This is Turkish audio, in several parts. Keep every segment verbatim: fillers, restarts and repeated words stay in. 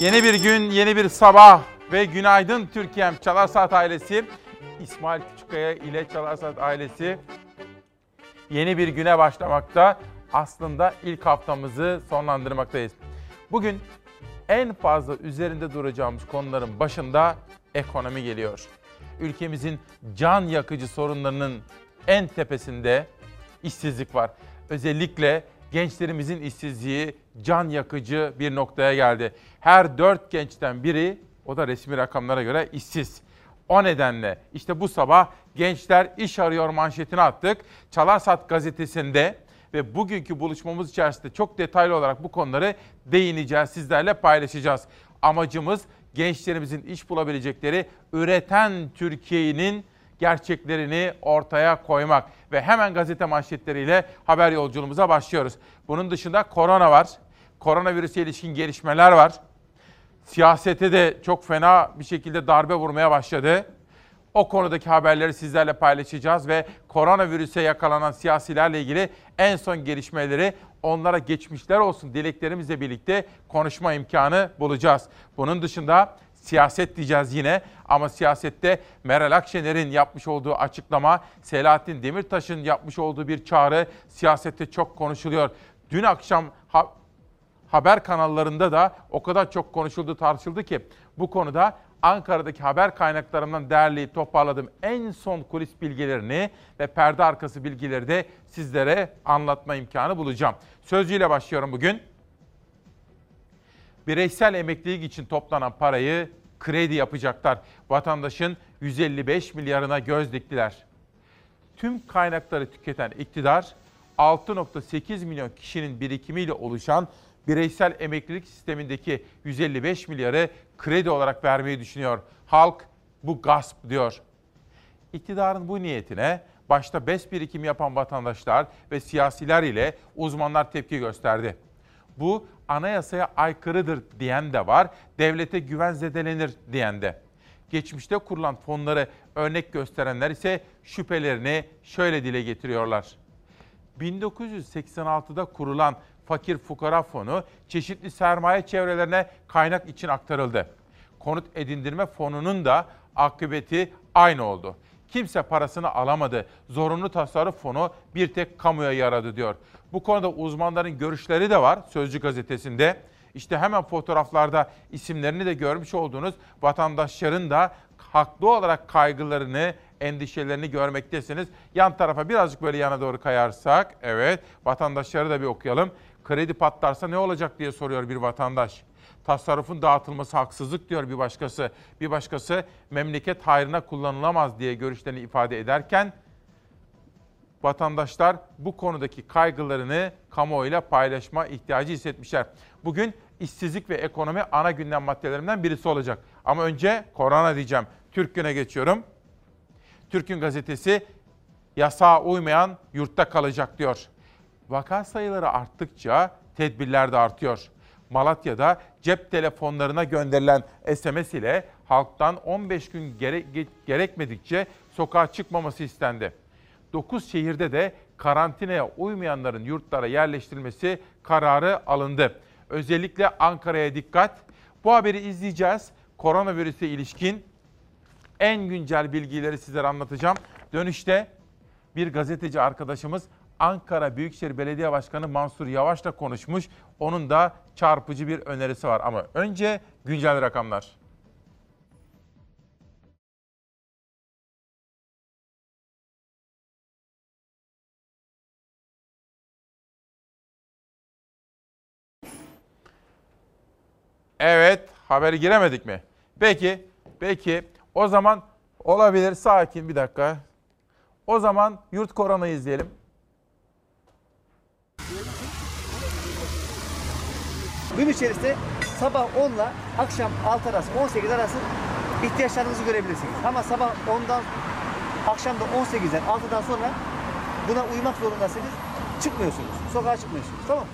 Yeni bir gün, yeni bir sabah ve günaydın Türkiye'm. Çalar Saat ailesi, İsmail Küçükkaya ile Çalar Saat ailesi yeni bir güne başlamakta. Aslında ilk haftamızı sonlandırmaktayız. Bugün en fazla üzerinde duracağımız konuların başında ekonomi geliyor. Ülkemizin can yakıcı sorunlarının en tepesinde işsizlik var. Özellikle gençlerimizin işsizliği can yakıcı bir noktaya geldi. Her dört gençten biri, o da resmi rakamlara göre işsiz. O nedenle işte bu sabah gençler iş arıyor manşetini attık. Çalarsat gazetesinde ve bugünkü buluşmamız içerisinde çok detaylı olarak bu konuları değineceğiz, sizlerle paylaşacağız. Amacımız gençlerimizin iş bulabilecekleri üreten Türkiye'nin gerçeklerini ortaya koymak. Ve hemen gazete manşetleriyle haber yolculuğumuza başlıyoruz. Bunun dışında korona var. Koronavirüse ilişkin gelişmeler var. Siyasete de çok fena bir şekilde darbe vurmaya başladı. O konudaki haberleri sizlerle paylaşacağız ve koronavirüse yakalanan siyasilerle ilgili en son gelişmeleri, onlara geçmişler olsun dileklerimizle birlikte konuşma imkanı bulacağız. Bunun dışında siyaset diyeceğiz yine, ama siyasette Meral Akşener'in yapmış olduğu açıklama, Selahattin Demirtaş'ın yapmış olduğu bir çağrı siyasette çok konuşuluyor. Dün akşam ha- haber kanallarında da o kadar çok konuşuldu, tartışıldı ki bu konuda Ankara'daki haber kaynaklarımdan derleyip toparladığım en son kulis bilgilerini ve perde arkası bilgileri de sizlere anlatma imkanı bulacağım. Sözcüyle başlıyorum bugün. Bireysel emeklilik için toplanan parayı kredi yapacaklar. Vatandaşın yüz elli beş milyarına göz diktiler. Tüm kaynakları tüketen iktidar, altı nokta sekiz milyon kişinin birikimiyle oluşan bireysel emeklilik sistemindeki yüz elli beş milyarı kredi olarak vermeyi düşünüyor. Halk bu gasp diyor. İktidarın bu niyetine başta BES birikimi yapan vatandaşlar ve siyasiler ile uzmanlar tepki gösterdi. Bu anayasaya aykırıdır diyen de var, devlete güven zedelenir diyen de. Geçmişte kurulan fonları örnek gösterenler ise şüphelerini şöyle dile getiriyorlar. bin dokuz yüz seksen altıda kurulan Fakir Fukara Fonu çeşitli sermaye çevrelerine kaynak için aktarıldı. Konut edindirme fonunun da akıbeti aynı oldu. Kimse parasını alamadı. Zorunlu tasarruf fonu bir tek kamuya yaradı diyor. Bu konuda uzmanların görüşleri de var Sözcü gazetesinde. İşte hemen fotoğraflarda isimlerini de görmüş olduğunuz vatandaşların da haklı olarak kaygılarını, endişelerini görmektesiniz. Yan tarafa birazcık böyle yana doğru kayarsak, evet, vatandaşları da bir okuyalım. Kredi patlarsa ne olacak diye soruyor bir vatandaş. Tasarrufun dağıtılması haksızlık diyor bir başkası. Bir başkası memleket hayrına kullanılamaz diye görüşlerini ifade ederken vatandaşlar bu konudaki kaygılarını kamuoyuyla paylaşma ihtiyacı hissetmişler. Bugün işsizlik ve ekonomi ana gündem maddelerimden birisi olacak. Ama önce korona diyeceğim. Türk Gün'e geçiyorum. Türk Gün gazetesi yasağa uymayan yurtta kalacak diyor. Vaka sayıları arttıkça tedbirler de artıyor. Malatya'da cep telefonlarına gönderilen S M S ile halktan on beş gün gere- gerekmedikçe sokağa çıkmaması istendi. dokuz şehirde de karantinaya uymayanların yurtlara yerleştirilmesi kararı alındı. Özellikle Ankara'ya dikkat. Bu haberi izleyeceğiz. Koronavirüse ilişkin en güncel bilgileri sizlere anlatacağım. Dönüşte bir gazeteci arkadaşımız Ankara Büyükşehir Belediye Başkanı Mansur Yavaş'la konuşmuş. Onun da çarpıcı bir önerisi var. Ama önce güncel rakamlar. Evet, haberi giremedik mi? Peki, peki. O zaman olabilir, sakin bir dakika. O zaman yurt koronayı izleyelim. Gün içerisinde sabah on ile akşam altı arası, on sekiz arası ihtiyaçlarınızı görebilirsiniz. Ama sabah ondan, akşam da on sekizden, altıdan sonra buna uymak zorundasınız. Çıkmıyorsunuz, sokağa çıkmıyorsunuz, tamam mı?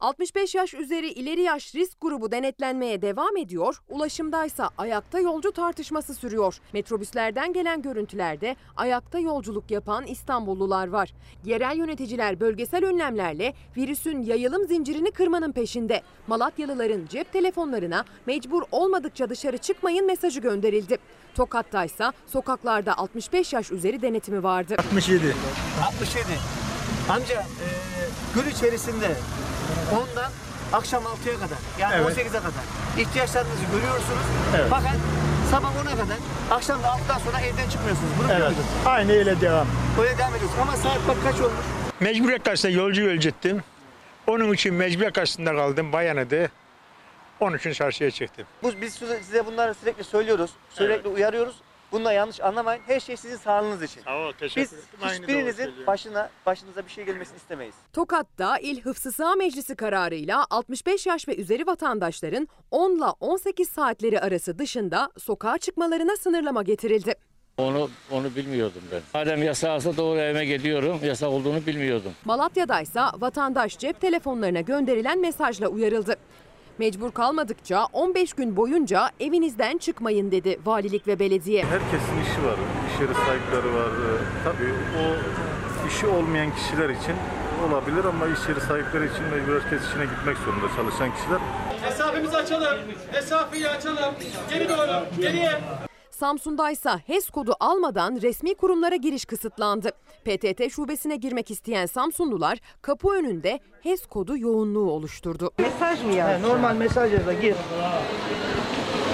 altmış beş yaş üzeri ileri yaş risk grubu denetlenmeye devam ediyor, ulaşımdaysa ayakta yolcu tartışması sürüyor. Metrobüslerden gelen görüntülerde ayakta yolculuk yapan İstanbullular var. Yerel yöneticiler bölgesel önlemlerle virüsün yayılım zincirini kırmanın peşinde. Malatyalıların cep telefonlarına mecbur olmadıkça dışarı çıkmayın mesajı gönderildi. Tokat'taysa sokaklarda altmış beş yaş üzeri denetimi vardı. altmış yedi. altmış yedi. Amca e, gün içerisinde ondan akşam altıya kadar, yani evet, on sekize kadar ihtiyaçlarınızı görüyorsunuz. Evet. Fakat sabah ona kadar, akşam da altıdan sonra evden çıkmıyorsunuz. Bunu evet, aynı öyle devam. Öyle devam ediyoruz. Ama saat bak kaç olmuş? Mecburiyet karşısında yolcu ölecektim. Onun için mecburiyet karşısında kaldım. Bayanadı. Onun için çarşıya çıktım. Biz size bunları sürekli söylüyoruz. Sürekli evet, uyarıyoruz. Bununla yanlış anlamayın. Her şey sizin sağlığınız için. Sağ ol, teşekkür ederim. Biz hiçbirinizin başına, başınıza bir şey gelmesini istemeyiz. Tokat'ta İl Hıfzı Sıha Meclisi kararıyla altmış beş yaş ve üzeri vatandaşların on ile on sekiz saatleri arası dışında sokağa çıkmalarına sınırlama getirildi. Onu onu bilmiyordum ben. Madem yasaksa doğru evime gidiyorum, yasak olduğunu bilmiyordum. Malatya'daysa vatandaş cep telefonlarına gönderilen mesajla uyarıldı. Mecbur kalmadıkça on beş gün boyunca evinizden çıkmayın dedi valilik ve belediye. Herkesin işi var, iş yeri sahipleri var. Tabii o işi olmayan kişiler için olabilir ama iş yeri sahipleri için mecbur herkes işine gitmek zorunda, çalışan kişiler. Mesafemizi açalım, mesafeyi açalım, geri doğru, geriye. Samsun'daysa H E S kodu almadan resmi kurumlara giriş kısıtlandı. P T T şubesine girmek isteyen Samsunlular kapı önünde H E S kodu yoğunluğu oluşturdu. Mesaj mı ya? He, normal mesaj yazla gir.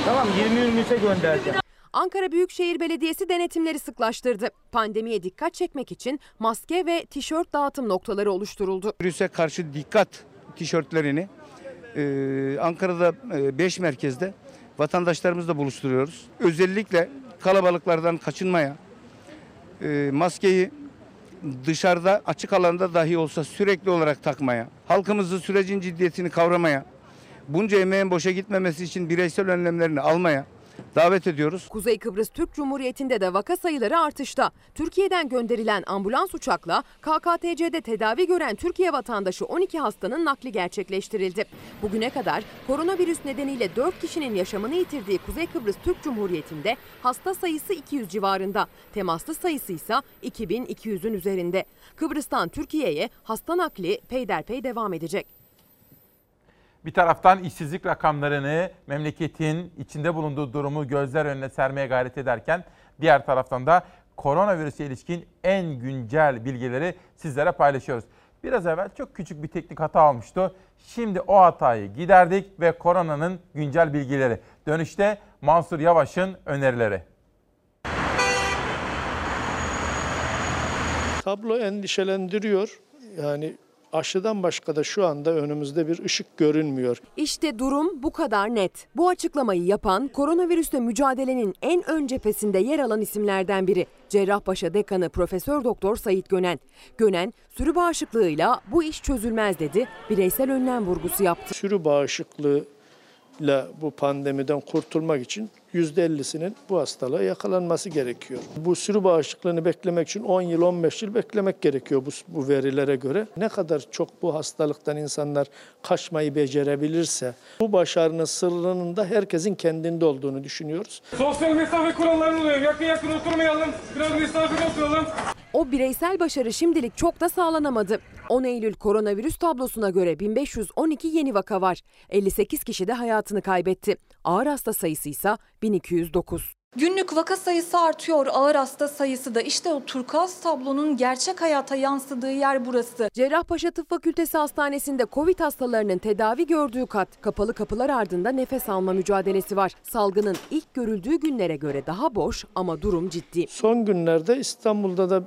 Tamam, yirmi yirmi üçe göndereceğim. Ankara Büyükşehir Belediyesi denetimleri sıklaştırdı. Pandemiye dikkat çekmek için maske ve tişört dağıtım noktaları oluşturuldu. Virüse karşı dikkat tişörtlerini e, Ankara'da beş e, merkezde vatandaşlarımızla buluşturuyoruz. Özellikle kalabalıklardan kaçınmaya, e, maskeyi dışarıda açık alanda dahi olsa sürekli olarak takmaya, halkımızı sürecin ciddiyetini kavramaya, bunca emeğin boşa gitmemesi için bireysel önlemlerini almaya davet ediyoruz. Kuzey Kıbrıs Türk Cumhuriyeti'nde de vaka sayıları artışta. Türkiye'den gönderilen ambulans uçakla K K T C'de tedavi gören Türkiye vatandaşı on iki hastanın nakli gerçekleştirildi. Bugüne kadar koronavirüs nedeniyle dört kişinin yaşamını yitirdiği Kuzey Kıbrıs Türk Cumhuriyeti'nde hasta sayısı iki yüz civarında. Temaslı sayısı ise iki bin iki yüzün üzerinde. Kıbrıs'tan Türkiye'ye hasta nakli peyderpey devam edecek. Bir taraftan işsizlik rakamlarını, memleketin içinde bulunduğu durumu gözler önüne sermeye gayret ederken diğer taraftan da koronavirüse ilişkin en güncel bilgileri sizlere paylaşıyoruz. Biraz evvel çok küçük bir teknik hata almıştı. Şimdi o hatayı giderdik ve koronanın güncel bilgileri. Dönüşte Mansur Yavaş'ın önerileri. Tablo endişelendiriyor. Yani aşıdan başka da şu anda önümüzde bir ışık görünmüyor. İşte durum bu kadar net. Bu açıklamayı yapan koronavirüsle mücadelenin en ön cephesinde yer alan isimlerden biri. Cerrahpaşa Dekanı Profesör Doktor Sait Gönen. Gönen sürü bağışıklığıyla bu iş çözülmez dedi. Bireysel önlem vurgusu yaptı. Sürü bağışıklığıyla bu pandemiden kurtulmak için yüzde ellisinin bu hastalığa yakalanması gerekiyor. Bu sürü bağışıklığını beklemek için on yıl, on beş yıl beklemek gerekiyor bu, bu verilere göre. Ne kadar çok bu hastalıktan insanlar kaçmayı becerebilirse bu başarının sırrının da herkesin kendinde olduğunu düşünüyoruz. Sosyal mesafe kurallarına uyalım, yakın yakın oturmayalım, biraz mesafe oturalım. O bireysel başarı şimdilik çok da sağlanamadı. on Eylül koronavirüs tablosuna göre bin beş yüz on iki yeni vaka var. elli sekiz kişi de hayatını kaybetti. Ağır hasta sayısı ise bin iki yüz dokuz. Günlük vaka sayısı artıyor, ağır hasta sayısı da. İşte o turkuaz tablonun gerçek hayata yansıdığı yer burası. Cerrahpaşa Tıp Fakültesi Hastanesi'nde Covid hastalarının tedavi gördüğü kat, kapalı kapılar ardında nefes alma mücadelesi var. Salgının ilk görüldüğü günlere göre daha boş ama durum ciddi. Son günlerde İstanbul'da da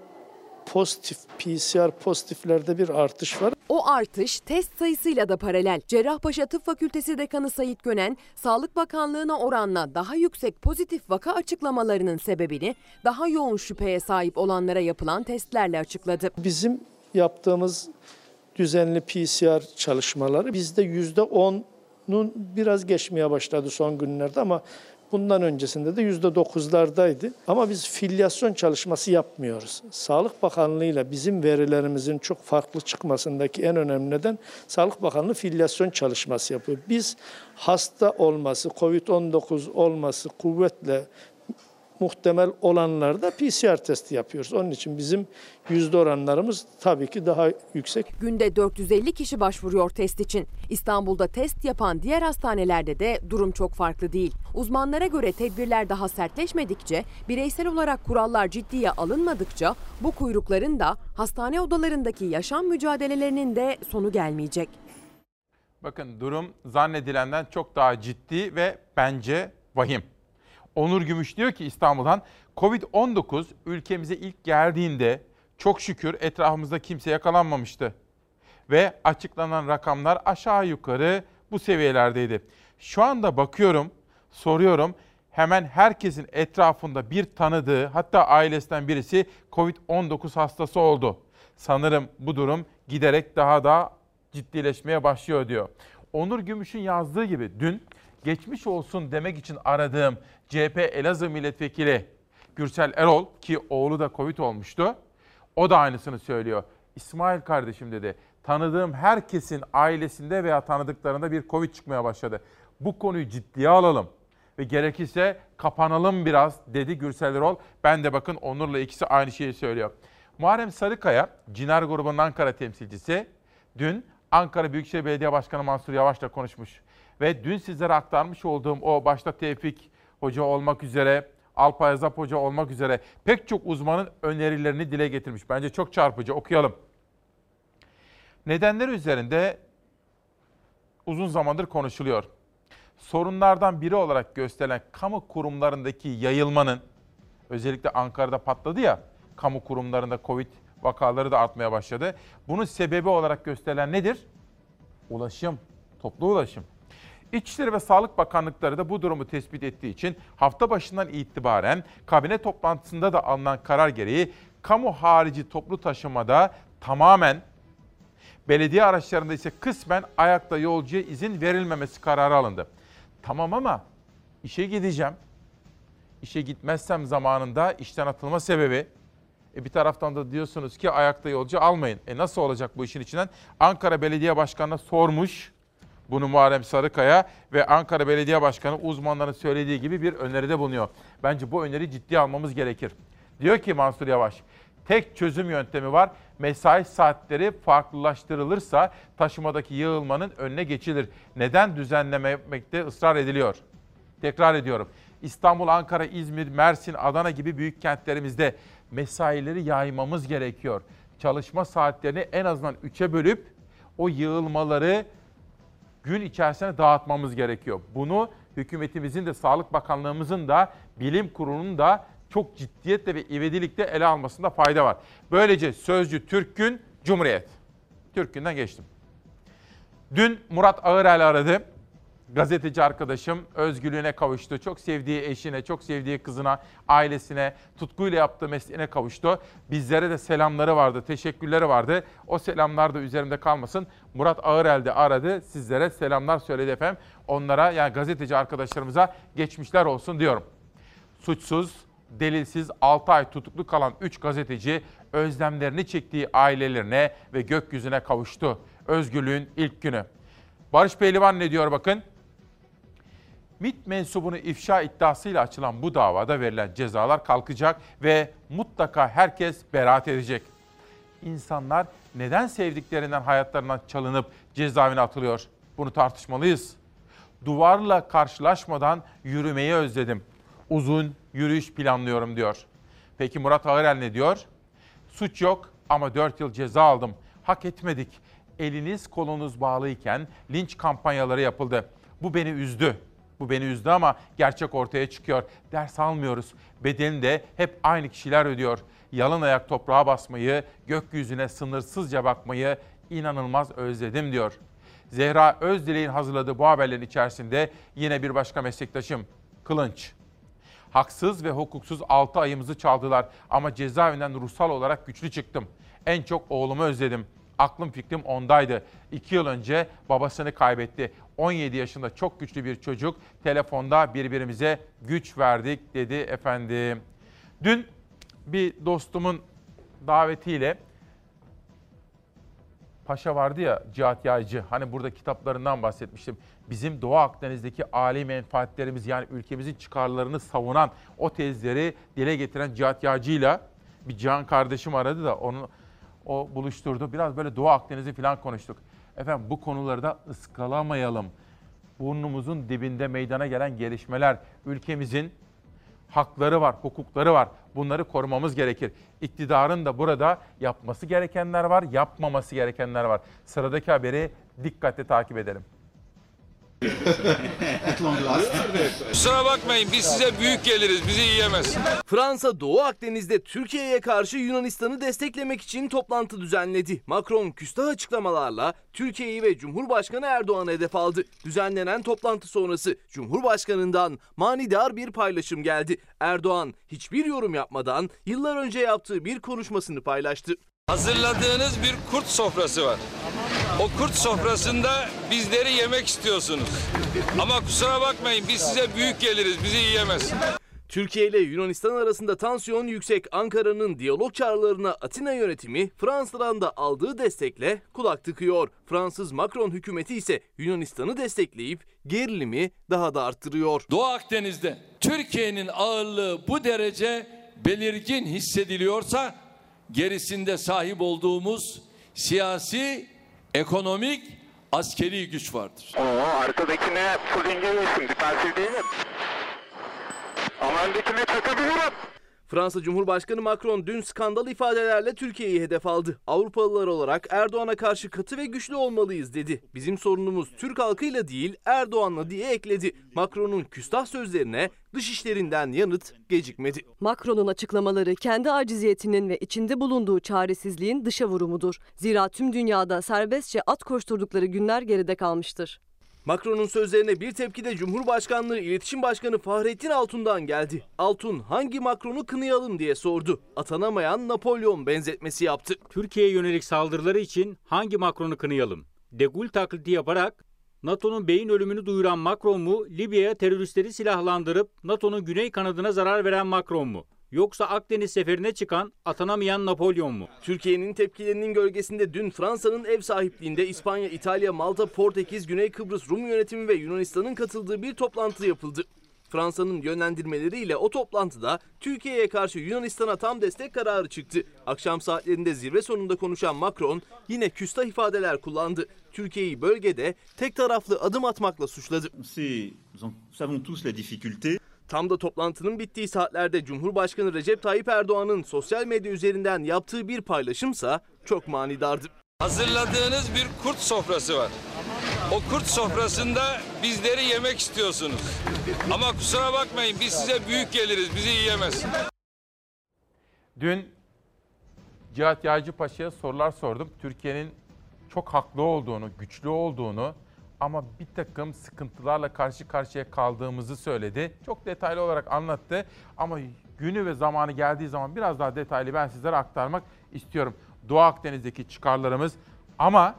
pozitif, P C R pozitiflerde bir artış var. O artış test sayısıyla da paralel. Cerrahpaşa Tıp Fakültesi Dekanı Sait Gönen, Sağlık Bakanlığı'na oranla daha yüksek pozitif vaka açıklamalarının sebebini daha yoğun şüpheye sahip olanlara yapılan testlerle açıkladı. Bizim yaptığımız düzenli P C R çalışmaları bizde yüzde onunun biraz geçmeye başladı son günlerde ama Bundan öncesinde de yüzde dokuzlardaydı. Ama biz filyasyon çalışması yapmıyoruz. Sağlık Bakanlığı'yla bizim verilerimizin çok farklı çıkmasındaki en önemli neden Sağlık Bakanlığı filyasyon çalışması yapıyor. Biz hasta olması, kovid on dokuz olması kuvvetle muhtemel olanlarda P C R testi yapıyoruz. Onun için bizim yüzde oranlarımız tabii ki daha yüksek. Günde dört yüz elli kişi başvuruyor test için. İstanbul'da test yapan diğer hastanelerde de durum çok farklı değil. Uzmanlara göre tedbirler daha sertleşmedikçe, bireysel olarak kurallar ciddiye alınmadıkça bu kuyrukların da hastane odalarındaki yaşam mücadelelerinin de sonu gelmeyecek. Bakın durum zannedilenden çok daha ciddi ve bence vahim. Onur Gümüş diyor ki İstanbul'dan, kovid on dokuz ülkemize ilk geldiğinde çok şükür etrafımızda kimse yakalanmamıştı. Ve açıklanan rakamlar aşağı yukarı bu seviyelerdeydi. Şu anda bakıyorum, soruyorum, hemen herkesin etrafında bir tanıdığı, hatta ailesinden birisi kovid on dokuz hastası oldu. Sanırım bu durum giderek daha da ciddileşmeye başlıyor diyor. Onur Gümüş'ün yazdığı gibi dün geçmiş olsun demek için aradığım C H P Elazığ Milletvekili Gürsel Erol, ki oğlu da Covid olmuştu, o da aynısını söylüyor. İsmail kardeşim dedi, tanıdığım herkesin ailesinde veya tanıdıklarında bir Covid çıkmaya başladı. Bu konuyu ciddiye alalım ve gerekirse kapanalım biraz dedi Gürsel Erol. Ben de bakın Onur'la ikisi aynı şeyi söylüyor. Muharrem Sarıkaya, Ciner grubunun Ankara temsilcisi, dün Ankara Büyükşehir Belediye Başkanı Mansur Yavaş'la konuşmuş. Ve dün sizlere aktarmış olduğum o başta Tevfik Hoca olmak üzere, Alpay Azap Hoca olmak üzere pek çok uzmanın önerilerini dile getirmiş. Bence çok çarpıcı, okuyalım. Nedenler üzerinde uzun zamandır konuşuluyor. Sorunlardan biri olarak gösterilen kamu kurumlarındaki yayılmanın, özellikle Ankara'da patladı ya, kamu kurumlarında Covid vakaları da artmaya başladı. Bunun sebebi olarak gösterilen nedir? Ulaşım, toplu ulaşım. İçişleri ve Sağlık Bakanlıkları da bu durumu tespit ettiği için hafta başından itibaren kabine toplantısında da alınan karar gereği kamu harici toplu taşımada tamamen, belediye araçlarında ise kısmen ayakta yolcuya izin verilmemesi kararı alındı. Tamam ama işe gideceğim, işe gitmezsem zamanında işten atılma sebebi, e bir taraftan da diyorsunuz ki ayakta yolcu almayın. E nasıl olacak bu işin içinden? Ankara Belediye Başkanı'na sormuş. Bunu Muharrem Sarıkaya ve Ankara Belediye Başkanı uzmanların söylediği gibi bir öneride bulunuyor. Bence bu öneri ciddiye almamız gerekir. Diyor ki Mansur Yavaş, tek çözüm yöntemi var. Mesai saatleri farklılaştırılırsa taşımadaki yığılmanın önüne geçilir. Neden düzenlememekte ısrar ediliyor? Tekrar ediyorum. İstanbul, Ankara, İzmir, Mersin, Adana gibi büyük kentlerimizde mesaileri yaymamız gerekiyor. Çalışma saatlerini en azından üçe bölüp o yığılmaları gün içerisine dağıtmamız gerekiyor. Bunu hükümetimizin de, Sağlık Bakanlığımızın da, bilim kurulunun da çok ciddiyetle ve ivedilikle ele almasında fayda var. Böylece Sözcü, Türk Gün, Cumhuriyet. Türk Gün'den geçtim. Dün Murat Ağırel aradı. Gazeteci arkadaşım özgürlüğüne kavuştu. Çok sevdiği eşine, çok sevdiği kızına, ailesine, tutkuyla yaptığı mesleğine kavuştu. Bizlere de selamları vardı, teşekkürleri vardı. O selamlar da üzerimde kalmasın. Murat Ağırel de aradı, sizlere selamlar söyledi efendim. Onlara, yani gazeteci arkadaşlarımıza geçmişler olsun diyorum. Suçsuz, delilsiz altı ay tutuklu kalan üç gazeteci özlemlerini çektiği ailelerine ve gökyüzüne kavuştu. Özgürlüğün ilk günü. Barış Pehlivan ne diyor bakın? MİT mensubunu ifşa iddiasıyla açılan bu davada verilen cezalar kalkacak ve mutlaka herkes beraat edecek. İnsanlar neden sevdiklerinden, hayatlarından çalınıp cezaevine atılıyor? Bunu tartışmalıyız. Duvarla karşılaşmadan yürümeyi özledim. Uzun yürüyüş planlıyorum diyor. Peki Murat Ağırel ne diyor? Suç yok ama dört yıl ceza aldım. Hak etmedik. Eliniz kolunuz bağlıyken linç kampanyaları yapıldı. Bu beni üzdü. Bu beni üzdü ama gerçek ortaya çıkıyor. Ders almıyoruz. Bedelini de hep aynı kişiler ödüyor. Yalan ayak toprağa basmayı, gökyüzüne sınırsızca bakmayı inanılmaz özledim diyor. Zehra Özdilek'in hazırladığı bu haberlerin içerisinde yine bir başka meslektaşım Kılınç. Haksız ve hukuksuz altı ayımızı çaldılar ama cezaevinden ruhsal olarak güçlü çıktım. En çok oğlumu özledim. aklım fikrim ondaydı. İki yıl önce babasını kaybetti. on yedi yaşında çok güçlü bir çocuk. Telefonda birbirimize güç verdik dedi efendim. Dün bir dostumun davetiyle Paşa vardı ya, Cihat Yaycı. Hani burada kitaplarından bahsetmiştim. Bizim Doğu Akdeniz'deki âli menfaatlerimiz, yani ülkemizin çıkarlarını savunan o tezleri dile getiren Cihat Yaycı'yla bir Cihan kardeşim aradı da onu o buluşturdu. Biraz böyle Doğu Akdeniz'i falan konuştuk. Efendim bu konuları da ıskalamayalım. Burnumuzun dibinde meydana gelen gelişmeler, ülkemizin hakları var, hukukları var. Bunları korumamız gerekir. İktidarın da burada yapması gerekenler var, yapmaması gerekenler var. Sıradaki haberi dikkatle takip edelim. Kusura bakmayın, biz size büyük geliriz, bizi yiyemez. Fransa Doğu Akdeniz'de Türkiye'ye karşı Yunanistan'ı desteklemek için toplantı düzenledi. Macron küstah açıklamalarla Türkiye'yi ve Cumhurbaşkanı Erdoğan'ı hedef aldı. Düzenlenen toplantı sonrası Cumhurbaşkanı'ndan manidar bir paylaşım geldi. Erdoğan hiçbir yorum yapmadan yıllar önce yaptığı bir konuşmasını paylaştı. Hazırladığınız bir kurt sofrası var. O kurt sofrasında bizleri yemek istiyorsunuz. Ama kusura bakmayın, biz size büyük geliriz, bizi yiyemez. Türkiye ile Yunanistan arasında tansiyon yüksek. Ankara'nın diyalog çağrılarına Atina yönetimi Fransa'dan da aldığı destekle kulak tıkıyor. Fransız Macron hükümeti ise Yunanistan'ı destekleyip gerilimi daha da arttırıyor. Doğu Akdeniz'de Türkiye'nin ağırlığı bu derece belirgin hissediliyorsa gerisinde sahip olduğumuz siyasi, ekonomik, askeri güç vardır. Oo, arkadakine fulinge yesin, dipansif değil mi? Amandakine çakabilirim. Fransa Cumhurbaşkanı Macron dün skandal ifadelerle Türkiye'yi hedef aldı. Avrupalılar olarak Erdoğan'a karşı katı ve güçlü olmalıyız dedi. Bizim sorunumuz Türk halkıyla değil Erdoğan'la diye ekledi. Macron'un küstah sözlerine Dışişlerinden yanıt gecikmedi. Macron'un açıklamaları kendi aciziyetinin ve içinde bulunduğu çaresizliğin dışa vurumudur. Zira tüm dünyada serbestçe at koşturdukları günler geride kalmıştır. Macron'un sözlerine bir tepki de Cumhurbaşkanlığı İletişim Başkanı Fahrettin Altun'dan geldi. Altun hangi Macron'u kınayalım diye sordu. Atanamayan Napolyon benzetmesi yaptı. Türkiye'ye yönelik saldırıları için hangi Macron'u kınayalım? De Gaulle taklidi yaparak NATO'nun beyin ölümünü duyuran Macron mu? Libya'ya teröristleri silahlandırıp NATO'nun güney kanadına zarar veren Macron mu? Yoksa Akdeniz seferine çıkan atanamayan Napolyon mu? Türkiye'nin tepkilerinin gölgesinde dün Fransa'nın ev sahipliğinde İspanya, İtalya, Malta, Portekiz, Güney Kıbrıs Rum yönetimi ve Yunanistan'ın katıldığı bir toplantı yapıldı. Fransa'nın yönlendirmeleriyle o toplantıda Türkiye'ye karşı Yunanistan'a tam destek kararı çıktı. Akşam saatlerinde zirve sonunda konuşan Macron yine küstah ifadeler kullandı. Türkiye'yi bölgede tek taraflı adım atmakla suçladı. Tam da toplantının bittiği saatlerde Cumhurbaşkanı Recep Tayyip Erdoğan'ın sosyal medya üzerinden yaptığı bir paylaşımsa çok manidardı. Hazırladığınız bir kurt sofrası var. O kurt sofrasında bizleri yemek istiyorsunuz. Ama kusura bakmayın, biz size büyük geliriz, bizi yiyemez. Dün Cihat Yaycı Paşa'ya sorular sordum. Türkiye'nin çok haklı olduğunu, güçlü olduğunu ama bir takım sıkıntılarla karşı karşıya kaldığımızı söyledi. Çok detaylı olarak anlattı ama günü ve zamanı geldiği zaman biraz daha detaylı ben sizlere aktarmak istiyorum. Doğu Akdeniz'deki çıkarlarımız, ama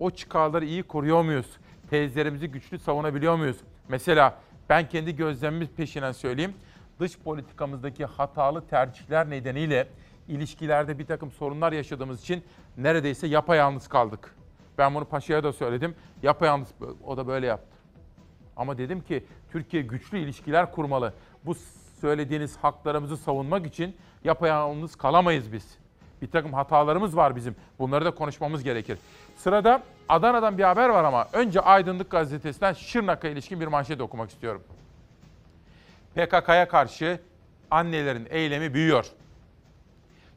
o çıkarları iyi koruyor muyuz? Tezlerimizi güçlü savunabiliyor muyuz? Mesela ben kendi gözlemimiz peşinen söyleyeyim. Dış politikamızdaki hatalı tercihler nedeniyle ilişkilerde bir takım sorunlar yaşadığımız için neredeyse yapayalnız kaldık. Ben bunu Paşa'ya da söyledim. Yapayalnız, o da böyle yaptı. Ama dedim ki Türkiye güçlü ilişkiler kurmalı. Bu söylediğiniz haklarımızı savunmak için yapayalnız kalamayız biz. Bir takım hatalarımız var bizim. Bunları da konuşmamız gerekir. Sırada Adana'dan bir haber var ama önce Aydınlık Gazetesi'nden Şırnak'a ilişkin bir manşet okumak istiyorum. P K K'ya karşı annelerin eylemi büyüyor.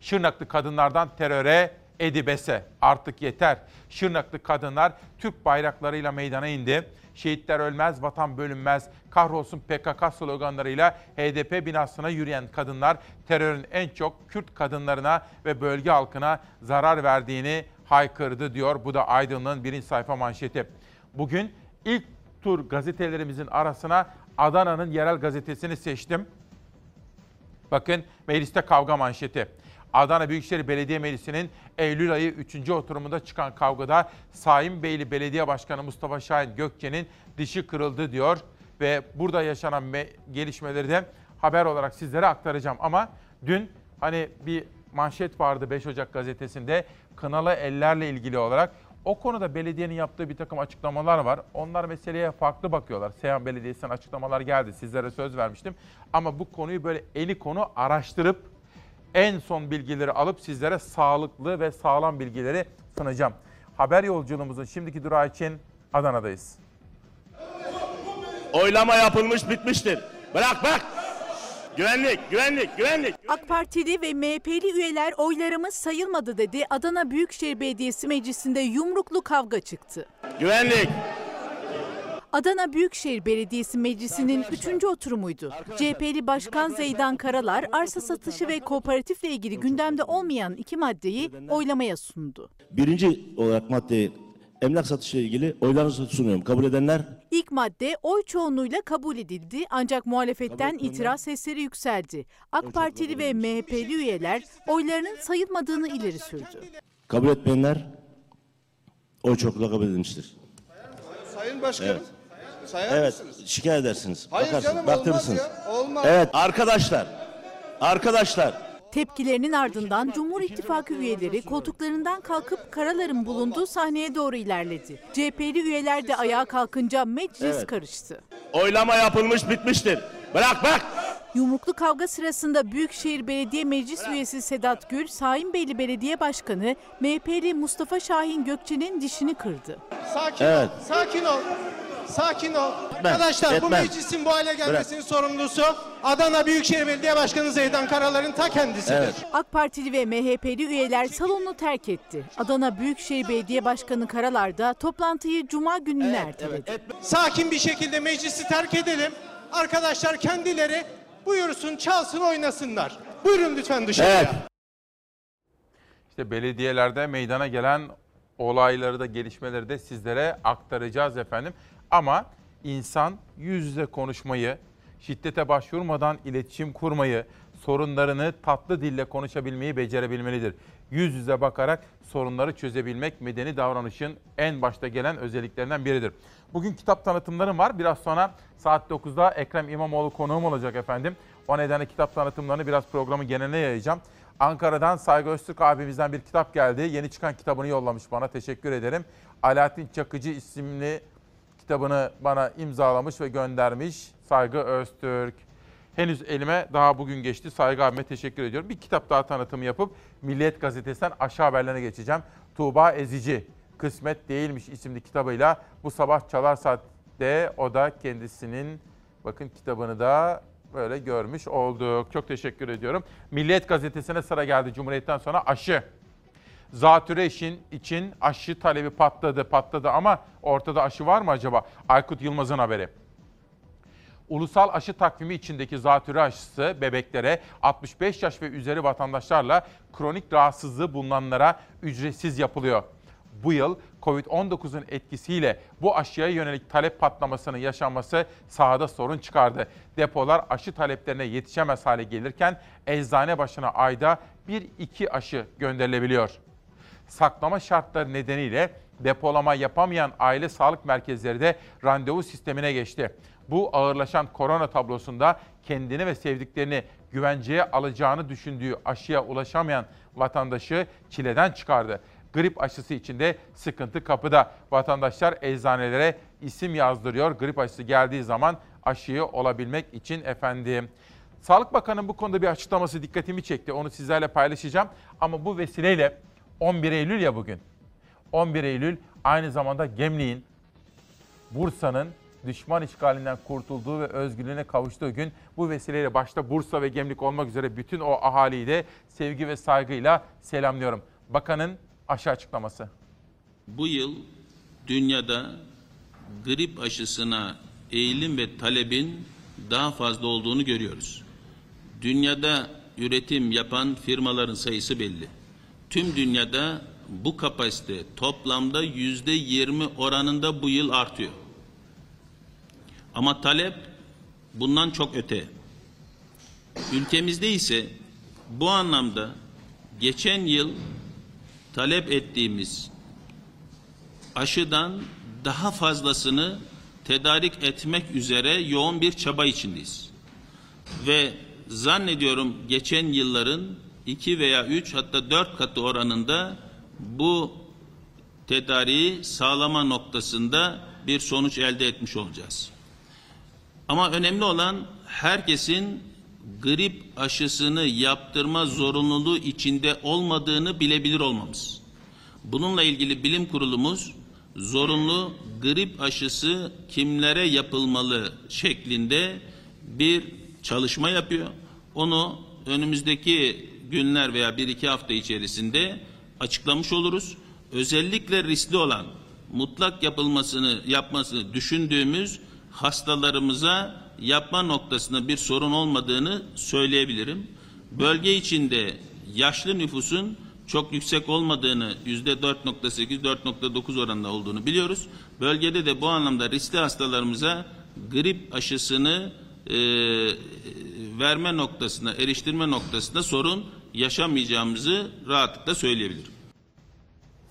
Şırnaklı kadınlardan teröre, edibese, artık yeter. Şırnaklı kadınlar Türk bayraklarıyla meydana indi. Şehitler ölmez, vatan bölünmez, kahrolsun P K K sloganlarıyla H D P binasına yürüyen kadınlar terörün en çok Kürt kadınlarına ve bölge halkına zarar verdiğini haykırdı diyor. Bu da Aydın'ın birinci sayfa manşeti. Bugün ilk tur gazetelerimizin arasına Adana'nın yerel gazetesini seçtim. Bakın mecliste kavga manşeti. Adana Büyükşehir Belediye Meclisi'nin Eylül ayı üçüncü oturumunda çıkan kavgada Saimbeyli Belediye Başkanı Mustafa Şahin Gökçe'nin dişi kırıldı diyor. Ve burada yaşanan gelişmeleri de haber olarak sizlere aktaracağım. Ama dün hani bir manşet vardı beş Ocak gazetesinde kınalı ellerle ilgili olarak. O konuda belediyenin yaptığı bir takım açıklamalar var. Onlar meseleye farklı bakıyorlar. Seyhan Belediyesi'nden açıklamalar geldi. Sizlere söz vermiştim. Ama bu konuyu böyle eli konu araştırıp en son bilgileri alıp sizlere sağlıklı ve sağlam bilgileri sunacağım. Haber yolculuğumuzun şimdiki durağı için Adana'dayız. Oylama yapılmış bitmiştir. Bırak bak. Güvenlik, güvenlik, güvenlik. AK Partili ve M H P'li üyeler oylarımız sayılmadı dedi. Adana Büyükşehir Belediyesi Meclisi'nde yumruklu kavga çıktı. Güvenlik. Adana Büyükşehir Belediyesi Meclisi'nin üçüncü oturumuydu. C H P'li Başkan Zeydan Karalar arsa satışı ve kooperatifle ilgili gündemde olmayan iki maddeyi oylamaya sundu. Birinci olarak maddeyi emlak satışıyla ilgili oylarınızı sunuyorum. Kabul edenler? İlk madde oy çoğunluğuyla kabul edildi ancak muhalefetten itiraz sesleri yükseldi. AK Partili ve M H P'li üyeler oylarının sayılmadığını ileri sürdü. Kabul etmeyenler oy çokluğuyla kabul edilmiştir. Sayın Başkanım. Evet. Sayar evet, mısınız? Şikayet edersiniz. Hayır bakarsın, canım olmaz ya, olmaz. Evet arkadaşlar, arkadaşlar. Tepkilerinin ardından Cumhur İttifakı üyeleri koltuklarından kalkıp Karalar'ın bulunduğu sahneye doğru ilerledi. C H P'li üyeler de ayağa kalkınca meclis evet. karıştı. Oylama yapılmış bitmiştir. Bırak bak! Yumruklu kavga sırasında Büyükşehir Belediye Meclis Bırak. Üyesi Sedat Gül, Saimbeyli Belediye Başkanı M H P'li Mustafa Şahin Gökçe'nin dişini kırdı. Sakin evet. ol, sakin ol. Sakin ol. Etmem, arkadaşlar etmem. Bu meclisin bu hale gelmesinin Bırak. sorumlusu Adana Büyükşehir Belediye Başkanı Zeydan Karalar'ın ta kendisidir. Evet. AK Partili ve M H P'li üyeler salonu terk etti. Adana Büyükşehir Belediye Başkanı Karalar da toplantıyı Cuma gününe evet, erteledi. Evet, evet. Sakin bir şekilde meclisi terk edelim. Arkadaşlar kendileri buyursun, çalsın, oynasınlar. Buyurun lütfen dışarıya. Evet. İşte belediyelerde meydana gelen olayları da gelişmeleri de sizlere aktaracağız efendim. Ama insan yüz yüze konuşmayı, şiddete başvurmadan iletişim kurmayı, sorunlarını tatlı dille konuşabilmeyi becerebilmelidir. Yüz yüze bakarak sorunları çözebilmek medeni davranışın en başta gelen özelliklerinden biridir. Bugün kitap tanıtımlarım var. Biraz sonra saat dokuzda Ekrem İmamoğlu konuğum olacak efendim. O nedenle kitap tanıtımlarını biraz programın geneline yayacağım. Ankara'dan Saygı Öztürk abimizden bir kitap geldi. Yeni çıkan kitabını yollamış bana. Teşekkür ederim. Alaaddin Çakıcı isimli kitabını bana imzalamış ve göndermiş Saygı Öztürk. Henüz elime daha bugün geçti. Saygı abime teşekkür ediyorum. Bir kitap daha tanıtımı yapıp Milliyet Gazetesi'nden aşağı haberlerine geçeceğim. Tuğba Ezici, Kısmet Değilmiş isimli kitabıyla bu sabah Çalar Saat'te o da kendisinin bakın kitabını da böyle görmüş olduk. Çok teşekkür ediyorum. Milliyet Gazetesi'ne sıra geldi Cumhuriyet'ten sonra aşı. Zatüre işin için aşı talebi patladı patladı ama ortada aşı var mı acaba? Aykut Yılmaz'ın haberi. Ulusal aşı takvimi içindeki zatüre aşısı bebeklere, altmış beş yaş ve üzeri vatandaşlarla kronik rahatsızlığı bulunanlara ücretsiz yapılıyor. Bu yıl Covid on dokuzun etkisiyle bu aşıya yönelik talep patlamasının yaşanması sahada sorun çıkardı. Depolar aşı taleplerine yetişemez hale gelirken eczane başına ayda bir iki aşı gönderilebiliyor. Saklama şartları nedeniyle depolama yapamayan aile sağlık merkezleri de randevu sistemine geçti. Bu ağırlaşan korona tablosunda kendini ve sevdiklerini güvenceye alacağını düşündüğü aşıya ulaşamayan vatandaşı çileden çıkardı. Grip aşısı için de sıkıntı kapıda. Vatandaşlar eczanelere isim yazdırıyor. Grip aşısı geldiği zaman aşıyı olabilmek için efendim. Sağlık Bakanı'nın bu konuda bir açıklaması dikkatimi çekti. Onu sizlerle paylaşacağım ama bu vesileyle on bir Eylül ya bugün. on bir Eylül aynı zamanda Gemlik'in, Bursa'nın düşman işgalinden kurtulduğu ve özgürlüğüne kavuştuğu gün. Bu vesileyle başta Bursa ve Gemlik olmak üzere bütün o ahaliyi de sevgi ve saygıyla selamlıyorum. Bakanın aşı açıklaması. Bu yıl dünyada grip aşısına eğilim ve talebin daha fazla olduğunu görüyoruz. Dünyada üretim yapan firmaların sayısı belli. Tüm dünyada bu kapasite toplamda yüzde yirmi oranında bu yıl artıyor. Ama talep bundan çok öte. Ülkemizde ise bu anlamda geçen yıl talep ettiğimiz aşıdan daha fazlasını tedarik etmek üzere yoğun bir çaba içindeyiz. Ve zannediyorum geçen yılların iki veya üç hatta dört katı oranında bu tedariği sağlama noktasında bir sonuç elde etmiş olacağız. Ama önemli olan herkesin grip aşısını yaptırma zorunluluğu içinde olmadığını bilebilir olmamız. Bununla ilgili bilim kurulumuz zorunlu grip aşısı kimlere yapılmalı şeklinde bir çalışma yapıyor. Onu önümüzdeki günler veya bir iki hafta içerisinde açıklamış oluruz. Özellikle riskli olan, mutlak yapılmasını yapmasını düşündüğümüz hastalarımıza yapma noktasında bir sorun olmadığını söyleyebilirim. Bölge içinde yaşlı nüfusun çok yüksek olmadığını, yüzde dört nokta sekiz dört nokta dokuz oranında olduğunu biliyoruz. Bölgede de bu anlamda riskli hastalarımıza grip aşısını e, verme noktasında, eriştirme noktasında sorun yaşamayacağımızı rahatlıkla söyleyebilirim.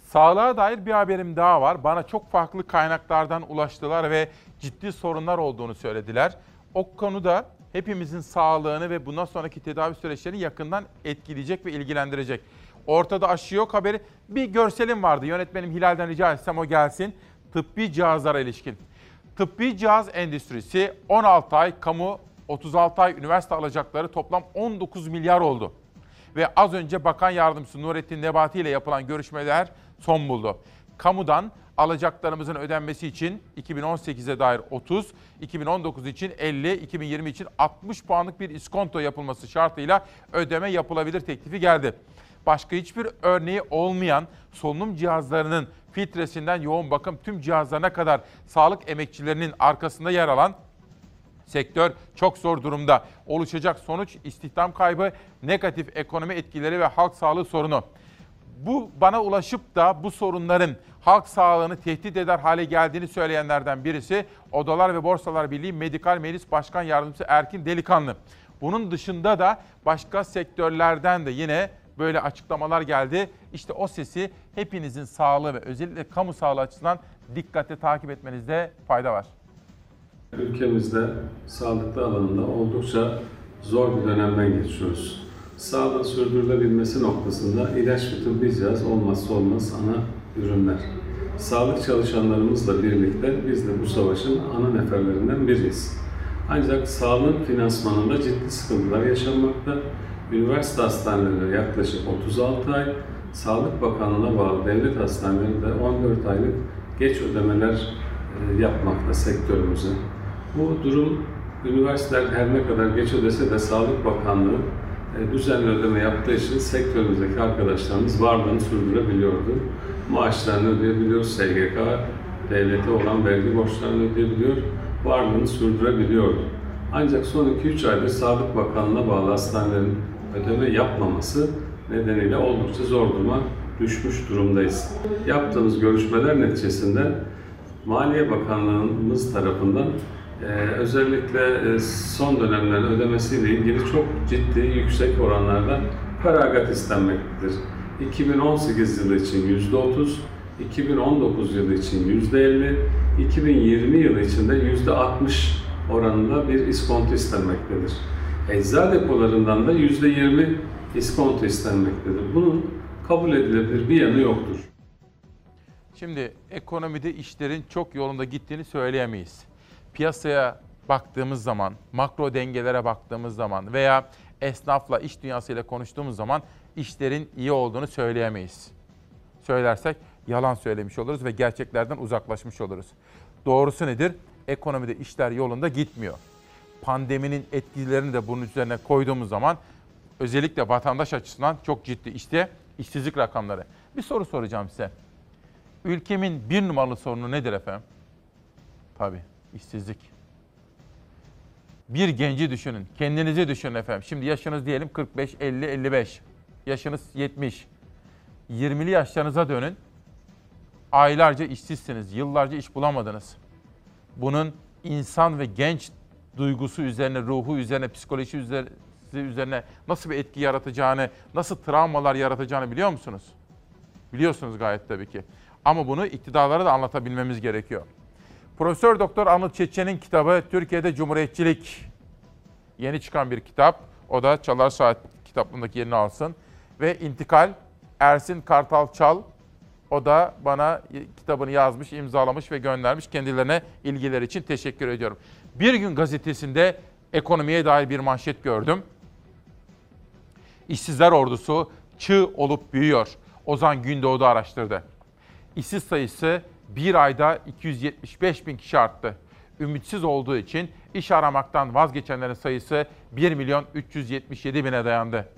Sağlığa dair bir haberim daha var. Bana çok farklı kaynaklardan ulaştılar ve ciddi sorunlar olduğunu söylediler. O konuda hepimizin sağlığını ve bundan sonraki tedavi süreçlerini yakından etkileyecek ve ilgilendirecek. Ortada aşı yok haberi. Bir görselim vardı. Yönetmenim Hilal'den rica etsem o gelsin. Tıbbi cihazlara ilişkin. Tıbbi cihaz endüstrisi on altı ay kamu, otuz altı ay üniversite alacakları toplam on dokuz milyar oldu. Ve az önce Bakan Yardımcısı Nurettin Nebati ile yapılan görüşmeler son buldu. Kamudan alacaklarımızın ödenmesi için iki bin on sekize dair otuz, iki bin on dokuz için elli, iki bin yirmi için altmış puanlık bir iskonto yapılması şartıyla ödeme yapılabilir teklifi geldi. Başka hiçbir örneği olmayan solunum cihazlarının filtresinden yoğun bakım tüm cihazlarına kadar sağlık emekçilerinin arkasında yer alan sektör çok zor durumda. Oluşacak sonuç istihdam kaybı, negatif ekonomi etkileri ve halk sağlığı sorunu. Bu bana ulaşıp da bu sorunların halk sağlığını tehdit eder hale geldiğini söyleyenlerden birisi Odalar ve Borsalar Birliği Medikal Meclis Başkan Yardımcısı Erkin Delikanlı. Bunun dışında da başka sektörlerden de yine böyle açıklamalar geldi. İşte o sesi hepinizin sağlığı ve özellikle kamu sağlığı açısından dikkatle takip etmenizde fayda var. Ülkemizde sağlık alanında oldukça zor bir dönemden geçiyoruz. Sağlığın sürdürülebilmesi noktasında ilaç ve tıbbi cihaz olmazsa olmaz ana ürünler. Sağlık çalışanlarımızla birlikte biz de bu savaşın ana neferlerinden biriyiz. Ancak sağlığın finansmanında ciddi sıkıntılar yaşanmakta. Üniversite hastaneleri yaklaşık otuz altı ay, Sağlık Bakanlığı'na bağlı devlet hastanelerinde on dört aylık geç ödemeler yapmakta sektörümüze. Bu durum üniversiteler her ne kadar geç ödese de Sağlık Bakanlığı düzenli ödeme yaptığı için sektörümüzdeki arkadaşlarımız varlığını sürdürebiliyordu. Maaşlarını ödeyebiliyor, S G K, devlete olan vergi borçlarını ödeyebiliyor, varlığını sürdürebiliyordu. Ancak son iki üç aydır Sağlık Bakanlığı'na bağlı hastanelerin ödeme yapmaması nedeniyle oldukça zor duruma düşmüş durumdayız. Yaptığımız görüşmeler neticesinde Maliye Bakanlığımız tarafından e, özellikle e, son dönemlerin ödemesiyle ilgili çok ciddi, yüksek oranlarda feragat istenmektedir. iki bin on sekiz yılı için yüzde otuz, iki bin on dokuz yılı için yüzde elli, iki bin yirmi yılı için de yüzde altmış oranında bir iskonto istenmektedir. Eczacı depolarından da yüzde yirmi iskonto istenmektedir. Bunun kabul edilebilir bir yanı yoktur. Şimdi ekonomide işlerin çok yolunda gittiğini söyleyemeyiz. Piyasaya baktığımız zaman, makro dengelere baktığımız zaman veya esnafla, iş dünyasıyla konuştuğumuz zaman işlerin iyi olduğunu söyleyemeyiz. Söylersek yalan söylemiş oluruz ve gerçeklerden uzaklaşmış oluruz. Doğrusu nedir? Ekonomide işler yolunda gitmiyor. Pandeminin etkilerini de bunun üzerine koyduğumuz zaman özellikle vatandaş açısından çok ciddi işte işsizlik rakamları. Bir soru soracağım size. Ülkemin bir numaralı sorunu nedir efendim? Tabii işsizlik. Bir genci düşünün, kendinizi düşünün efendim. Şimdi yaşınız diyelim kırk beş, elli, elli beş. Yaşınız yetmiş. yirmili yaşlarınıza dönün. Aylarca işsizsiniz, yıllarca iş bulamadınız. Bunun insan ve genç duygusu üzerine, ruhu üzerine, psikoloji üzerine size üzerine nasıl bir etki yaratacağını, nasıl travmalar yaratacağını biliyor musunuz? Biliyorsunuz gayet tabii ki. Ama bunu iktidarlara da anlatabilmemiz gerekiyor. Profesör Doktor Anıl Çeçen'in kitabı Türkiye'de Cumhuriyetçilik. Yeni çıkan bir kitap. O da Çalar Saat kitabındaki yerini alsın. Ve İntikal Ersin Kartalçal. O da bana kitabını yazmış, imzalamış ve göndermiş. Kendilerine ilgiler için teşekkür ediyorum. Bir Gün gazetesinde ekonomiye dair bir manşet gördüm. İşsizler ordusu çığ olup büyüyor. Ozan Gündoğdu araştırdı. İşsiz sayısı bir ayda iki yüz yetmiş beş bin kişi arttı. Ümitsiz olduğu için iş aramaktan vazgeçenlerin sayısı bir milyon üç yüz yetmiş yedi bine dayandı.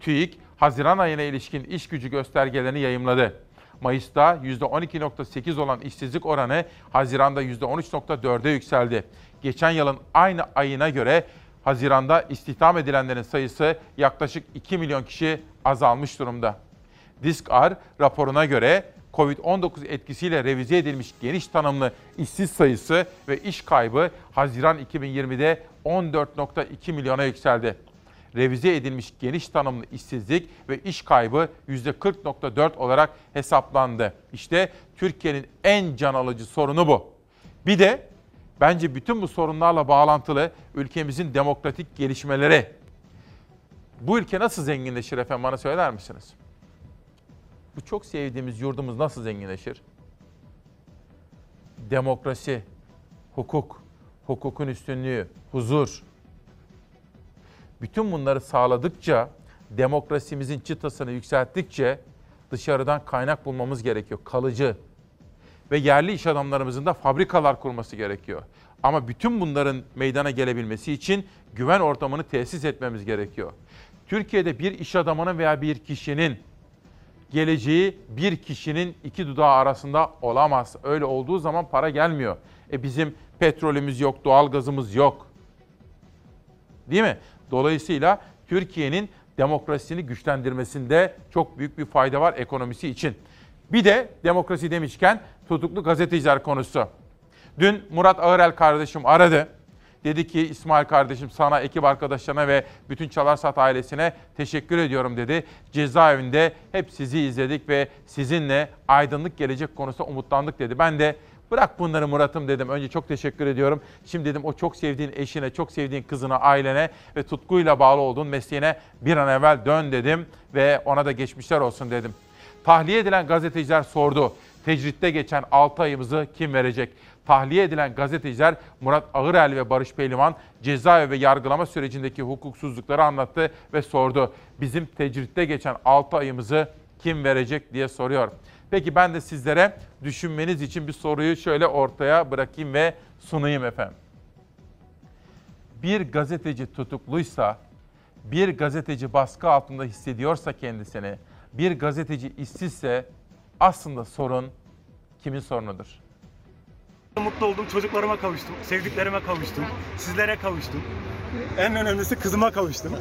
TÜİK, Haziran ayına ilişkin iş gücü göstergelerini yayımladı. Mayıs'ta yüzde on iki virgül sekiz olan işsizlik oranı Haziran'da yüzde on üç virgül dörde yükseldi. Geçen yılın aynı ayına göre Haziran'da istihdam edilenlerin sayısı yaklaşık iki milyon kişi azalmış durumda. DİSK-A R raporuna göre kovid on dokuz etkisiyle revize edilmiş geniş tanımlı işsiz sayısı ve iş kaybı Haziran iki bin yirmide on dört virgül iki milyona yükseldi. Revize edilmiş geniş tanımlı işsizlik ve iş kaybı yüzde kırk virgül dört olarak hesaplandı. İşte Türkiye'nin en can alıcı sorunu bu. Bir de bence bütün bu sorunlarla bağlantılı ülkemizin demokratik gelişmeleri. Bu ülke nasıl zenginleşir efendim, bana söyler misiniz? Bu çok sevdiğimiz yurdumuz nasıl zenginleşir? Demokrasi, hukuk, hukukun üstünlüğü, huzur. Bütün bunları sağladıkça, demokrasimizin çıtasını yükselttikçe dışarıdan kaynak bulmamız gerekiyor, kalıcı. Ve yerli iş adamlarımızın da fabrikalar kurması gerekiyor. Ama bütün bunların meydana gelebilmesi için güven ortamını tesis etmemiz gerekiyor. Türkiye'de bir iş adamının veya bir kişinin geleceği bir kişinin iki dudağı arasında olamaz. Öyle olduğu zaman para gelmiyor. E bizim petrolümüz yok, doğalgazımız yok. Değil mi? Dolayısıyla Türkiye'nin demokrasisini güçlendirmesinde çok büyük bir fayda var ekonomisi için. Bir de demokrasi demişken tutuklu gazeteciler konusu. Dün Murat Ağırel kardeşim aradı. Dedi ki İsmail kardeşim, sana, ekip arkadaşlarına ve bütün Çalarsat ailesine teşekkür ediyorum dedi. Cezaevinde hep sizi izledik ve sizinle aydınlık gelecek konusunda umutlandık dedi. Ben de bırak bunları Murat'ım dedim. Önce çok teşekkür ediyorum. Şimdi dedim o çok sevdiğin eşine, çok sevdiğin kızına, ailene ve tutkuyla bağlı olduğun mesleğine bir an evvel dön dedim. Ve ona da geçmişler olsun dedim. Tahliye edilen gazeteciler sordu. Tecritte geçen altı ayımızı kim verecek? Tahliye edilen gazeteciler Murat Ağırel ve Barış Pehlivan cezaevi ve yargılama sürecindeki hukuksuzlukları anlattı ve sordu. Bizim tecritte geçen altı ayımızı kim verecek diye soruyor. Peki ben de sizlere düşünmeniz için bir soruyu şöyle ortaya bırakayım ve sunayım efendim. Bir gazeteci tutukluysa, bir gazeteci baskı altında hissediyorsa kendisini, bir gazeteci işsizse aslında sorun kimin sorunudur? Mutlu oldum, çocuklarıma kavuştum, sevdiklerime kavuştum, sizlere kavuştum. En önemlisi kızıma kavuştum.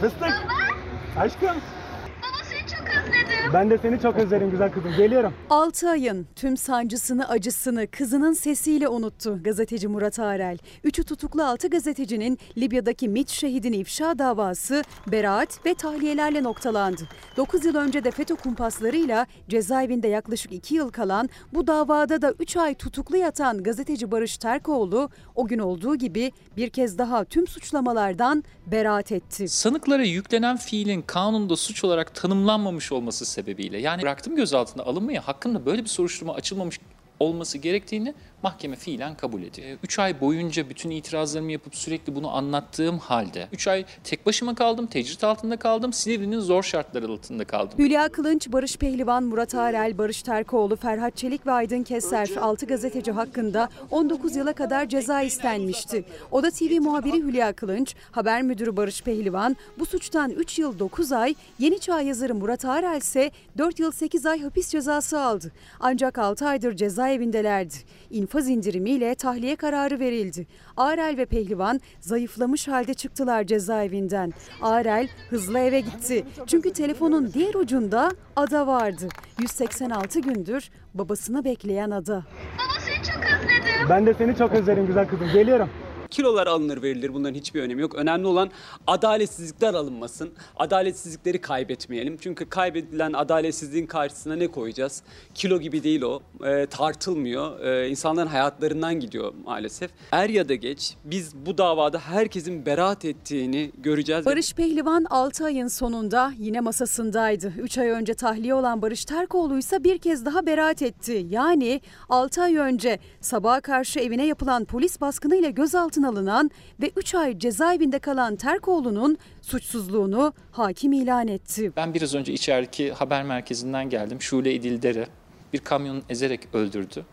Fıstık! Baba! Aşkım! Baba seni çok özledim. Ben de seni çok özlerim güzel kızım, geliyorum. altı ayın tüm sancısını, acısını kızının sesiyle unuttu gazeteci Murat Ağırel. Üçü tutuklu altı gazetecinin Libya'daki MİT şehidini ifşa davası beraat ve tahliyelerle noktalandı. dokuz yıl önce de FETÖ kumpaslarıyla cezaevinde yaklaşık iki yıl kalan, bu davada da üç ay tutuklu yatan gazeteci Barış Terkoğlu o gün olduğu gibi bir kez daha tüm suçlamalardan beraat etti. Sanıklara yüklenen fiilin kanunda suç olarak tanımlanmamış olması sebebiyle, yani bıraktım gözaltına alınmaya hakkında böyle bir soruşturma açılmamış olması gerektiğini mahkeme fiilen kabul ediyor. üç ay boyunca bütün itirazlarımı yapıp sürekli bunu anlattığım halde üç ay tek başıma kaldım, tecrit altında kaldım, Silivri'nin zor şartları altında kaldım. Hülya Kılınç, Barış Pehlivan, Murat Ağırel, Barış Terkoğlu, Ferhat Çelik ve Aydın Keser altı gazeteci hakkında on dokuz yıla kadar ceza istenmişti. Oda T V muhabiri Hülya Kılınç, haber müdürü Barış Pehlivan bu suçtan üç yıl dokuz ay, Yeni Çağ yazarı Murat Ağırel ise dört yıl sekiz ay hapis cezası aldı. Ancak altı aydır cezaevindelerdi. İnf Faz indirimiyle tahliye kararı verildi. Ağırel ve Pehlivan zayıflamış halde çıktılar cezaevinden. Ağırel hızla eve gitti. Çünkü telefonun diğer ucunda ada vardı. yüz seksen altı gündür babasını bekleyen ada. Baba seni çok özledim. Ben de seni çok özlerim güzel kızım. Geliyorum. kilolar alınır verilir, bunların hiçbir önemi yok. Önemli olan adaletsizlikler alınmasın, adaletsizlikleri kaybetmeyelim. Çünkü kaybedilen adaletsizliğin karşısına ne koyacağız? Kilo gibi değil o, e, tartılmıyor, e, insanların hayatlarından gidiyor maalesef. Er ya da geç biz bu davada herkesin beraat ettiğini göreceğiz. Barış Pehlivan altı ayın sonunda yine masasındaydı. üç ay önce tahliye olan Barış Terkoğlu ise bir kez daha beraat etti. Yani altı ay önce sabaha karşı evine yapılan polis baskınıyla gözaltına alınan ve üç ay cezaevinde kalan Terkoğlu'nun suçsuzluğunu hakim ilan etti. Ben biraz önce içerideki haber merkezinden geldim. Şule İdilder'i bir kamyonun ezerek öldürdü.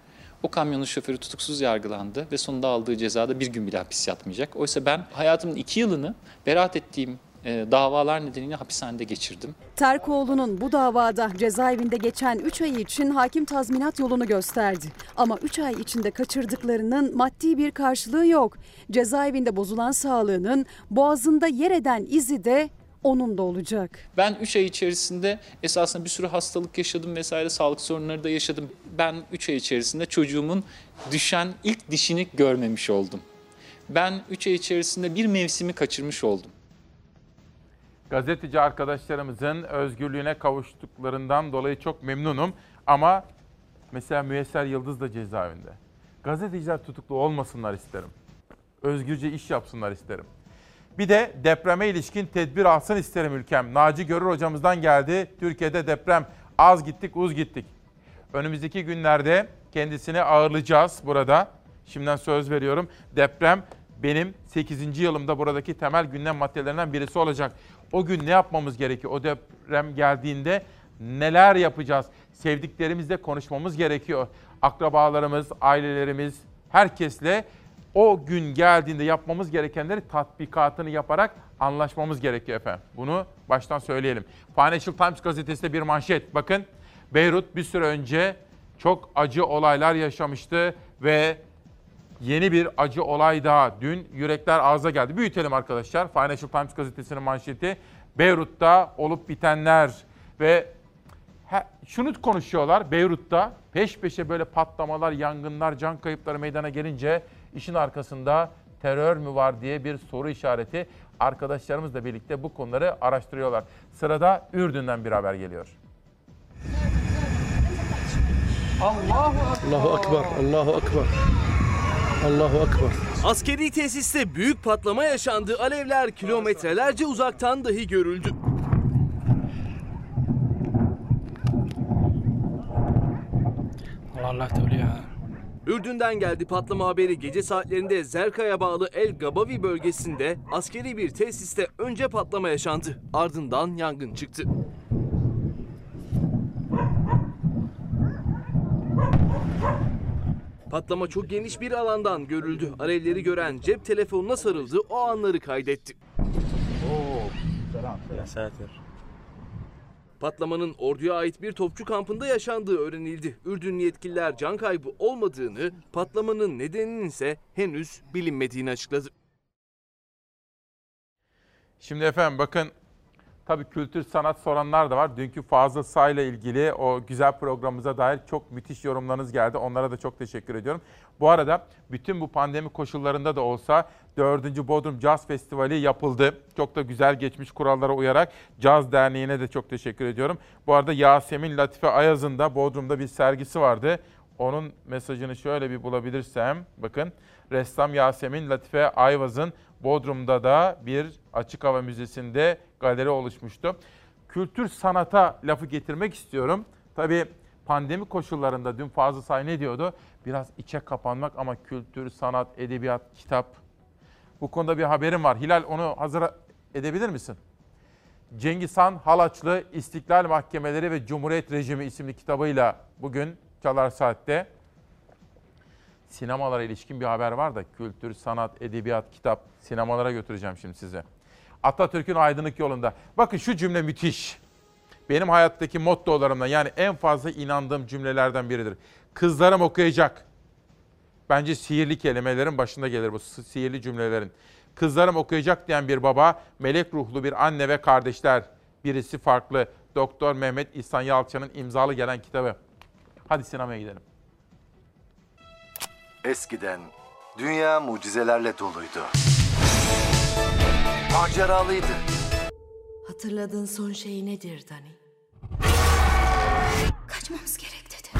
O kamyonun şoförü tutuksuz yargılandı ve sonunda aldığı cezada bir gün bile hapis yatmayacak. Oysa ben hayatımın iki yılını beraat ettiğim davalar nedeniyle hapishanede geçirdim. Terkoğlu'nun bu davada cezaevinde geçen üç ay için hakim tazminat yolunu gösterdi. Ama üç ay içinde kaçırdıklarının maddi bir karşılığı yok. Cezaevinde bozulan sağlığının boğazında yer eden izi de onun da olacak. Ben üç ay içerisinde esasında bir sürü hastalık yaşadım vesaire, sağlık sorunları da yaşadım. Ben üç ay içerisinde çocuğumun düşen ilk dişini görmemiş oldum. Ben üç ay içerisinde bir mevsimi kaçırmış oldum. Gazeteci arkadaşlarımızın özgürlüğüne kavuştuklarından dolayı çok memnunum. Ama mesela Müyesser Yıldız da cezaevinde. Gazeteciler tutuklu olmasınlar isterim. Özgürce iş yapsınlar isterim. Bir de depreme ilişkin tedbir alsın isterim ülkem. Naci Görür hocamızdan geldi. Türkiye'de deprem. Az gittik, uz gittik. Önümüzdeki günlerde kendisini ağırlayacağız burada. Şimdiden söz veriyorum. Deprem benim sekizinci yılımda buradaki temel gündem maddelerinden birisi olacak. O gün ne yapmamız gerekiyor? O deprem geldiğinde neler yapacağız? Sevdiklerimizle konuşmamız gerekiyor. Akrabalarımız, ailelerimiz, herkesle o gün geldiğinde yapmamız gerekenleri tatbikatını yaparak anlaşmamız gerekiyor efendim. Bunu baştan söyleyelim. Financial Times gazetesinde bir manşet. Bakın, Beyrut bir süre önce çok acı olaylar yaşamıştı ve yeni bir acı olay daha. Dün yürekler ağza geldi. Büyütelim arkadaşlar. Financial Times gazetesinin manşeti. Beyrut'ta olup bitenler ve şunu konuşuyorlar. Beyrut'ta peş peşe böyle patlamalar, yangınlar, can kayıpları meydana gelince işin arkasında terör mü var diye bir soru işareti. Arkadaşlarımızla birlikte bu konuları araştırıyorlar. Sırada Ürdün'den bir haber geliyor. Allahu Akbar, Allahu Akbar. Allahu Akbar. Askeri tesiste büyük patlama yaşandı. Alevler kilometrelerce uzaktan dahi görüldü. Allah Teala. Ürdün'den geldi patlama haberi. Gece saatlerinde Zerka'ya bağlı El Gabavi bölgesinde askeri bir tesiste önce patlama yaşandı. Ardından yangın çıktı. Patlama çok geniş bir alandan görüldü. Alevleri gören cep telefonuna sarıldı, o anları kaydetti. Patlamanın orduya ait bir topçu kampında yaşandığı öğrenildi. Ürdünlü yetkililer can kaybı olmadığını, patlamanın nedeninin ise henüz bilinmediğini açıkladı. Şimdi efendim bakın, tabii kültür sanat soranlar da var. Dünkü Fazıl Say ile ilgili o güzel programımıza dair çok müthiş yorumlarınız geldi. Onlara da çok teşekkür ediyorum. Bu arada bütün bu pandemi koşullarında da olsa dördüncü Bodrum Caz Festivali yapıldı. Çok da güzel geçmiş, kurallara uyarak. Caz Derneği'ne de çok teşekkür ediyorum. Bu arada Yasemin Latife Ayaz'ın da Bodrum'da bir sergisi vardı. Onun mesajını şöyle bir bulabilirsem. Bakın, ressam Yasemin Latife Ayaz'ın Bodrum'da da bir açık hava müzesinde galeri oluşmuştu. Kültür sanata lafı getirmek istiyorum. Tabii pandemi koşullarında dün Fazıl Say ne diyordu? Biraz içe kapanmak ama kültür, sanat, edebiyat, kitap. Bu konuda bir haberim var. Hilal, onu hazır edebilir misin? Cengiz Han Halaçlı İstiklal Mahkemeleri ve Cumhuriyet Rejimi isimli kitabıyla bugün Çalar Saat'te sinemalara ilişkin bir haber var da kültür, sanat, edebiyat, kitap, sinemalara götüreceğim şimdi size. Atatürk'ün aydınlık yolunda. Bakın şu cümle müthiş. Benim hayattaki mottolarımdan, yani en fazla inandığım cümlelerden biridir. Kızlarım okuyacak. Bence sihirli kelimelerin başında gelir bu sihirli cümlelerin. Kızlarım okuyacak diyen bir baba, melek ruhlu bir anne ve kardeşler. Birisi farklı. Doktor Mehmet İhsan Yalçın'ın imzalı gelen kitabı. Hadi sinemaya gidelim. Eskiden Dünya mucizelerle doluydu. Maceralıydı. Hatırladığın son şey nedir Dani? Kaçmamız gerek dedi.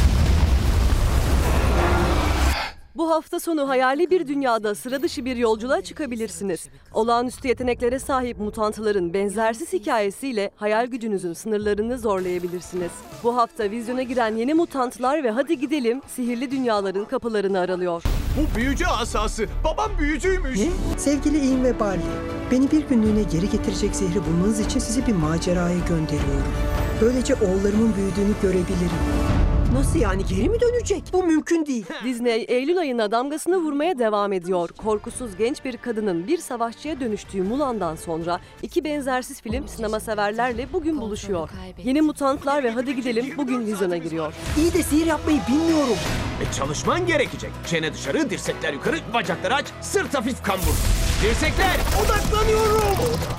Bu hafta sonu hayali bir dünyada sıra dışı bir yolculuğa çıkabilirsiniz. Olağanüstü yeteneklere sahip mutantların benzersiz hikayesiyle hayal gücünüzün sınırlarını zorlayabilirsiniz. Bu hafta vizyona giren yeni mutantlar ve hadi gidelim sihirli dünyaların kapılarını aralıyor. Bu büyücü asası. Babam büyücüymüş. Ne? Sevgili İyim ve Barley, beni bir günlüğüne geri getirecek zehri bulmanız için sizi bir maceraya gönderiyorum. Böylece oğullarımın büyüdüğünü görebilirim. Nasıl yani, geri mi dönecek? Bu mümkün değil. Disney Eylül ayına damgasını vurmaya devam ediyor. Korkusuz genç bir kadının bir savaşçıya dönüştüğü Mulan'dan sonra iki benzersiz film sinema severlerle bugün buluşuyor. Yeni Mutantlar ve Hadi Gidelim bugün vizyona giriyor. İyi de sihir yapmayı bilmiyorum. E çalışman gerekecek. Çene dışarı, dirsekler yukarı, bacakları aç, sırt hafif kambur. Dirsekler, odaklanıyorum.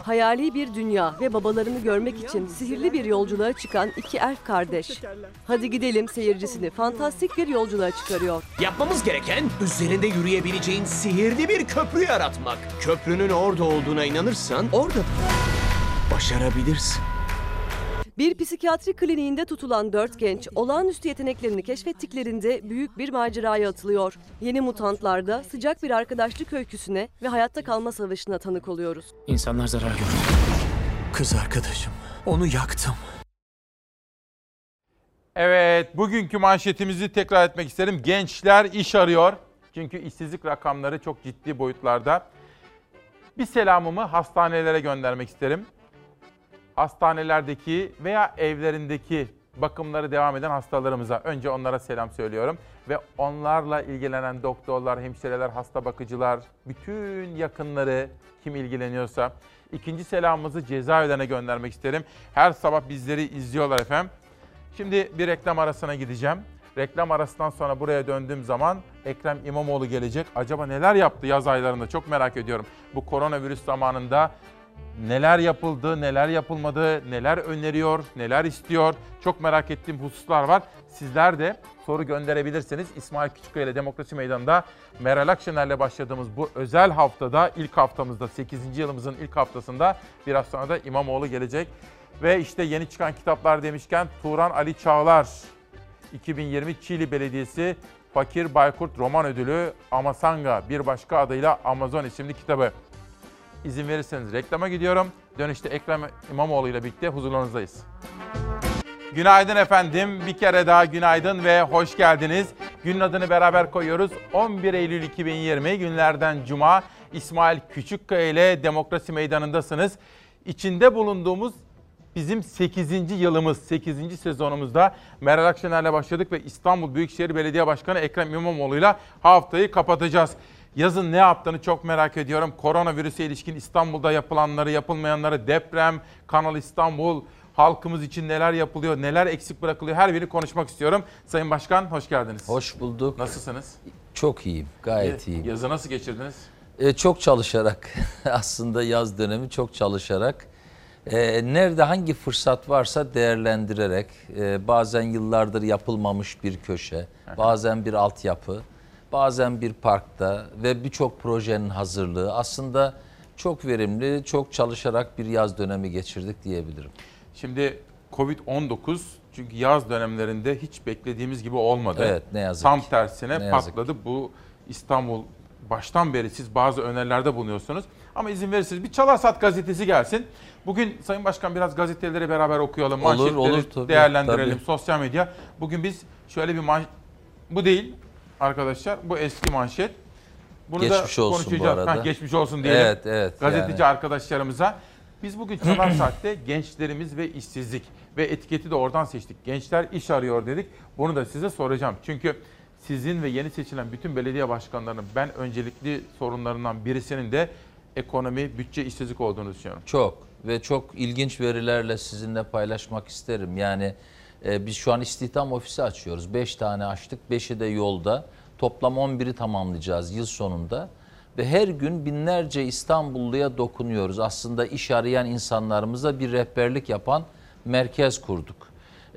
Hayali bir dünya ve babalarını görmek için sihirli bir yolculuğa çıkan iki elf kardeş. Hadi Gidelim seyircisini fantastik bir yolculuğa çıkarıyor. Yapmamız gereken üzerinde yürüyebileceğin sihirli bir köprü yaratmak. Köprünün orada olduğuna inanırsan orada başarabilirsin. Bir psikiyatri kliniğinde tutulan dört genç, olağanüstü yeteneklerini keşfettiklerinde büyük bir maceraya atılıyor. Yeni Mutantlar'da sıcak bir arkadaşlık öyküsüne ve hayatta kalma savaşına tanık oluyoruz. İnsanlar zarar gördü. Kız arkadaşım, onu yaktım. Evet, bugünkü manşetimizi tekrar etmek isterim. Gençler iş arıyor. Çünkü işsizlik rakamları çok ciddi boyutlarda. Bir selamımı hastanelere göndermek isterim. Hastanelerdeki veya evlerindeki bakımları devam eden hastalarımıza önce onlara selam söylüyorum. Ve onlarla ilgilenen doktorlar, hemşireler, hasta bakıcılar, bütün yakınları kim ilgileniyorsa. İkinci selamımızı cezaevlerine göndermek isterim. Her sabah bizleri izliyorlar efendim. Şimdi bir reklam arasına gideceğim. Reklam arasından sonra buraya döndüğüm zaman Ekrem İmamoğlu gelecek. Acaba neler yaptı yaz aylarında, çok merak ediyorum. Bu koronavirüs zamanında neler yapıldı, neler yapılmadı, neler öneriyor, neler istiyor. Çok merak ettiğim hususlar var. Sizler de soru gönderebilirsiniz. İsmail Küçükkaya ile Demokrasi Meydanı'nda Meral Akşener'le başladığımız bu özel haftada, ilk haftamızda, sekizinci yılımızın ilk haftasında biraz sonra da İmamoğlu gelecek. Ve işte yeni çıkan kitaplar demişken Turan Ali Çağlar, iki bin yirmi Çiğli Belediyesi Fakir Baykurt Roman Ödülü Amasanga, bir başka adıyla Amazon isimli kitabı. İzin verirseniz reklama gidiyorum. Dönüşte Ekrem İmamoğlu ile birlikte huzurlarınızdayız. Günaydın efendim. Bir kere daha günaydın ve hoş geldiniz. Günün adını beraber koyuyoruz. on bir Eylül iki bin yirmi günlerden cuma. İsmail Küçükkaya ile Demokrasi Meydanı'ndasınız. İçinde bulunduğumuz bizim sekizinci yılımız, sekizinci sezonumuzda Meral Akşener'le başladık ve İstanbul Büyükşehir Belediye Başkanı Ekrem İmamoğlu'yla haftayı kapatacağız. Yazın ne yaptığını çok merak ediyorum. Koronavirüse ilişkin İstanbul'da yapılanları, yapılmayanları, deprem, Kanal İstanbul, halkımız için neler yapılıyor, neler eksik bırakılıyor, her biri konuşmak istiyorum. Sayın Başkan, hoş geldiniz. Hoş bulduk. Nasılsınız? Çok iyiyim, gayet e, iyiyim. Yazı nasıl geçirdiniz? E, çok çalışarak, aslında yaz dönemi çok çalışarak. E, nerede hangi fırsat varsa değerlendirerek, e, bazen yıllardır yapılmamış bir köşe, bazen bir altyapı, bazen bir parkta ve birçok projenin hazırlığı. Aslında çok verimli, çok çalışarak bir yaz dönemi geçirdik diyebilirim. Şimdi covid on dokuz çünkü yaz dönemlerinde hiç beklediğimiz gibi olmadı. Evet, ne yazık Tam ki. tersine ne patladı. Bu İstanbul baştan beri siz bazı önerilerde bulunuyorsunuz. Ama izin verirseniz bir Çalarsat gazetesi gelsin. Bugün Sayın Başkan biraz gazeteleri beraber okuyalım. Olur, manşetleri olur, tabii, değerlendirelim. Tabii. Sosyal medya. Bugün biz şöyle bir manşet... Bu değil... Arkadaşlar bu eski manşet. Bunu geçmiş da olsun bu arada. Ha, geçmiş olsun diyelim. Evet, evet, gazeteci yani arkadaşlarımıza. Biz bugün Çalar Saat'te gençlerimiz ve işsizlik ve etiketi de oradan seçtik. Gençler iş arıyor dedik. Bunu da size soracağım. Çünkü sizin ve yeni seçilen bütün belediye başkanlarının ben öncelikli sorunlarından birisinin de ekonomi, bütçe, işsizlik olduğunu düşünüyorum. Çok ve çok ilginç verilerle sizinle paylaşmak isterim. Yani Ee, biz şu an istihdam ofisi açıyoruz. beş tane açtık, beşi de yolda. Toplam on biri tamamlayacağız yıl sonunda. Ve her gün binlerce İstanbulluya dokunuyoruz. Aslında iş arayan insanlarımıza bir rehberlik yapan merkez kurduk.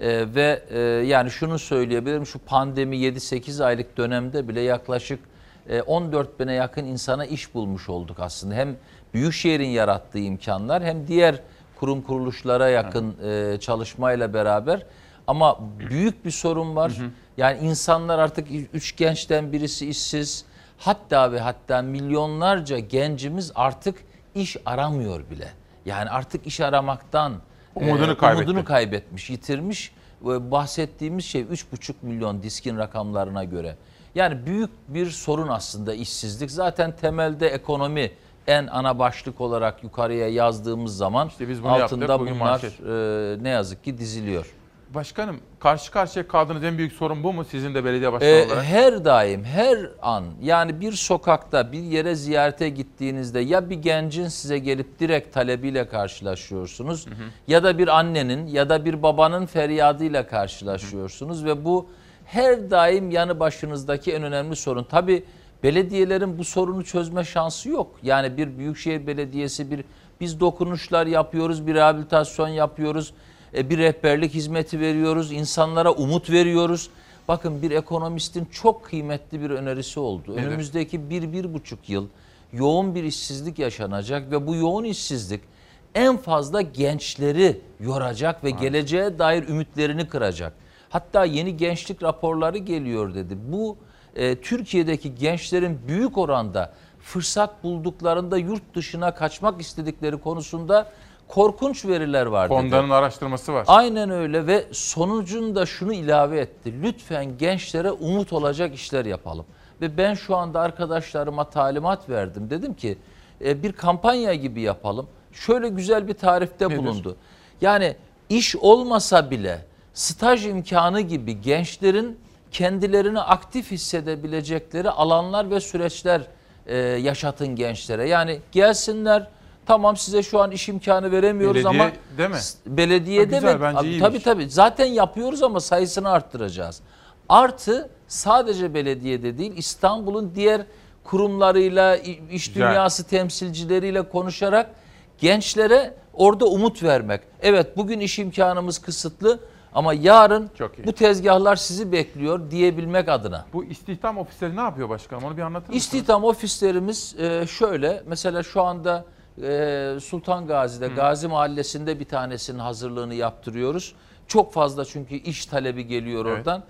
Ee, ve e, yani şunu söyleyebilirim, şu pandemi yedi sekiz aylık dönemde bile yaklaşık on dört bine yakın insana iş bulmuş olduk aslında. Hem büyükşehirin yarattığı imkanlar hem diğer kurum kuruluşlara yakın evet. çalışmayla beraber. Ama büyük bir sorun var. Hı hı. Yani insanlar artık üç gençten birisi işsiz. Hatta ve hatta milyonlarca gencimiz artık iş aramıyor bile. Yani artık iş aramaktan umudunu, e, kaybetti. umudunu kaybetmiş, yitirmiş. Bahsettiğimiz şey üç buçuk milyon diskin rakamlarına göre. Yani büyük bir sorun aslında işsizlik. Zaten temelde ekonomi en ana başlık olarak yukarıya yazdığımız zaman işte biz bunu altında yaptık, bunlar e, ne yazık ki diziliyor. Başkanım, karşı karşıya kaldığınız en büyük sorun bu mu sizin de belediye başkanı ee, olarak? Her daim, her an, yani bir sokakta, bir yere ziyarete gittiğinizde ya bir gencin size gelip direkt talebiyle karşılaşıyorsunuz, hı hı. ya da bir annenin ya da bir babanın feryadıyla karşılaşıyorsunuz, hı. ve bu her daim yanı başınızdaki en önemli sorun. Tabii belediyelerin bu sorunu çözme şansı yok. Yani bir büyükşehir belediyesi, bir biz dokunuşlar yapıyoruz, bir rehabilitasyon yapıyoruz, bir rehberlik hizmeti veriyoruz, insanlara umut veriyoruz. Bakın, bir ekonomistin çok kıymetli bir önerisi oldu. Evet. Önümüzdeki bir, bir buçuk yıl yoğun bir işsizlik yaşanacak ve bu yoğun işsizlik en fazla gençleri yoracak ve evet. geleceğe dair ümitlerini kıracak. Hatta yeni gençlik raporları geliyor dedi. Bu e, Türkiye'deki gençlerin büyük oranda fırsat bulduklarında yurt dışına kaçmak istedikleri konusunda korkunç veriler var. Fondanın araştırması var. Aynen öyle ve sonucunda şunu ilave etti. Lütfen gençlere umut olacak işler yapalım. Ve ben şu anda arkadaşlarıma talimat verdim. Dedim ki bir kampanya gibi yapalım. Şöyle güzel bir tarifte Nedir? bulundu. Yani iş olmasa bile staj imkanı gibi gençlerin kendilerini aktif hissedebilecekleri alanlar ve süreçler yaşatın gençlere. Yani gelsinler. Tamam, size şu an iş imkanı veremiyoruz belediye, ama değil mi? belediye de mi? Tabii tabii zaten yapıyoruz ama sayısını arttıracağız. Artı sadece belediyede değil, İstanbul'un diğer kurumlarıyla, iş güzel. dünyası temsilcileriyle konuşarak gençlere orada umut vermek. Evet, bugün iş imkanımız kısıtlı ama yarın bu tezgahlar sizi bekliyor diyebilmek adına. Bu istihdam ofisleri ne yapıyor başkanım, onu bir anlatır mısınız? İstihdam ofislerimiz şöyle, mesela şu anda Sultan Gazi'de, hmm. Gazi Mahallesi'nde bir tanesinin hazırlığını yaptırıyoruz. Çok fazla çünkü iş talebi geliyor evet. oradan.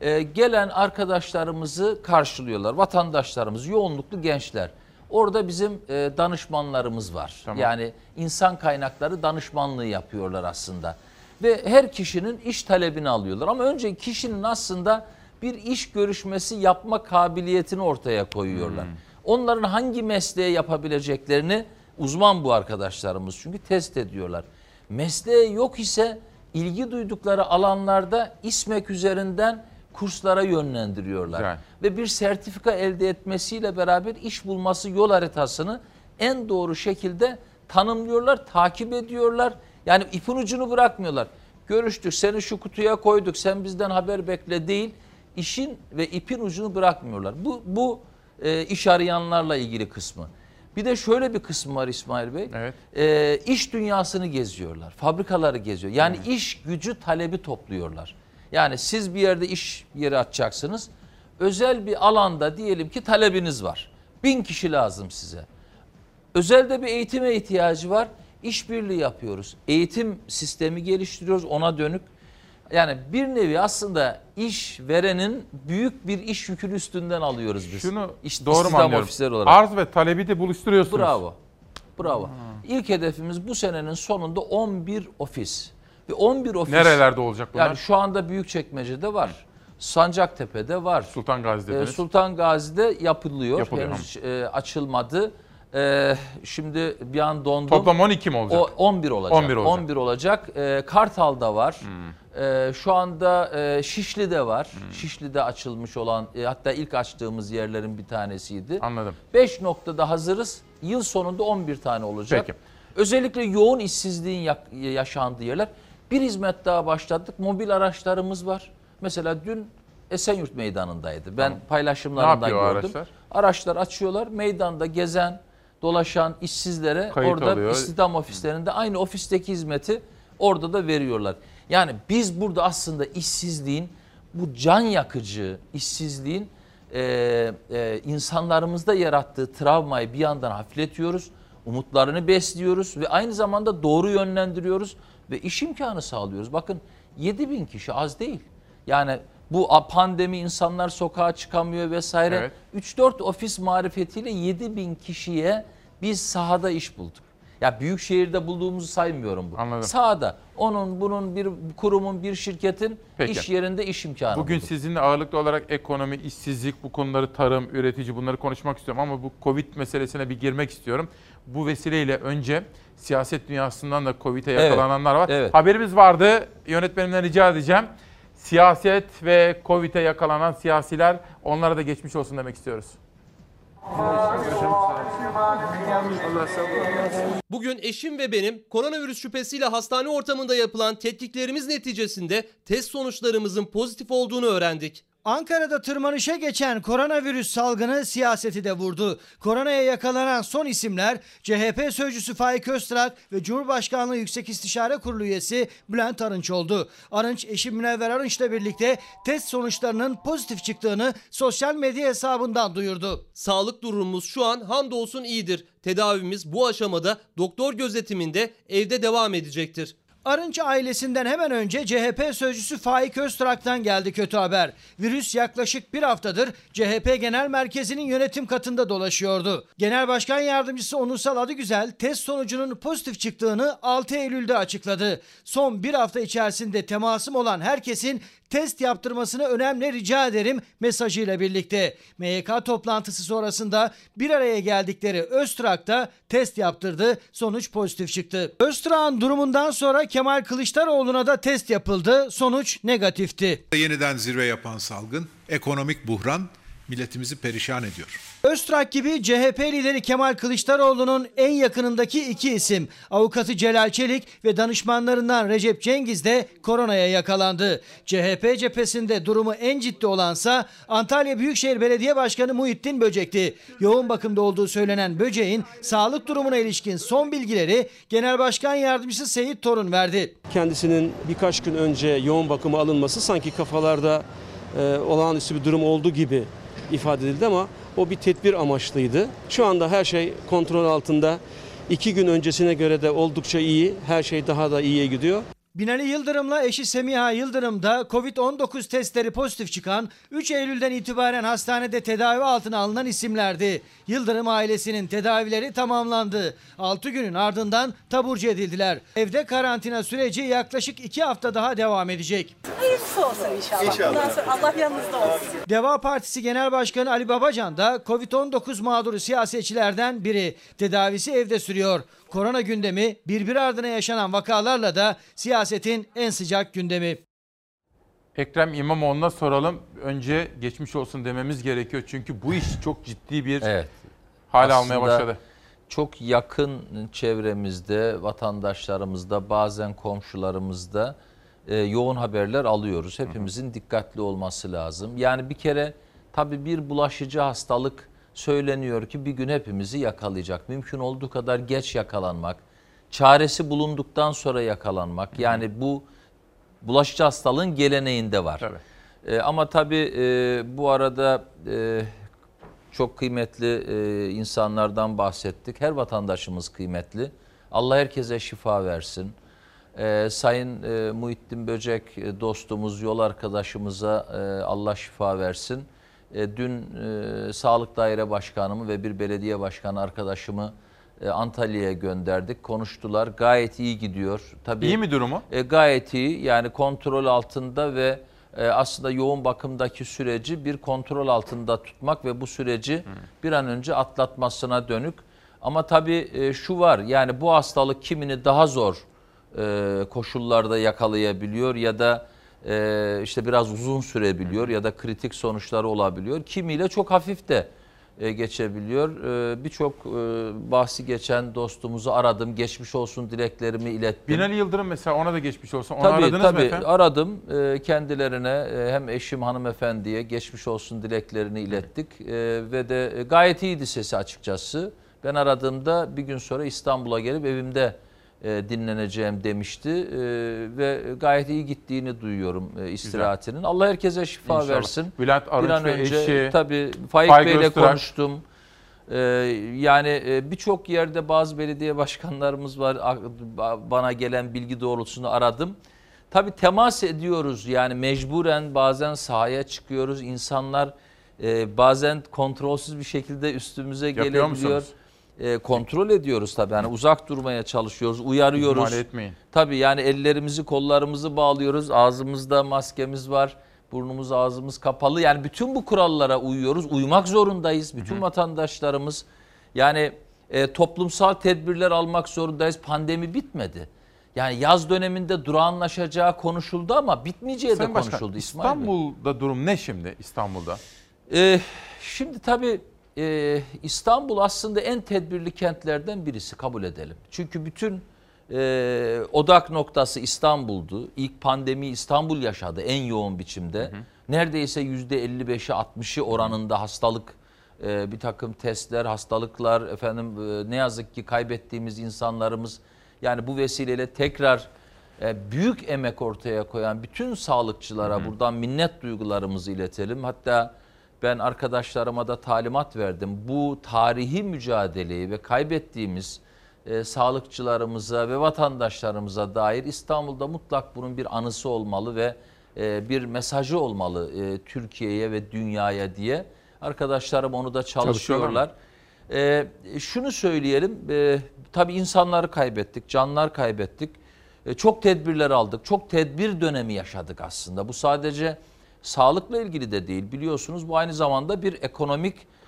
Ee, gelen arkadaşlarımızı karşılıyorlar. Vatandaşlarımız, yoğunluklu gençler. Orada bizim e, danışmanlarımız var. Tamam. Yani insan kaynakları danışmanlığı yapıyorlar aslında. Ve her kişinin iş talebini alıyorlar. Ama önce kişinin aslında bir iş görüşmesi yapma kabiliyetini ortaya koyuyorlar. Hmm. Onların hangi mesleği yapabileceklerini uzman bu arkadaşlarımız çünkü test ediyorlar. Mesleği yok ise ilgi duydukları alanlarda İSMEK üzerinden kurslara yönlendiriyorlar. Güzel. Ve bir sertifika elde etmesiyle beraber iş bulması yol haritasını en doğru şekilde tanımlıyorlar, takip ediyorlar. Yani ipin ucunu bırakmıyorlar. Görüştük, seni şu kutuya koyduk, sen bizden haber bekle değil. İşin ve ipin ucunu bırakmıyorlar. Bu, bu e, iş arayanlarla ilgili kısmı. Bir de şöyle bir kısmı var İsmail Bey, evet. e, iş dünyasını geziyorlar, fabrikaları geziyor. Yani evet. iş gücü talebi topluyorlar. Yani siz bir yerde iş yeri açacaksınız, özel bir alanda diyelim ki talebiniz var. Bin kişi lazım size. Özelde bir eğitime ihtiyacı var, işbirliği yapıyoruz. Eğitim sistemi geliştiriyoruz ona dönük. Yani bir nevi aslında iş verenin büyük bir iş yükünü üstünden alıyoruz biz. Şunu İş, doğru mu anlıyorum? Arz ve talebi de buluşturuyorsunuz. Bravo. Bravo. Hmm. İlk hedefimiz bu senenin sonunda on bir ofis. Ve on bir ofis. Nerelerde olacak bunlar? Yani şu anda Büyükçekmece'de var. Sancaktepe'de var. Sultan Gazi'de. Ee, Sultan Gazi'de yapılıyor. yapılıyor. Henüz e, açılmadı. E, şimdi bir an dondum. Toplam on iki mi olacak? O, on bir olacak. on bir olacak. on bir olacak. E, Kartal'da var. Hmm. Ee, şu anda e, Şişli'de var. Hmm. Şişli'de açılmış olan e, hatta ilk açtığımız yerlerin bir tanesiydi. Anladım. beş noktada hazırız. Yıl sonunda on bir tane olacak. Peki. Özellikle yoğun işsizliğin yaşandığı yerler. Bir hizmet daha başlattık. Mobil araçlarımız var. Mesela dün Esenyurt Meydanı'ndaydı. Ben tamam. paylaşımlarından gördüm. Araçlar? Araçlar açıyorlar. Meydanda gezen, dolaşan işsizlere kayıt orada oluyor. İstihdam ofislerinde aynı ofisteki hizmeti orada da veriyorlar. Yani biz burada aslında işsizliğin, bu can yakıcı işsizliğin e, e, insanlarımızda yarattığı travmayı bir yandan hafifletiyoruz, umutlarını besliyoruz ve aynı zamanda doğru yönlendiriyoruz ve iş imkanı sağlıyoruz. Bakın yedi bin kişi az değil. Yani bu pandemi, insanlar sokağa çıkamıyor vesaire. Evet. üç dört ofis marifetiyle yedi bin kişiye biz sahada iş bulduk. Ya büyük şehirde bulduğumuzu saymıyorum bu. Anladım. Sahada onun bunun bir kurumun, bir şirketin, peki, iş yerinde iş imkanı. Bugün bulduk. Sizinle ağırlıklı olarak ekonomi, işsizlik, bu konuları, tarım, üretici, bunları konuşmak istiyorum ama bu Covid meselesine bir girmek istiyorum. Bu vesileyle önce siyaset dünyasından da Covid'e yakalananlar, evet, var. Evet. Haberimiz vardı. Yönetmenimden rica edeceğim. Siyaset ve Covid'e yakalanan siyasiler, onlara da geçmiş olsun demek istiyoruz. Bugün eşim ve benim koronavirüs şüphesiyle hastane ortamında yapılan tetkiklerimiz neticesinde test sonuçlarımızın pozitif olduğunu öğrendik. Ankara'da tırmanışa geçen koronavirüs salgını siyaseti de vurdu. Koronaya yakalanan son isimler C H P sözcüsü Faik Öztrak ve Cumhurbaşkanlığı Yüksek İstişare Kurulu üyesi Bülent Arınç oldu. Arınç, eşi Münevver Arınç'la birlikte test sonuçlarının pozitif çıktığını sosyal medya hesabından duyurdu. Sağlık durumumuz şu an hamdolsun iyidir. Tedavimiz bu aşamada doktor gözetiminde evde devam edecektir. Arınç ailesinden hemen önce C H P sözcüsü Faik Öztrak'tan geldi kötü haber. Virüs yaklaşık bir haftadır C H P Genel Merkezi'nin yönetim katında dolaşıyordu. Genel Başkan Yardımcısı Onursal Adıgüzel test sonucunun pozitif çıktığını altı Eylül'de açıkladı. Son bir hafta içerisinde temasım olan herkesin test yaptırmasını önemli rica ederim mesajıyla birlikte. M Y K toplantısı sonrasında bir araya geldikleri Öztrak'ta test yaptırdı. Sonuç pozitif çıktı. Öztrak'ın durumundan sonra Kemal Kılıçdaroğlu'na da test yapıldı. Sonuç negatifti. Yeniden zirve yapan salgın, ekonomik buhran milletimizi perişan ediyor. Öztrak gibi C H P lideri Kemal Kılıçdaroğlu'nun en yakınındaki iki isim, avukatı Celal Çelik ve danışmanlarından Recep Cengiz de koronaya yakalandı. C H P cephesinde durumu en ciddi olansa Antalya Büyükşehir Belediye Başkanı Muhittin Böcek'ti. Yoğun bakımda olduğu söylenen Böcek'in sağlık durumuna ilişkin son bilgileri Genel Başkan Yardımcısı Seyit Torun verdi. Kendisinin birkaç gün önce yoğun bakıma alınması sanki kafalarda e, olağanüstü bir durum olduğu gibi ifade edildi ama o bir tedbir amaçlıydı. Şu anda her şey kontrol altında. İki gün öncesine göre de oldukça iyi. Her şey daha da iyiye gidiyor. Binali Yıldırım'la eşi Semiha Yıldırım'da Covid on dokuz testleri pozitif çıkan, üç Eylül'den itibaren hastanede tedavi altına alınan isimlerdi. Yıldırım ailesinin tedavileri tamamlandı. altı günün ardından taburcu edildiler. Evde karantina süreci yaklaşık iki hafta daha devam edecek. Hayırlısı olsun inşallah. İnşallah. Bundan sonra Allah yanınızda olsun. Deva Partisi Genel Başkanı Ali Babacan da Covid on dokuz mağduru siyasetçilerden biri. Tedavisi evde sürüyor. Korona gündemi birbiri ardına yaşanan vakalarla da siyasetin en sıcak gündemi. Ekrem İmamoğlu'na soralım. Önce geçmiş olsun dememiz gerekiyor. Çünkü bu iş çok ciddi bir, evet, hal almaya başladı. Çok yakın çevremizde, vatandaşlarımızda, bazen komşularımızda e, yoğun haberler alıyoruz. Hepimizin dikkatli olması lazım. Yani bir kere tabii bir bulaşıcı hastalık söyleniyor ki bir gün hepimizi yakalayacak. Mümkün olduğu kadar geç yakalanmak, çaresi bulunduktan sonra yakalanmak. Yani bu bulaşıcı hastalığın geleneğinde var. Tabii. E, ama tabii e, bu arada e, çok kıymetli e, insanlardan bahsettik. Her vatandaşımız kıymetli. Allah herkese şifa versin. E, Sayın e, Muhittin Böcek e, dostumuz, yol arkadaşımıza e, Allah şifa versin. Dün e, Sağlık Daire Başkanımı ve bir belediye başkanı arkadaşımı e, Antalya'ya gönderdik. Konuştular. Gayet iyi gidiyor. Tabii, İyi mi durumu? E, gayet iyi. Yani kontrol altında ve e, aslında yoğun bakımdaki süreci bir kontrol altında tutmak ve bu süreci hmm. bir an önce atlatmasına dönük. Ama tabii e, şu var, yani bu hastalık kimini daha zor e, koşullarda yakalayabiliyor ya da Ee, işte biraz uzun sürebiliyor ya da kritik sonuçları olabiliyor. Kimiyle çok hafif de e, geçebiliyor. Ee, Birçok e, bahsi geçen dostumuzu aradım. Geçmiş olsun dileklerimi ilettim. Binali Yıldırım mesela, ona da geçmiş olsun. Onu tabii, aradınız tabii, mı efendim? Aradım. E, kendilerine e, hem eşim hanımefendiye geçmiş olsun dileklerini ilettik. E, ve de e, gayet iyiydi sesi açıkçası. Ben aradığımda bir gün sonra İstanbul'a gelip evimde dinleneceğim demişti ve gayet iyi gittiğini duyuyorum istirahatinin. Güzel. Allah herkese şifa İnşallah. versin. Bülent Arınç bir an ve önce, eşi tabii Faik Bey ile konuştum. Yani birçok yerde bazı belediye başkanlarımız var. Bana gelen bilgi doğrultusunu aradım. Tabii temas ediyoruz, yani mecburen bazen sahaya çıkıyoruz. İnsanlar bazen kontrolsüz bir şekilde üstümüze Yapıyor gelebiliyor. Musunuz? E, kontrol ediyoruz tabii, yani uzak durmaya çalışıyoruz, uyarıyoruz. İhmal etmeyin. Tabii, yani ellerimizi kollarımızı bağlıyoruz, ağzımızda maskemiz var, burnumuz ağzımız kapalı. Yani bütün bu kurallara uyuyoruz, uymak zorundayız. Bütün Hı-hı. vatandaşlarımız, yani e, toplumsal tedbirler almak zorundayız. Pandemi bitmedi. Yani yaz döneminde durağanlaşacağı konuşuldu ama bitmeyeceği Sayın de Başkan, konuşuldu İsmail İstanbul'da Bey. Durum ne şimdi İstanbul'da? E, şimdi tabii... Ee, İstanbul aslında en tedbirli kentlerden birisi, kabul edelim. Çünkü bütün e, odak noktası İstanbul'du. İlk pandemi İstanbul yaşadı en yoğun biçimde. Hı hı. Neredeyse yüzde elli beşi altmışı oranında hastalık, e, bir takım testler, hastalıklar, efendim e, ne yazık ki kaybettiğimiz insanlarımız. Yani bu vesileyle tekrar e, büyük emek ortaya koyan bütün sağlıkçılara hı hı. buradan minnet duygularımızı iletelim. Hatta ben arkadaşlarıma da talimat verdim. Bu tarihi mücadeleyi ve kaybettiğimiz e, sağlıkçılarımıza ve vatandaşlarımıza dair İstanbul'da mutlak bunun bir anısı olmalı ve e, bir mesajı olmalı e, Türkiye'ye ve dünyaya diye. Arkadaşlarım onu da çalışıyorlar. E, şunu söyleyelim, e, tabii insanları kaybettik, canlar kaybettik. E, çok tedbirler aldık, çok tedbir dönemi yaşadık aslında. Bu sadece... Sağlıkla ilgili de değil, biliyorsunuz bu aynı zamanda bir ekonomik e,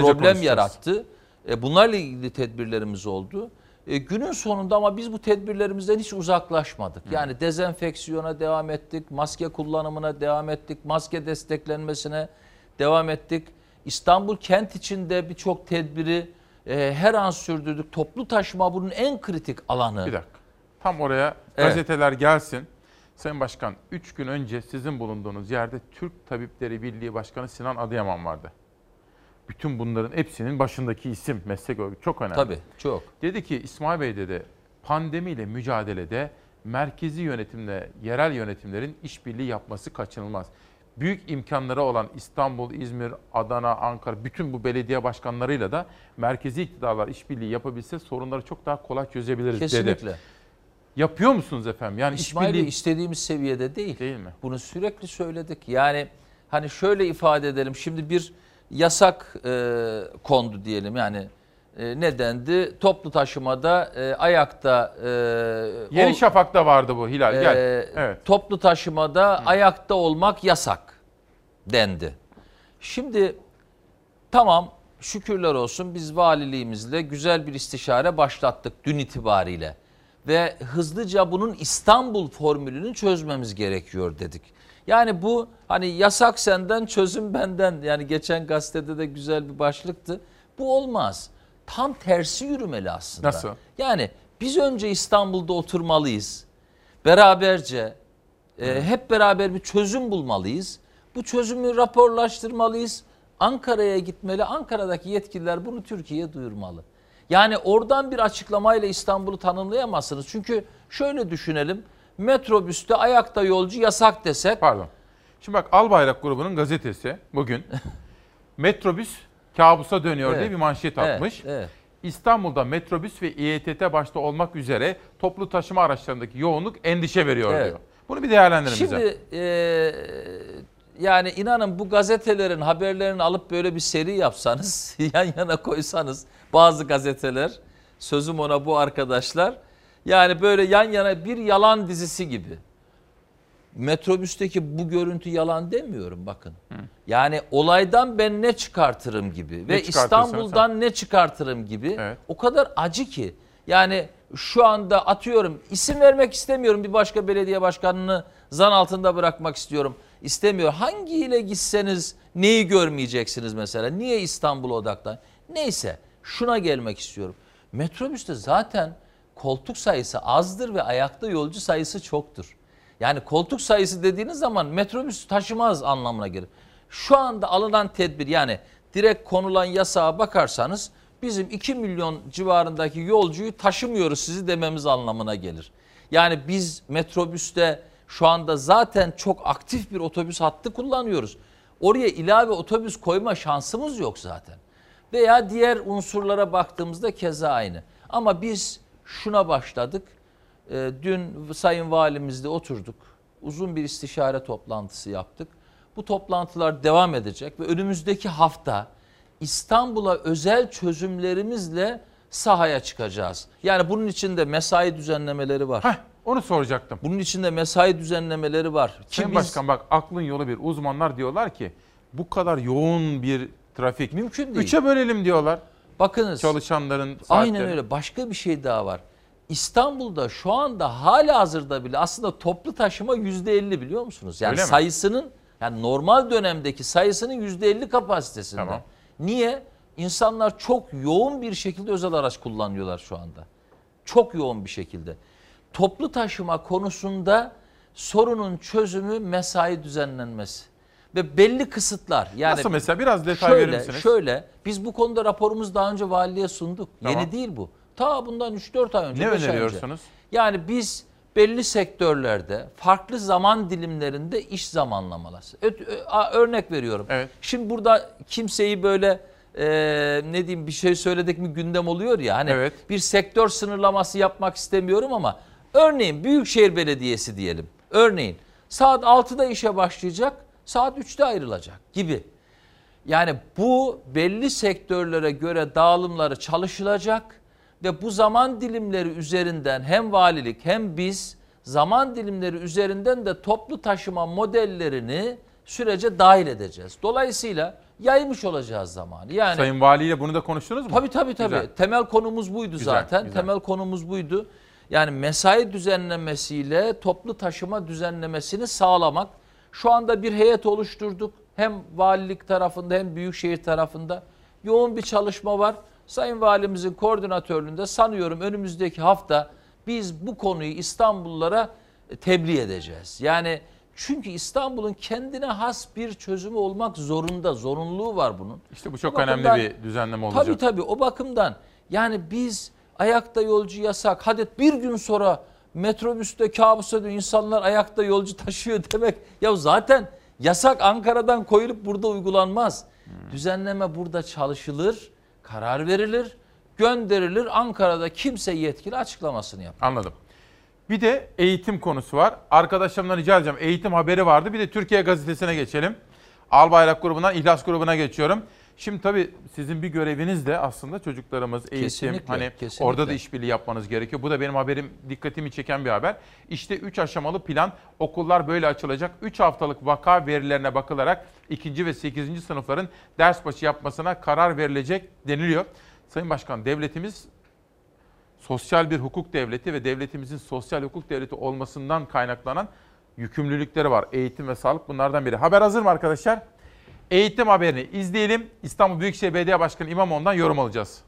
problem yarattı. E, bunlarla ilgili tedbirlerimiz oldu. E, günün sonunda ama biz bu tedbirlerimizden hiç uzaklaşmadık. Hı. Yani dezenfeksiyona devam ettik, maske kullanımına devam ettik, maske desteklenmesine devam ettik. İstanbul kent içinde birçok tedbiri e, her an sürdürdük. Toplu taşıma bunun en kritik alanı. Bir dakika, tam oraya gazeteler evet. gelsin. Sayın Başkan, üç gün önce sizin bulunduğunuz yerde Türk Tabipleri Birliği Başkanı Sinan Adıyaman vardı. Bütün bunların hepsinin başındaki isim, meslek örgütü çok önemli. Tabii, çok. Dedi ki İsmail Bey dedi, pandemiyle mücadelede merkezi yönetimle yerel yönetimlerin işbirliği yapması kaçınılmaz. Büyük imkanları olan İstanbul, İzmir, Adana, Ankara bütün bu belediye başkanlarıyla da merkezi iktidarlar işbirliği yapabilse sorunları çok daha kolay çözebiliriz Kesinlikle. dedi. Kesinlikle. Yapıyor musunuz efendim? Yani İsmail Bey, istediğimiz seviyede değil. Değil mi? Bunu sürekli söyledik. Yani hani şöyle ifade edelim. Şimdi bir yasak e, kondu diyelim. Yani e, nedendi? Toplu taşımada e, ayakta... E, Yeni ol, Şafak'ta vardı bu Hilal. E, Gel. Evet. Toplu taşımada Hı. ayakta olmak yasak dendi. Şimdi tamam, şükürler olsun biz valiliğimizle güzel bir istişare başlattık dün itibariyle. Ve hızlıca bunun İstanbul formülünü çözmemiz gerekiyor dedik. Yani bu hani yasak senden çözüm benden, yani geçen gazetede de güzel bir başlıktı. Bu olmaz. Tam tersi yürümeli aslında. Nasıl? Yani biz önce İstanbul'da oturmalıyız. Beraberce e, hep beraber bir çözüm bulmalıyız. Bu çözümü raporlaştırmalıyız. Ankara'ya gitmeli. Ankara'daki yetkililer bunu Türkiye'ye duyurmalı. Yani oradan bir açıklamayla İstanbul'u tanımlayamazsınız. Çünkü şöyle düşünelim. Metrobüste ayakta yolcu yasak desek. Pardon. Şimdi bak Albayrak grubunun gazetesi bugün metrobüs kabusa dönüyor evet. diye bir manşet atmış. Evet, evet. İstanbul'da metrobüs ve İETT başta olmak üzere toplu taşıma araçlarındaki yoğunluk endişe veriyor evet. diyor. Bunu bir değerlendirelim bize. Şimdi ee, yani inanın bu gazetelerin haberlerini alıp böyle bir seri yapsanız, yan yana koysanız... Bazı gazeteler, sözüm ona bu arkadaşlar, yani böyle yan yana bir yalan dizisi gibi. Metrobüsteki bu görüntü yalan demiyorum bakın. Hı. Yani olaydan ben ne çıkartırım gibi ne ve İstanbul'dan sen? ne çıkartırım gibi evet. o kadar acı ki. Yani şu anda atıyorum, isim vermek istemiyorum, bir başka belediye başkanını zan altında bırakmak istiyorum. İstemiyor. Hangiyle gitseniz neyi görmeyeceksiniz mesela? Niye İstanbul odaklan? Neyse. Şuna gelmek istiyorum. Metrobüste zaten koltuk sayısı azdır ve ayakta yolcu sayısı çoktur. Yani koltuk sayısı dediğiniz zaman metrobüs taşımaz anlamına gelir. Şu anda alınan tedbir, yani direkt konulan yasağa bakarsanız bizim iki milyon civarındaki yolcuyu taşımıyoruz sizi dememiz anlamına gelir. Yani biz metrobüste şu anda zaten çok aktif bir otobüs hattı kullanıyoruz. Oraya ilave otobüs koyma şansımız yok zaten. Veya diğer unsurlara baktığımızda keza aynı. Ama biz şuna başladık. Dün Sayın Valimizle oturduk. Uzun bir istişare toplantısı yaptık. Bu toplantılar devam edecek ve önümüzdeki hafta İstanbul'a özel çözümlerimizle sahaya çıkacağız. Yani bunun içinde mesai düzenlemeleri var. Heh, onu soracaktım. Bunun içinde mesai düzenlemeleri var. Sayın biz... Başkan bak aklın yolu bir. Uzmanlar diyorlar ki bu kadar yoğun bir trafik mümkün değil. Üçe bölelim diyorlar. Bakınız. Çalışanların saatleri. Aynen öyle. Başka bir şey daha var. İstanbul'da şu anda hala hazırda bile aslında toplu taşıma yüzde elli biliyor musunuz? Yani öyle sayısının mi? Yani normal dönemdeki sayısının yüzde elli kapasitesinde. Tamam. Niye? İnsanlar çok yoğun bir şekilde özel araç kullanıyorlar şu anda. Çok yoğun bir şekilde. Toplu taşıma konusunda sorunun çözümü mesai düzenlenmesi. Ve belli kısıtlar. Yani nasıl mesela biraz detay şöyle, verir misiniz? Şöyle biz bu konuda raporumuz daha önce valiliğe sunduk. Tamam. Yeni değil bu. Ta bundan üç dört ay önce. Ne öneriyorsunuz? Önce. Yani biz belli sektörlerde farklı zaman dilimlerinde iş zamanlamaları. Örnek veriyorum. Evet. Şimdi burada kimseyi böyle e, ne diyeyim bir şey söyledik mi gündem oluyor ya. Hani evet. Bir sektör sınırlaması yapmak istemiyorum ama örneğin Büyükşehir Belediyesi diyelim. Örneğin saat altıda işe başlayacak, saat üçte ayrılacak gibi. Yani bu belli sektörlere göre dağılımları çalışılacak. Ve bu zaman dilimleri üzerinden hem valilik hem biz zaman dilimleri üzerinden de toplu taşıma modellerini sürece dahil edeceğiz. Dolayısıyla yaymış olacağız zamanı. Yani, Sayın Valiyle bunu da konuştunuz mu? Tabii tabii tabii. Güzel. Temel konumuz buydu güzel, zaten. Güzel. Temel konumuz buydu. Yani mesai düzenlemesiyle toplu taşıma düzenlemesini sağlamak. Şu anda bir heyet oluşturduk. Hem valilik tarafında hem büyükşehir tarafında yoğun bir çalışma var. Sayın Valimizin koordinatörlüğünde sanıyorum önümüzdeki hafta biz bu konuyu İstanbullulara tebliğ edeceğiz. Yani çünkü İstanbul'un kendine has bir çözümü olmak zorunda, zorunluluğu var bunun. İşte bu çok bakımdan, önemli bir düzenleme olacak. Tabii tabii o bakımdan yani biz ayakta yolcu yasak, hadi bir gün sonra metrobüste kabus ediyor insanlar ayakta yolcu taşıyor demek. Ya zaten yasak Ankara'dan koyulup burada uygulanmaz. Hmm. Düzenleme burada çalışılır. Karar verilir, gönderilir. Ankara'da kimse yetkili açıklamasını yapar. Anladım. Bir de eğitim konusu var. Arkadaşlarımdan rica edeceğim. Eğitim haberi vardı. Bir de Türkiye Gazetesi'ne geçelim. Albayrak grubundan İhlas grubuna geçiyorum. Şimdi tabii sizin bir göreviniz de aslında çocuklarımız, eğitim. Kesinlikle, hani kesinlikle. Orada da işbirliği yapmanız gerekiyor. Bu da benim haberim, dikkatimi çeken bir haber. İşte üç aşamalı plan, okullar böyle açılacak. üç haftalık vaka verilerine bakılarak ikinci ve sekizinci sınıfların ders başı yapmasına karar verilecek deniliyor. Sayın Başkan, devletimiz sosyal bir hukuk devleti ve devletimizin sosyal hukuk devleti olmasından kaynaklanan yükümlülükleri var. Eğitim ve sağlık bunlardan biri. Haber hazır mı arkadaşlar? Eğitim haberini izleyelim. İstanbul Büyükşehir Belediye Başkanı İmamoğlu'ndan yorum alacağız.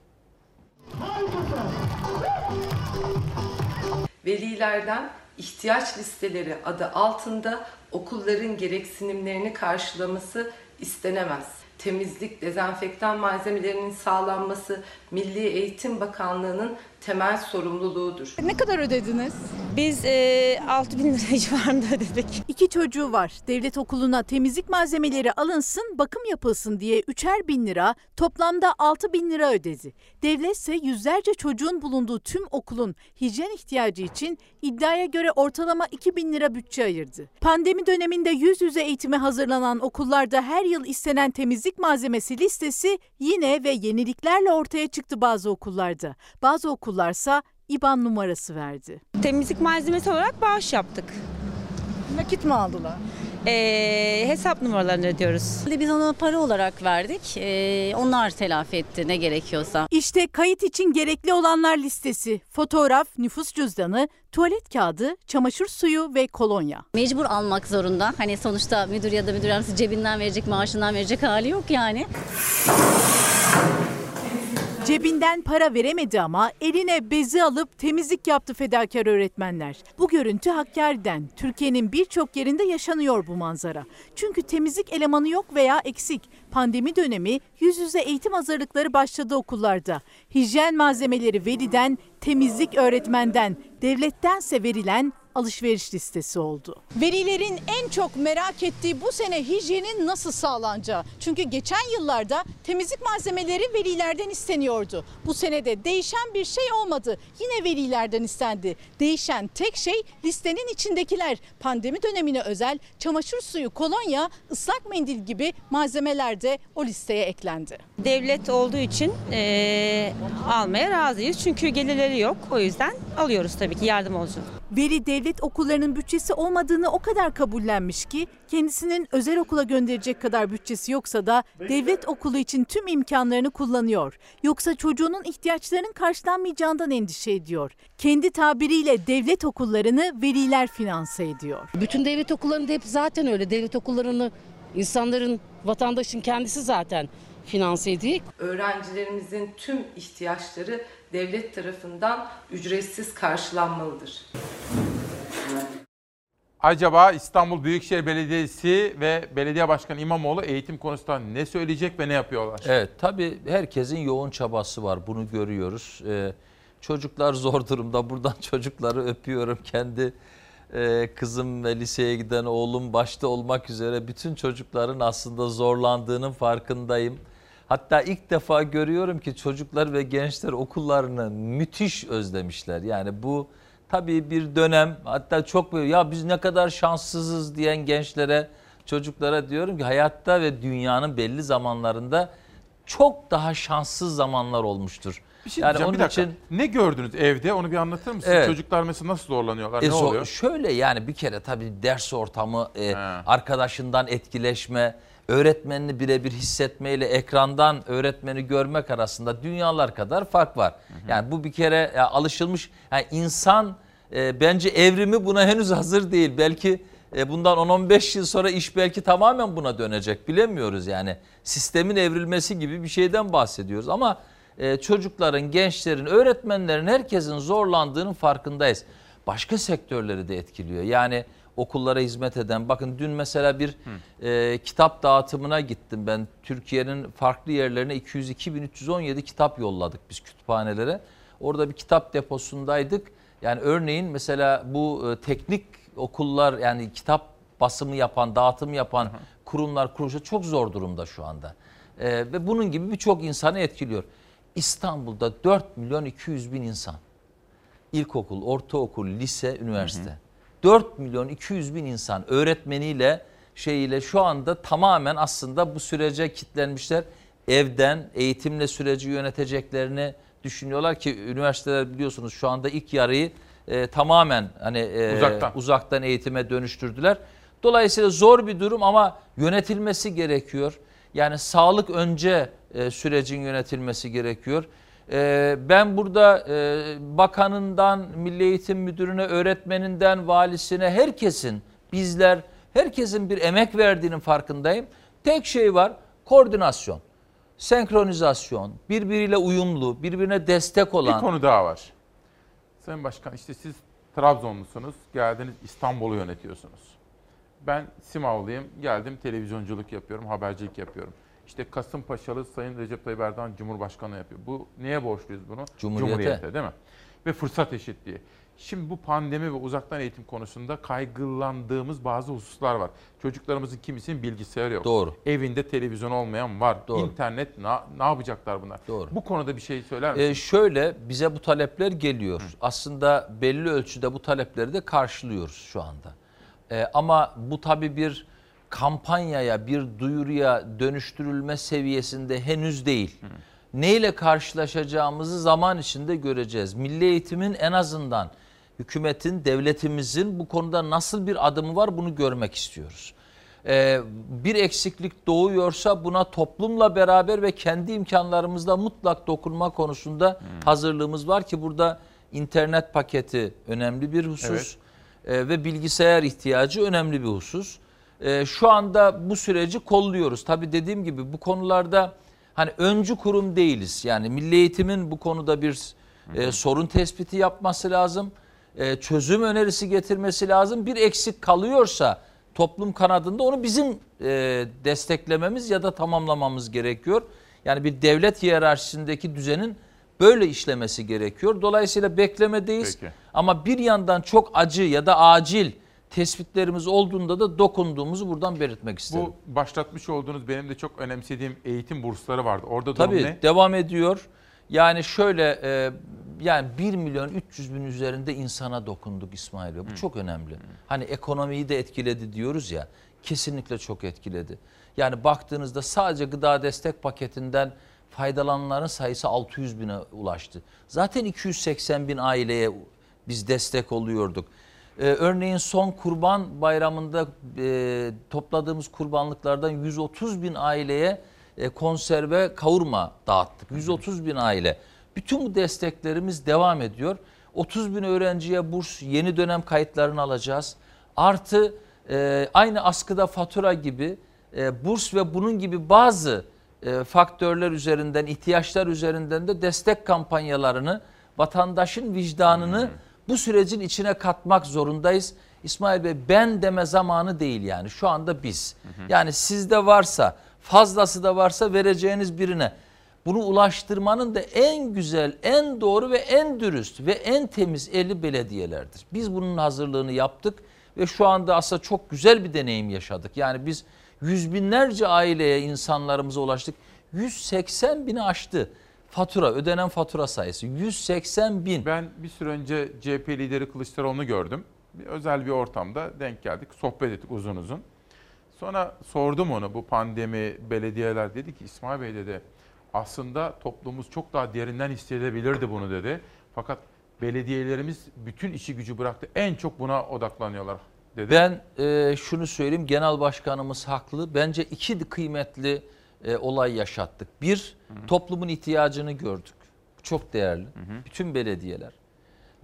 Velilerden ihtiyaç listeleri adı altında okulların gereksinimlerini karşılaması istenemez. Temizlik, dezenfektan malzemelerinin sağlanması Milli Eğitim Bakanlığı'nın temel sorumluluğudur. Ne kadar ödediniz? Biz e, altı bin lira civarında ödedik. İki çocuğu var. Devlet okuluna temizlik malzemeleri alınsın, bakım yapılsın diye üçer bin lira, toplamda altı bin lira ödedi. Devlet ise yüzlerce çocuğun bulunduğu tüm okulun hijyen ihtiyacı için iddiaya göre ortalama iki bin lira bütçe ayırdı. Pandemi döneminde yüz yüze eğitime hazırlanan okullarda her yıl istenen temizlik malzemesi listesi yine ve yeniliklerle ortaya çıktı bazı okullarda. Bazı okullarda okullarsa İ B A N numarası verdi. Temizlik malzemesi olarak bağış yaptık. Nakit mi aldılar? Ee, hesap numaralarını ödüyoruz. Biz ona para olarak verdik. Ee, onlar telafi etti ne gerekiyorsa. İşte kayıt için gerekli olanlar listesi. Fotoğraf, nüfus cüzdanı, tuvalet kağıdı, çamaşır suyu ve kolonya. Mecbur almak zorunda. Hani sonuçta müdür ya da müdür yardımcısı cebinden verecek, maaşından verecek hali yok yani. Cebinden para veremedi ama eline bezi alıp temizlik yaptı fedakar öğretmenler. Bu görüntü Hakkari'den. Türkiye'nin birçok yerinde yaşanıyor bu manzara. Çünkü temizlik elemanı yok veya eksik. Pandemi dönemi, yüz yüze eğitim hazırlıkları başladı okullarda. Hijyen malzemeleri veliden, temizlik öğretmenden, devlettense verilen alışveriş listesi oldu. Velilerin en çok merak ettiği bu sene hijyenin nasıl sağlanacağı. Çünkü geçen yıllarda temizlik malzemeleri velilerden isteniyordu. Bu sene de değişen bir şey olmadı. Yine velilerden istendi. Değişen tek şey listenin içindekiler. Pandemi dönemine özel çamaşır suyu, kolonya, ıslak mendil gibi malzemeler de o listeye eklendi. Devlet olduğu için ee, almaya razıyız. Çünkü gelirleri yok. O yüzden alıyoruz tabii ki, yardım olacak. Veli devlet okullarının bütçesi olmadığını o kadar kabullenmiş ki kendisinin özel okula gönderecek kadar bütçesi yoksa da devlet okulu için tüm imkanlarını kullanıyor. Yoksa çocuğunun ihtiyaçlarının karşılanmayacağından endişe ediyor. Kendi tabiriyle devlet okullarını veliler finanse ediyor. Bütün devlet okullarında hep zaten öyle. Devlet okullarını insanların, vatandaşın kendisi zaten finanse ediyor. Öğrencilerimizin tüm ihtiyaçları devlet tarafından ücretsiz karşılanmalıdır. Acaba İstanbul Büyükşehir Belediyesi ve Belediye Başkanı İmamoğlu eğitim konusunda ne söyleyecek ve ne yapıyorlar? Evet, tabii herkesin yoğun çabası var, bunu görüyoruz. Ee, çocuklar zor durumda, buradan çocukları öpüyorum. Kendi e, kızım ve liseye giden oğlum başta olmak üzere bütün çocukların aslında zorlandığının farkındayım. Hatta ilk defa görüyorum ki çocuklar ve gençler okullarını müthiş özlemişler. Yani bu tabii bir dönem, hatta çok böyle ya biz ne kadar şanssızız diyen gençlere, çocuklara diyorum ki hayatta ve dünyanın belli zamanlarında çok daha şanssız zamanlar olmuştur. Bir şey yani onun bir dakika, için ne gördünüz evde, onu bir anlatır mısınız? Evet. Çocuklar mesela nasıl zorlanıyorlar, e, ne zor, oluyor? Şöyle yani bir kere tabii ders ortamı, e, arkadaşından etkileşme, öğretmenini birebir hissetmeyle ekrandan öğretmeni görmek arasında dünyalar kadar fark var. Hı hı. Yani bu bir kere ya, alışılmış yani insan e, bence evrimi buna henüz hazır değil. Belki e, bundan on on beş yıl sonra iş belki tamamen buna dönecek, bilemiyoruz yani. Sistemin evrilmesi gibi bir şeyden bahsediyoruz ama e, çocukların, gençlerin, öğretmenlerin, herkesin zorlandığının farkındayız. Başka sektörleri de etkiliyor yani. Okullara hizmet eden, bakın dün mesela bir e, kitap dağıtımına gittim ben. Türkiye'nin farklı yerlerine iki yüz iki bin üç yüz on yedi kitap yolladık biz kütüphanelere. Orada bir kitap deposundaydık. Yani örneğin mesela bu e, teknik okullar, yani kitap basımı yapan, dağıtımı yapan kurumlar, kuruluşlar çok zor durumda şu anda. E, ve bunun gibi birçok insanı etkiliyor. İstanbul'da dört milyon iki yüz bin insan. İlkokul, ortaokul, lise, üniversite. Hı hı. dört milyon iki yüz bin insan öğretmeniyle şeyiyle şu anda tamamen aslında bu sürece kitlenmişler. Evden eğitimle süreci yöneteceklerini düşünüyorlar ki üniversiteler biliyorsunuz şu anda ilk yarıyı e, tamamen hani e, uzaktan. uzaktan eğitime dönüştürdüler. Dolayısıyla zor bir durum ama yönetilmesi gerekiyor. Yani sağlık önce e, sürecin yönetilmesi gerekiyor. Ben burada bakanından, Milli Eğitim Müdürüne, öğretmeninden, valisine, herkesin, bizler, herkesin bir emek verdiğinin farkındayım. Tek şey var, koordinasyon, senkronizasyon, birbiriyle uyumlu, birbirine destek olan. Bir konu daha var. Sayın Başkan, işte siz Trabzonlusunuz, geldiniz İstanbul'u yönetiyorsunuz. Ben Simavlıyım, geldim televizyonculuk yapıyorum, habercilik yapıyorum. İşte Kasımpaşalı Sayın Recep Tayyip Erdoğan Cumhurbaşkanı yapıyor. Bu neye borçluyuz bunu? Cumhuriyete. Cumhuriyete değil mi? Ve fırsat eşitliği. Şimdi bu pandemi ve uzaktan eğitim konusunda kaygılandığımız bazı hususlar var. Çocuklarımızın kimisinin bilgisayarı yok. Doğru. Evinde televizyon olmayan var. Doğru. İnternet ne, ne yapacaklar bunlar? Doğru. Bu konuda bir şey söyler misiniz? Ee, şöyle bize bu talepler geliyor. Hı. Aslında belli ölçüde bu talepleri de karşılıyoruz şu anda. Ee, ama bu tabii bir kampanyaya, bir duyuruya dönüştürülme seviyesinde henüz değil. Hı. Neyle karşılaşacağımızı zaman içinde göreceğiz. Milli eğitimin en azından hükümetin, devletimizin bu konuda nasıl bir adımı var bunu görmek istiyoruz. Ee, bir eksiklik doğuyorsa buna toplumla beraber ve kendi imkanlarımızla mutlak dokunma konusunda Hı. hazırlığımız var ki burada internet paketi önemli bir husus, evet. ee, ve bilgisayar ihtiyacı önemli bir husus. Şu anda bu süreci kolluyoruz. Tabii dediğim gibi bu konularda hani öncü kurum değiliz. Yani Milli Eğitim'in bu konuda bir e, sorun tespiti yapması lazım. E, çözüm önerisi getirmesi lazım. Bir eksik kalıyorsa toplum kanadında onu bizim e, desteklememiz ya da tamamlamamız gerekiyor. Yani bir devlet hiyerarşisindeki düzenin böyle işlemesi gerekiyor. Dolayısıyla beklemedeyiz. Peki. Ama bir yandan çok acı ya da acil tespitlerimiz olduğunda da dokunduğumuzu buradan belirtmek isterim. Bu başlatmış olduğunuz benim de çok önemsediğim eğitim bursları vardı. Orada durum ne? Tabii devam ediyor. Yani şöyle e, yani bir milyon üç yüz bin üzerinde insana dokunduk İsmail Bey. Bu hmm. çok önemli. Hmm. Hani ekonomiyi de etkiledi diyoruz ya. Kesinlikle çok etkiledi. Yani baktığınızda sadece gıda destek paketinden faydalananların sayısı altı yüz bine ulaştı. Zaten iki yüz seksen bin aileye biz destek oluyorduk. Ee, örneğin son kurban bayramında e, topladığımız kurbanlıklardan yüz otuz bin aileye e, konserve kavurma dağıttık. yüz otuz bin aile. Bütün bu desteklerimiz devam ediyor. otuz bin öğrenciye burs, yeni dönem kayıtlarını alacağız. Artı e, aynı askıda fatura gibi e, burs ve bunun gibi bazı e, faktörler üzerinden, ihtiyaçlar üzerinden de destek kampanyalarını, vatandaşın vicdanını hmm. bu sürecin içine katmak zorundayız. İsmail Bey, ben deme zamanı değil yani. Şu anda biz. Hı hı. Yani sizde varsa, fazlası da varsa vereceğiniz birine. Bunu ulaştırmanın da en güzel, en doğru ve en dürüst ve en temiz eli belediyelerdir. Biz bunun hazırlığını yaptık ve şu anda aslında çok güzel bir deneyim yaşadık. Yani biz yüz binlerce aileye, insanlarımıza ulaştık. yüz seksen bini aştı. Fatura, ödenen fatura sayısı yüz seksen bin. Ben bir süre önce C H P lideri Kılıçdaroğlu'nu gördüm. Bir özel bir ortamda denk geldik, sohbet ettik uzun uzun. Sonra sordum onu, bu pandemi, belediyeler, dedi ki İsmail Bey dedi, aslında toplumumuz çok daha derinden hissedebilirdi bunu dedi. Fakat belediyelerimiz bütün işi gücü bıraktı, en çok buna odaklanıyorlar dedi. Ben e, şunu söyleyeyim, genel başkanımız haklı. Bence iki kıymetli E, olay yaşattık. Bir, hı hı. toplumun ihtiyacını gördük. Çok değerli. Hı hı. Bütün belediyeler.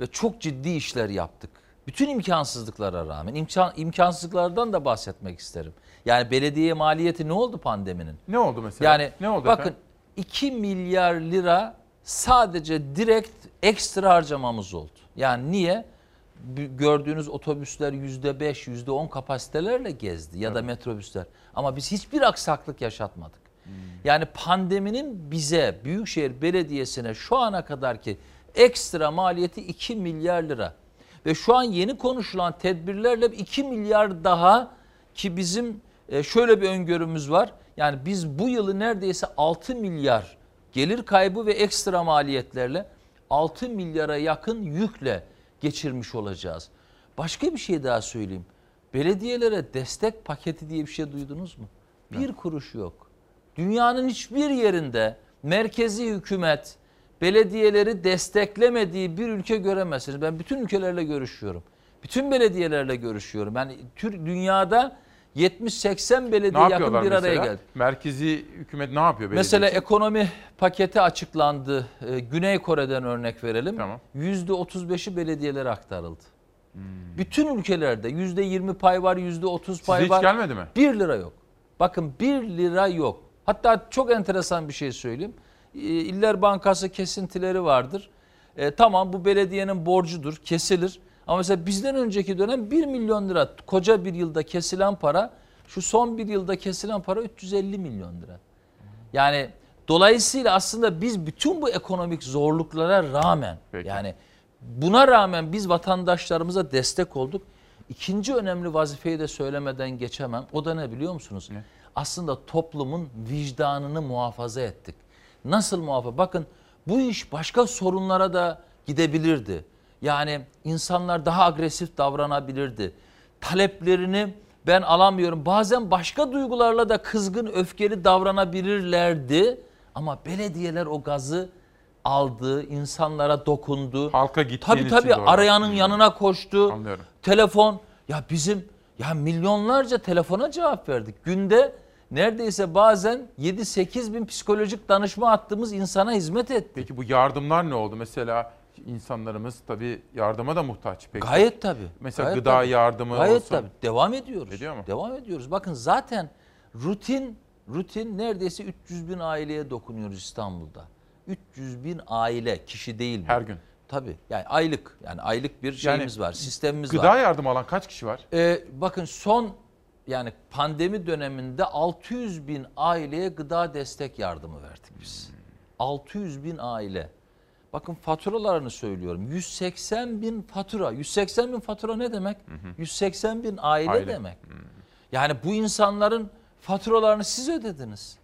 Ve çok ciddi işler yaptık. Bütün imkansızlıklara rağmen. İmkan, imkansızlıklardan da bahsetmek isterim. Yani belediye maliyeti ne oldu pandeminin? Ne oldu mesela? Yani ne oldu bakın efendim? iki milyar lira sadece direkt ekstra harcamamız oldu. Yani niye? Gördüğünüz otobüsler yüzde beş, yüzde on kapasitelerle gezdi ya evet. da metrobüsler. Ama biz hiçbir aksaklık yaşatmadık. Hmm. Yani pandeminin bize, Büyükşehir Belediyesi'ne şu ana kadarki ekstra maliyeti iki milyar lira. Ve şu an yeni konuşulan tedbirlerle iki milyar daha, ki bizim şöyle bir öngörümüz var. Yani biz bu yılı neredeyse altı milyar gelir kaybı ve ekstra maliyetlerle altı milyara yakın yükle geçirmiş olacağız. Başka bir şey daha söyleyeyim. Belediyelere destek paketi diye bir şey duydunuz mu? Bir evet. kuruş yok. Dünyanın hiçbir yerinde merkezi hükümet belediyeleri desteklemediği bir ülke göremezsiniz. Ben bütün ülkelerle görüşüyorum. Bütün belediyelerle görüşüyorum. Yani dünyada yetmiş seksen belediye yakın bir araya geldi. Merkezi hükümet ne yapıyor? Mesela için? Ekonomi paketi açıklandı. Ee, Güney Kore'den örnek verelim. Tamam. yüzde otuz beşi belediyelere aktarıldı. Hmm. Bütün ülkelerde yüzde yirmi pay var, yüzde otuz pay Size var. Hiç gelmedi mi? bir lira yok. Bakın bir lira yok. Hatta çok enteresan bir şey söyleyeyim. Ee, İller Bankası kesintileri vardır. Ee, tamam, bu belediyenin borcudur, kesilir. Ama mesela bizden önceki dönem bir milyon lira koca bir yılda kesilen para, şu son bir yılda kesilen para üç yüz elli milyon lira. Yani dolayısıyla aslında biz bütün bu ekonomik zorluklara rağmen Peki. yani buna rağmen biz vatandaşlarımıza destek olduk. İkinci önemli vazifeyi de söylemeden geçemem. O da ne biliyor musunuz? Ne? Aslında toplumun vicdanını muhafaza ettik. Nasıl muhafaza? Bakın, bu iş başka sorunlara da gidebilirdi. Yani insanlar daha agresif davranabilirdi. Taleplerini ben alamıyorum. Bazen başka duygularla da kızgın, öfkeli davranabilirlerdi. Ama belediyeler o gazı aldı, insanlara dokundu. Halka gittiğin için. Tabii tabii, arayanın yanına koştu. Anlıyorum. Telefon, ya bizim ya milyonlarca telefona cevap verdik. Günde neredeyse bazen yedi sekiz bin psikolojik danışma attığımız insana hizmet ettik. Peki bu yardımlar ne oldu mesela? İnsanlarımız tabii yardıma da muhtaç. Peki. Gayet tabii. Mesela gayet gıda tabii. yardımı Gayet olsun. Tabii. Devam ediyoruz. Ediyor mu? Devam ediyoruz. Bakın zaten rutin rutin neredeyse üç yüz bin aileye dokunuyoruz İstanbul'da. üç yüz bin aile, kişi değil mi? Her gün. Tabii. Yani aylık. Yani aylık bir şeyimiz yani var, sistemimiz gıda var. Gıda yardımı alan kaç kişi var? Ee, bakın son yani pandemi döneminde altı yüz bin aileye gıda destek yardımı verdik biz. Hmm. altı yüz bin aile. Bakın faturalarını söylüyorum. yüz seksen bin fatura. yüz seksen bin fatura ne demek? Hı hı. yüz seksen bin aile, aile demek. Hı. Yani bu insanların faturalarını siz ödediniz.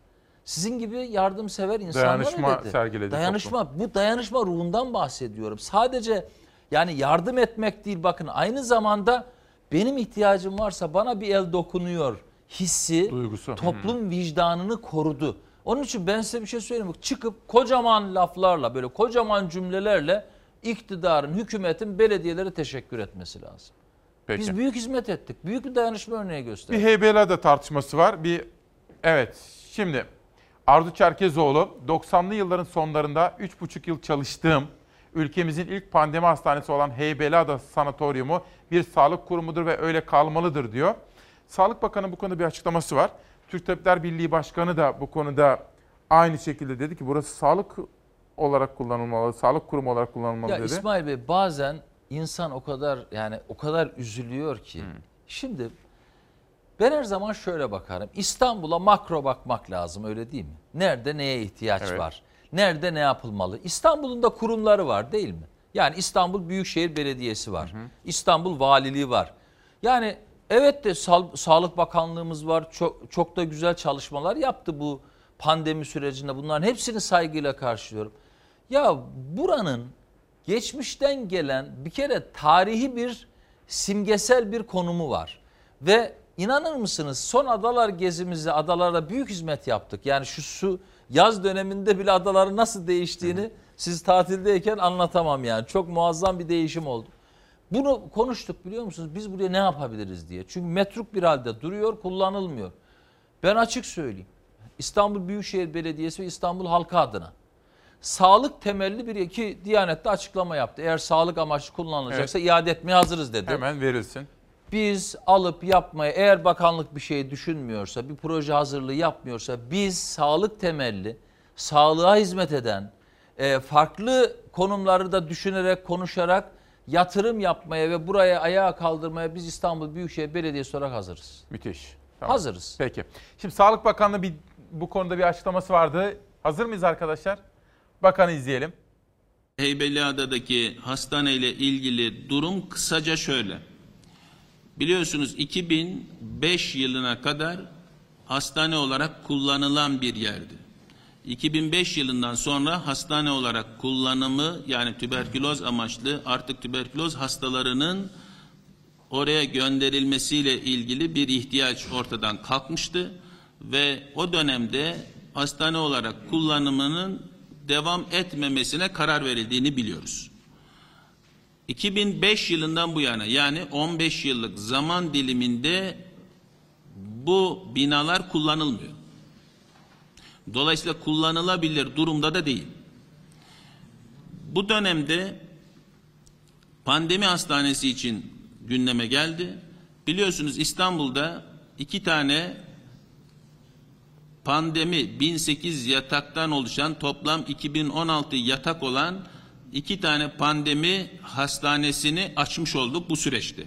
Sizin gibi yardımsever insanlar ödedi. Dayanışma sergiledi. Dayanışma, bu dayanışma ruhundan bahsediyorum. Sadece yani yardım etmek değil, bakın aynı zamanda benim ihtiyacım varsa bana bir el dokunuyor hissi, duygusu, toplum hı. vicdanını korudu. Onun için ben size bir şey söyleyeyim. Çıkıp kocaman laflarla, böyle kocaman cümlelerle iktidarın, hükümetin belediyelere teşekkür etmesi lazım. Peki. Biz büyük hizmet ettik. Büyük bir dayanışma örneği gösterdik. Bir H B L'de tartışması var. Bir evet. Şimdi Arzu Çerkezoğlu, doksanlı yılların sonlarında üç buçuk yıl çalıştığım ülkemizin ilk pandemi hastanesi olan Heybeliada Sanatoryumu bir sağlık kurumudur ve öyle kalmalıdır diyor. Sağlık Bakanı'nın bu konuda bir açıklaması var. Türk Tabipler Birliği Başkanı da bu konuda aynı şekilde dedi ki burası sağlık olarak kullanılmalı, sağlık kurumu olarak kullanılmalı ya dedi. İsmail Bey, bazen insan o kadar yani o kadar üzülüyor ki. Hmm. Şimdi ben her zaman şöyle bakarım. İstanbul'a makro bakmak lazım, öyle değil mi? Nerede neye ihtiyaç evet. var? Nerede ne yapılmalı? İstanbul'un da kurumları var değil mi? Yani İstanbul Büyükşehir Belediyesi var. Hı hı. İstanbul Valiliği var. Yani evet de Sa- Sağlık Bakanlığımız var. Çok, çok da güzel çalışmalar yaptı bu pandemi sürecinde. Bunların hepsini saygıyla karşılıyorum. Ya buranın geçmişten gelen bir kere tarihi bir simgesel bir konumu var. Ve İnanır mısınız, son adalar gezimizde adalara büyük hizmet yaptık. Yani şu su yaz döneminde bile adaların nasıl değiştiğini hı hı. siz tatildeyken anlatamam yani. Çok muazzam bir değişim oldu. Bunu konuştuk, biliyor musunuz? Biz buraya ne yapabiliriz diye. Çünkü metruk bir halde duruyor, kullanılmıyor. Ben açık söyleyeyim. İstanbul Büyükşehir Belediyesi ve İstanbul halkı adına sağlık temelli bir iki Diyanet'te açıklama yaptı. Eğer sağlık amaçlı kullanılacaksa evet. iade etmeye hazırız dedi. Hemen verilsin. Biz alıp yapmaya, eğer bakanlık bir şey düşünmüyorsa, bir proje hazırlığı yapmıyorsa, biz sağlık temelli, sağlığa hizmet eden, farklı konumları da düşünerek, konuşarak yatırım yapmaya ve buraya ayağa kaldırmaya biz İstanbul Büyükşehir Belediyesi olarak hazırız. Müthiş. Tamam. Hazırız. Peki. Şimdi Sağlık Bakanlığı bir, bu konuda bir açıklaması vardı. Hazır mıyız arkadaşlar? Bakanı izleyelim. Heybeliada'daki hastaneyle ilgili durum kısaca şöyle. Biliyorsunuz iki bin beş yılına kadar hastane olarak kullanılan bir yerdi. iki bin beş yılından sonra hastane olarak kullanımı, yani tüberküloz amaçlı artık tüberküloz hastalarının oraya gönderilmesiyle ilgili bir ihtiyaç ortadan kalkmıştı ve o dönemde hastane olarak kullanımının devam etmemesine karar verildiğini biliyoruz. iki bin beş yılından bu yana, yani on beş yıllık zaman diliminde bu binalar kullanılmıyor. Dolayısıyla kullanılabilir durumda da değil. Bu dönemde pandemi hastanesi için gündeme geldi. Biliyorsunuz İstanbul'da iki tane pandemi bin sekiz yataktan oluşan, toplam iki bin on altı yatak olan İki tane pandemi hastanesini açmış olduk bu süreçte.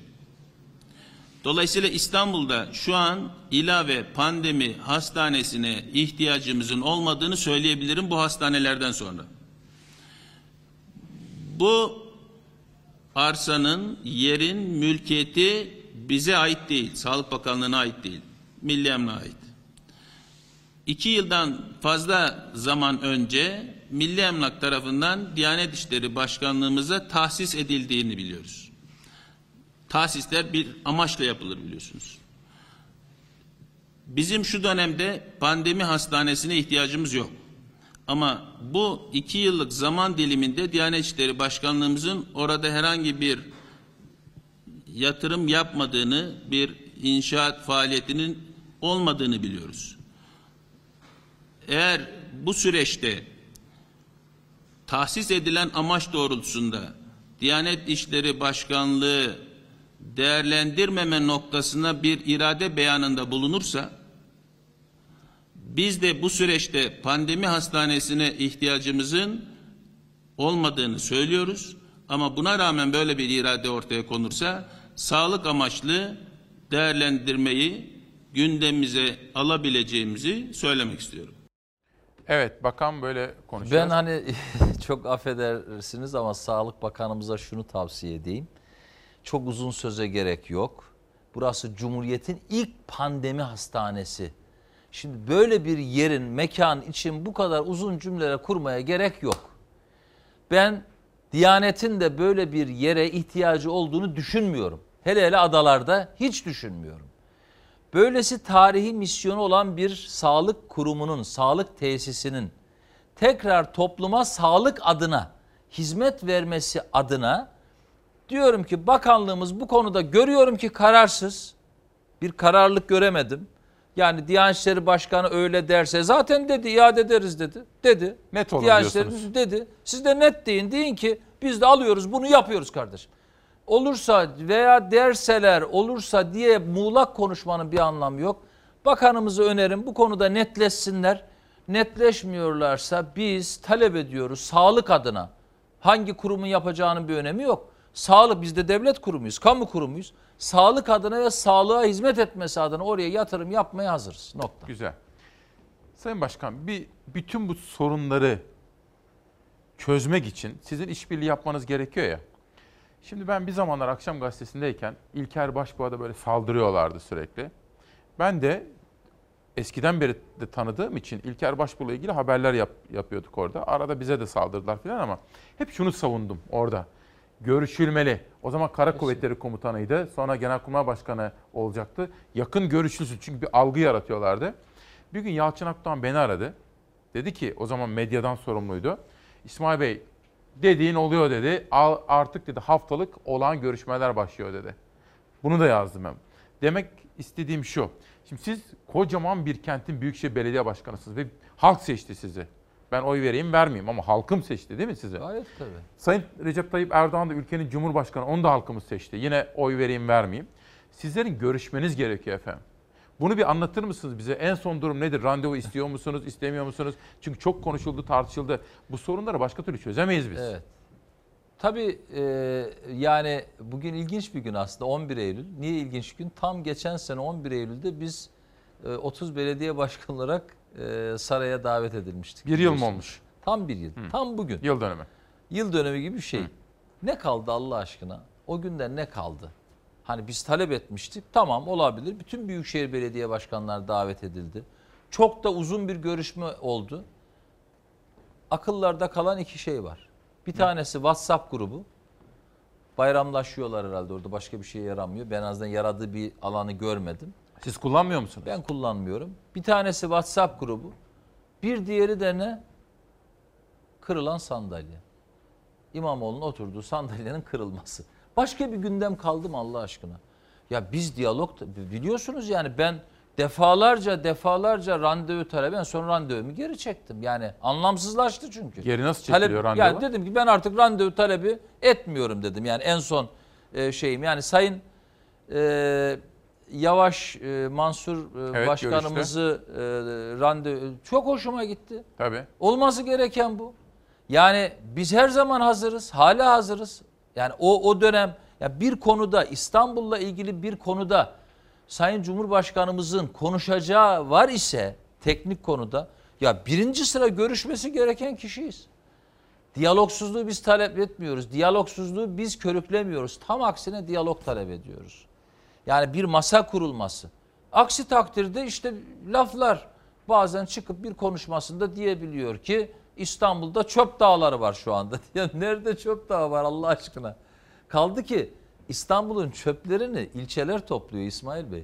Dolayısıyla İstanbul'da şu an ilave pandemi hastanesine ihtiyacımızın olmadığını söyleyebilirim bu hastanelerden sonra. Bu arsanın, yerin mülkiyeti bize ait değil, Sağlık Bakanlığı'na ait değil, Milli Emlak'a ait. İki yıldan fazla zaman önce Milli Emlak tarafından Diyanet İşleri Başkanlığımıza tahsis edildiğini biliyoruz. Tahsisler bir amaçla yapılır, biliyorsunuz. Bizim şu dönemde pandemi hastanesine ihtiyacımız yok. Ama bu iki yıllık zaman diliminde Diyanet İşleri Başkanlığımızın orada herhangi bir yatırım yapmadığını, bir inşaat faaliyetinin olmadığını biliyoruz. Eğer bu süreçte tahsis edilen amaç doğrultusunda Diyanet İşleri Başkanlığı değerlendirmeme noktasına bir irade beyanında bulunursa, Biz de bu süreçte pandemi hastanesine ihtiyacımızın olmadığını söylüyoruz. Ama buna rağmen böyle bir irade ortaya konursa sağlık amaçlı değerlendirmeyi gündemimize alabileceğimizi söylemek istiyorum. Evet, bakan böyle konuşuyor. Ben hani çok affedersiniz ama Sağlık Bakanımıza şunu tavsiye edeyim. Çok uzun söze gerek yok. Burası Cumhuriyet'in ilk pandemi hastanesi. Şimdi böyle bir yerin, mekan için bu kadar uzun cümleler kurmaya gerek yok. Ben Diyanet'in de böyle bir yere ihtiyacı olduğunu düşünmüyorum. Hele hele adalarda hiç düşünmüyorum. Böylesi tarihi misyonu olan bir sağlık kurumunun, sağlık tesisinin tekrar topluma sağlık adına, hizmet vermesi adına diyorum ki bakanlığımız bu konuda görüyorum ki kararsız, bir kararlılık göremedim. Yani Diyanet İşleri Başkanı öyle derse zaten dedi iade ederiz dedi. Dedi. Net olur diyorsunuz. Dedi. Siz de net deyin. Deyin ki biz de alıyoruz bunu yapıyoruz kardeşim. Olursa veya derseler olursa diye muğlak konuşmanın bir anlamı yok. Bakanımıza önerim bu konuda netleşsinler. Netleşmiyorlarsa biz talep ediyoruz sağlık adına. Hangi kurumun yapacağının bir önemi yok. Sağlık, biz de devlet kurumuyuz, kamu kurumuyuz. Sağlık adına ve sağlığa hizmet etmesi adına oraya yatırım yapmaya hazırız. Nokta. Güzel. Sayın Başkan, bir bütün bu sorunları çözmek için sizin işbirliği yapmanız gerekiyor ya. Şimdi ben bir zamanlar Akşam Gazetesi'ndeyken İlker Başbuğ'a böyle saldırıyorlardı sürekli. Ben de eskiden beri de tanıdığım için İlker Başbuğ'la ilgili haberler yap, yapıyorduk orada. Arada bize de saldırdılar falan ama hep şunu savundum orada. Görüşülmeli. O zaman Kara Kuvvetleri Komutanı'ydı. Sonra Genelkurmay Başkanı olacaktı. Yakın görüşülsün çünkü bir algı yaratıyorlardı. Bir gün Yalçın Akdoğan beni aradı. Dedi ki o zaman medyadan sorumluydu. İsmail Bey dediğin oluyor dedi. Artık dedi haftalık olağan görüşmeler başlıyor dedi. Bunu da yazdım ben. Demek istediğim şu. Şimdi siz kocaman bir kentin Büyükşehir Belediye Başkanısınız ve halk seçti sizi. Ben oy vereyim vermeyeyim ama halkım seçti değil mi sizi? Gayet tabii. Sayın Recep Tayyip Erdoğan da ülkenin Cumhurbaşkanı, onu da halkımız seçti. Yine oy vereyim vermeyeyim. Sizlerin görüşmeniz gerekiyor efendim. Bunu bir anlatır mısınız bize? En son durum nedir? Randevu istiyor musunuz, istemiyor musunuz? Çünkü çok konuşuldu, tartışıldı. Bu sorunları başka türlü çözemeyiz biz. Evet. Tabii e, yani bugün ilginç bir gün aslında on bir Eylül. Niye ilginç gün? Tam geçen sene on bir Eylül'de biz e, otuz belediye başkanı olarak e, saraya davet edilmiştik. Bir yıl mı olmuş? Tam bir yıl. Hı. Tam bugün. Yıl dönemi. Yıl dönemi gibi bir şey. Hı. Ne kaldı Allah aşkına? O günden ne kaldı? Hani biz talep etmiştik. Tamam, olabilir. Bütün Büyükşehir Belediye Başkanları davet edildi. Çok da uzun bir görüşme oldu. Akıllarda kalan iki şey var. Bir tanesi WhatsApp grubu. Bayramlaşıyorlar herhalde orada. Başka bir şeye yaramıyor. Ben azından yaradığı bir alanı görmedim. Siz kullanmıyor musunuz? Ben kullanmıyorum. Bir tanesi WhatsApp grubu. Bir diğeri de ne? Kırılan sandalye. İmamoğlu'nun oturduğu sandalyenin kırılması. Başka bir gündem kaldı mı Allah aşkına? Ya biz diyalog, biliyorsunuz yani ben defalarca defalarca randevu talep, ben sonra randevumu geri çektim. Yani anlamsızlaştı çünkü. Geri nasıl çekiliyor randevu? Yani dedim ki ben artık randevu talebi etmiyorum dedim. Yani en son e, şeyim yani Sayın e, Yavaş e, Mansur e, evet, Başkanımızı e, randevu çok hoşuma gitti. Tabii. Olması gereken bu. Yani biz her zaman hazırız, hala hazırız. Yani o, o dönem ya bir konuda, İstanbul'la ilgili bir konuda Sayın Cumhurbaşkanımızın konuşacağı var ise teknik konuda ya birinci sıra görüşmesi gereken kişiyiz. Diyalogsuzluğu biz talep etmiyoruz. Diyalogsuzluğu biz körüklemiyoruz. Tam aksine diyalog talep ediyoruz. Yani bir masa kurulması. Aksi takdirde işte laflar bazen çıkıp bir konuşmasında diyebiliyor ki İstanbul'da çöp dağları var şu anda. Ya nerede çöp dağı var Allah aşkına? Kaldı ki İstanbul'un çöplerini ilçeler topluyor İsmail Bey.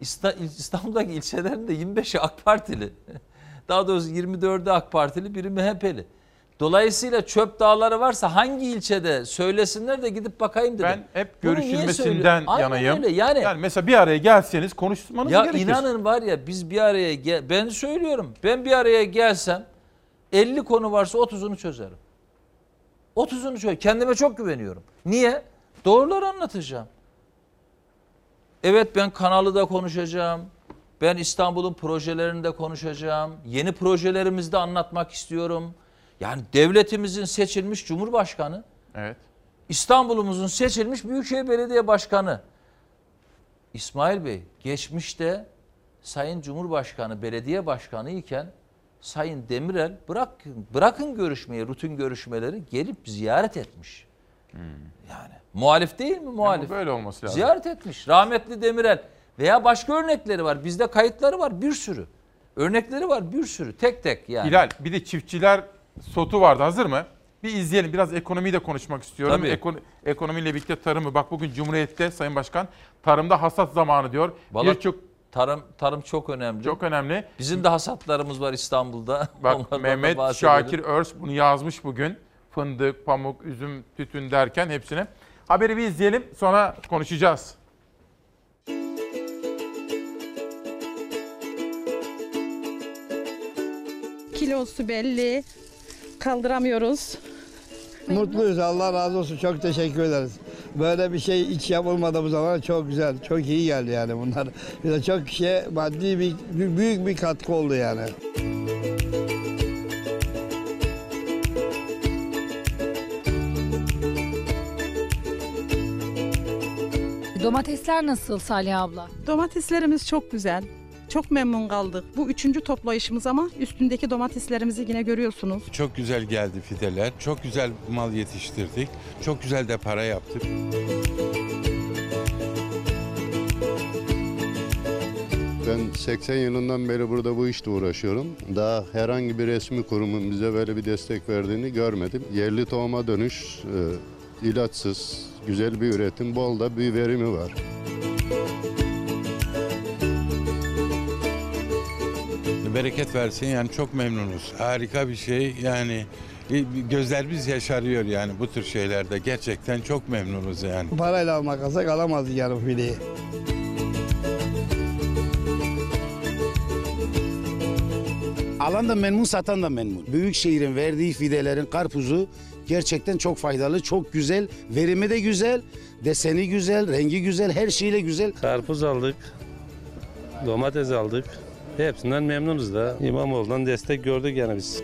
İstanbul'daki ilçelerin de yirmi beşi AK Partili. Daha doğrusu yirmi dördü AK Partili, biri M H P'li. Dolayısıyla çöp dağları varsa hangi ilçede söylesinler de gidip bakayım dedim. Ben hep görüşülmesinden yanayım. Yani, yani mesela bir araya gelseniz konuşmanız ya gerekir. Ya inanın var ya biz bir araya gel ben söylüyorum. Ben bir araya gelsem elli konu varsa otuzunu çözerim. otuzunu çözerim. Kendime çok güveniyorum. Niye? Doğruları anlatacağım. Evet ben kanalı da konuşacağım. Ben İstanbul'un projelerinde konuşacağım. Yeni projelerimizi de anlatmak istiyorum. Yani devletimizin seçilmiş Cumhurbaşkanı, evet, İstanbul'umuzun seçilmiş Büyükşehir Belediye Başkanı. İsmail Bey, geçmişte Sayın Cumhurbaşkanı belediye başkanı iken Sayın Demirel bırak, bırakın görüşmeyi, rutin görüşmeleri, gelip ziyaret etmiş. Hmm. Yani muhalif değil mi muhalif? Böyle olması lazım. Ziyaret etmiş. Rahmetli Demirel veya başka örnekleri var. Bizde kayıtları var bir sürü. Örnekleri var bir sürü tek tek yani. Hilal, bir de çiftçiler sotu vardı, hazır mı? Bir izleyelim. Biraz ekonomiyi de konuşmak istiyorum. Eko- ekonomiyle birlikte tarımı. Bak bugün Cumhuriyet'te Sayın Başkan tarımda hasat zamanı diyor. Birçok tarım tarım çok önemli. Çok önemli. Bizim de hasatlarımız var İstanbul'da. Bak Mehmet Şakir Örs bunu yazmış bugün. Fındık, pamuk, üzüm, tütün derken hepsini. Haberi bir izleyelim, sonra konuşacağız. Kilosu belli. Kaldıramıyoruz. Mutluyuz, Allah razı olsun, çok teşekkür ederiz. Böyle bir şey hiç yapılmadığımız zaman çok güzel, çok iyi geldi yani bunlar. Bize çok kişiye maddi bir, büyük bir katkı oldu yani. Domatesler nasıl Salih abla? Domateslerimiz çok güzel. Çok memnun kaldık. Bu üçüncü toplayışımız ama üstündeki domateslerimizi yine görüyorsunuz. Çok güzel geldi fideler. Çok güzel mal yetiştirdik. Çok güzel de para yaptık. Ben seksen yılından beri burada bu işte uğraşıyorum. Daha herhangi bir resmi kurumun bize böyle bir destek verdiğini görmedim. Yerli tohuma dönüş, ilaçsız, güzel bir üretim, bol da bir verimi var. Bereket versin yani, çok memnunuz. Harika bir şey yani, gözlerimiz yaşarıyor yani bu tür şeylerde. Gerçekten çok memnunuz yani. Parayla almak alsak alamazdı yani fileyi. Alan da memnun, satan da memnun. Büyükşehir'in verdiği fidelerin karpuzu gerçekten çok faydalı, çok güzel. Verimi de güzel, deseni güzel, rengi güzel, her şeyle güzel. Karpuz aldık, domates aldık. Hepsinden memnunuz da. İmamoğlu'ndan destek gördük yani biz.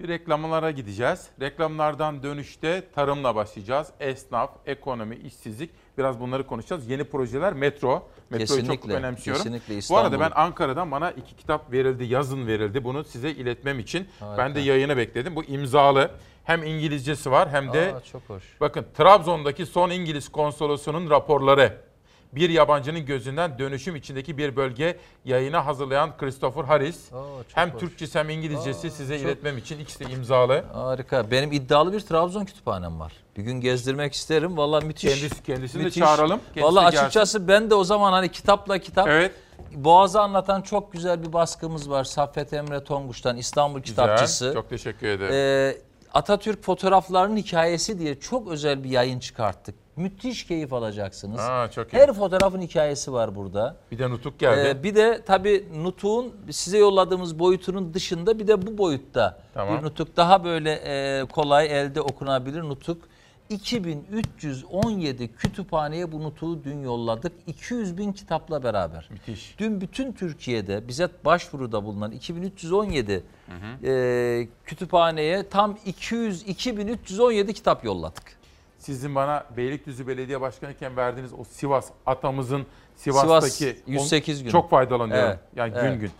Bir reklamlara gideceğiz. Reklamlardan dönüşte tarımla başlayacağız. Esnaf, ekonomi, işsizlik, biraz bunları konuşacağız. Yeni projeler, metro. Metroyu kesinlikle, çok önemsiyorum. Kesinlikle. Bu arada ben Ankara'dan bana iki kitap verildi, yazın verildi. Bunu size iletmem için. Harika. Ben de yayını bekledim. Bu imzalı. Hem İngilizcesi var hem de... Aa, çok hoş. Bakın Trabzon'daki son İngiliz konsolosunun raporları. Bir yabancının gözünden dönüşüm içindeki bir bölge yayına hazırlayan Christopher Harris. Oo, hem hoş. Türkçesi hem İngilizcesi. Aa, size çok... iletmem için ikisi de imzalı. Harika. Benim iddialı bir Trabzon kütüphanem var. Bir gün gezdirmek isterim. Vallahi müthiş. Kendisi, kendisini müthiş. De çağıralım. Kendisi Vallahi de açıkçası ben de o zaman hani kitapla kitap. Evet. Boğaz'ı anlatan çok güzel bir baskımız var. Saffet Emre Tonguç'tan, İstanbul güzel, kitapçısı. Çok teşekkür ederim. Ee, Atatürk fotoğraflarının hikayesi diye çok özel bir yayın çıkarttık. Müthiş keyif alacaksınız. Aa, çok iyi. Her fotoğrafın hikayesi var burada. Bir de nutuk geldi. Ee, bir de tabii nutuğun size yolladığımız boyutunun dışında bir de bu boyutta. Tamam. Bir nutuk daha böyle e, kolay elde okunabilir nutuk. iki bin üç yüz on yedi kütüphaneye bu nutuğu dün yolladık. iki yüz bin kitapla beraber. Müthiş. Dün bütün Türkiye'de bize başvuruda bulunan iki bin üç yüz on yedi hı hı. E, kütüphaneye tam iki yüz iki bin üç yüz on yedi kitap yolladık. Sizin bana Beylikdüzü Belediye Başkanı'yken verdiğiniz o Sivas atamızın Sivas'taki yüz sekiz günü çok faydalanıyorum. Evet, yani evet. Gün gün.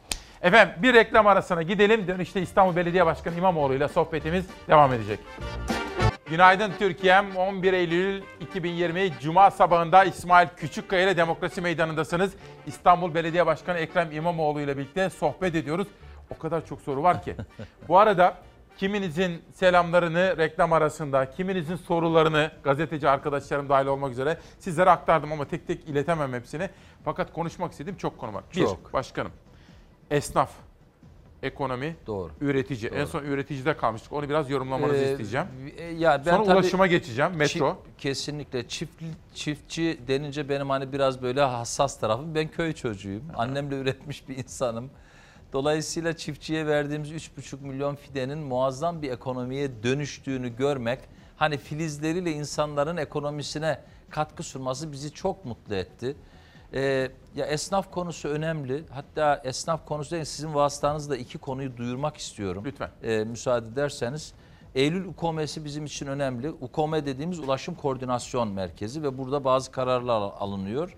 Efendim bir reklam arasına gidelim. Dönüşte İstanbul Belediye Başkanı İmamoğlu ile sohbetimiz devam edecek. Günaydın Türkiye'm. on bir Eylül iki bin yirmi Cuma sabahında İsmail Küçükkaya ile Demokrasi Meydanı'ndasınız. İstanbul Belediye Başkanı Ekrem İmamoğlu ile birlikte sohbet ediyoruz. O kadar çok soru var ki. Bu arada... Kiminizin selamlarını reklam arasında, kiminizin sorularını gazeteci arkadaşlarım dahil olmak üzere sizlere aktardım ama tek tek iletemem hepsini. Fakat konuşmak istediğim çok konu var. Çok. Bir, başkanım, esnaf, ekonomi, doğru, üretici. Doğru. En son üreticide kalmıştık. Onu biraz yorumlamanızı ee, isteyeceğim. Ya ben sonra ulaşıma geçeceğim, metro. Çift, kesinlikle çift, çiftçi denince benim hani biraz böyle hassas tarafım. Ben köy çocuğuyum, ha. Annemle üretmiş bir insanım. Dolayısıyla çiftçiye verdiğimiz üç buçuk milyon fidenin muazzam bir ekonomiye dönüştüğünü görmek, hani filizleriyle insanların ekonomisine katkı sunması bizi çok mutlu etti. Ee, ya esnaf konusu önemli. Hatta esnaf konusu değil, sizin vasıtanızla iki konuyu duyurmak istiyorum. Lütfen. Ee, müsaade ederseniz. Eylül U K O M'si bizim için önemli. U K O M dediğimiz Ulaşım Koordinasyon Merkezi ve burada bazı kararlar alınıyor.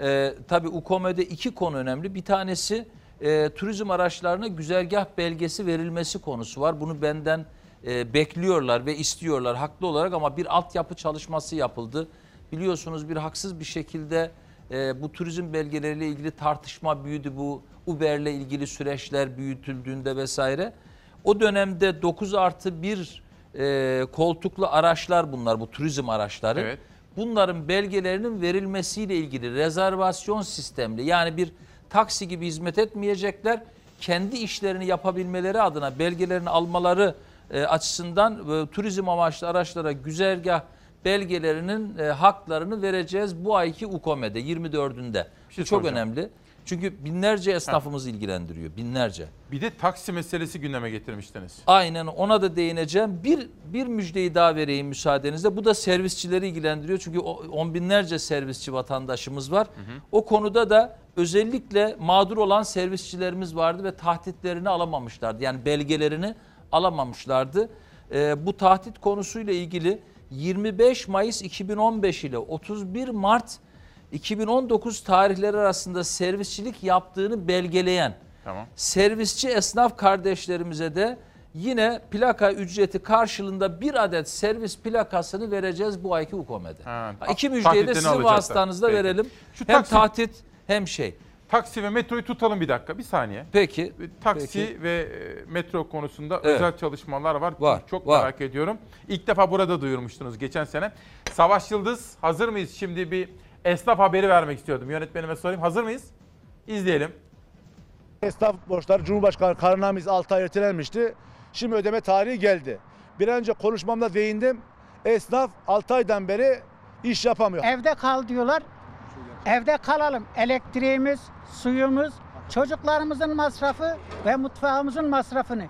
Ee, tabii U K O M'de iki konu önemli. Bir tanesi e, turizm araçlarına güzergah belgesi verilmesi konusu var. Bunu benden e, bekliyorlar ve istiyorlar haklı olarak, ama bir altyapı çalışması yapıldı. Biliyorsunuz bir haksız bir şekilde e, bu turizm belgeleriyle ilgili tartışma büyüdü. Bu Uber'le ilgili süreçler büyütüldüğünde vesaire. O dönemde dokuz artı bir e, koltuklu araçlar bunlar, bu turizm araçları. Evet. Bunların belgelerinin verilmesiyle ilgili rezervasyon sistemli, yani bir taksi gibi hizmet etmeyecekler. Kendi işlerini yapabilmeleri adına belgelerini almaları e, açısından e, turizm amaçlı araçlara güzergah belgelerinin e, haklarını vereceğiz bu ayki U K O M'de yirmi dördünde. Bir şey çok önemli. Çünkü binlerce esnafımız ha. ilgilendiriyor, binlerce. Bir de taksi meselesi gündeme getirmiştiniz. Aynen, ona da değineceğim. Bir, bir müjdeyi daha vereyim müsaadenizle. Bu da servisçileri ilgilendiriyor. Çünkü on binlerce servisçi vatandaşımız var. Hı hı. O konuda da özellikle mağdur olan servisçilerimiz vardı ve tahtitlerini alamamışlardı. Yani belgelerini alamamışlardı. Ee, bu tahtit konusuyla ilgili yirmi beş Mayıs iki bin on beş ile otuz bir Mart iki bin on dokuz tarihleri arasında servisçilik yaptığını belgeleyen tamam. servisçi esnaf kardeşlerimize de yine plaka ücreti karşılığında bir adet servis plakasını vereceğiz bu ayki U K O M'de. Ha, İki müjdeyi de sizin vasıtanızda verelim. Şu hem taksi, tahtit hem şey. Taksi ve metroyu tutalım bir dakika, bir saniye. Peki. Taksi peki. ve metro konusunda evet. özel çalışmalar var. var Çok var. merak ediyorum. İlk defa burada duyurmuştunuz geçen sene. Savaş Yıldız, hazır mıyız şimdi bir... Esnaf haberi vermek istiyordum. Yönetmenime sorayım. Hazır mıyız? İzleyelim. Esnaf borçları Cumhurbaşkanı kararnamesi altı ay ertelenmişti. Şimdi ödeme tarihi geldi. Bir önce konuşmamda değindim. Esnaf altı aydan beri iş yapamıyor. Evde kal diyorlar. Evde kalalım. Elektriğimiz, suyumuz, çocuklarımızın masrafı ve mutfağımızın masrafını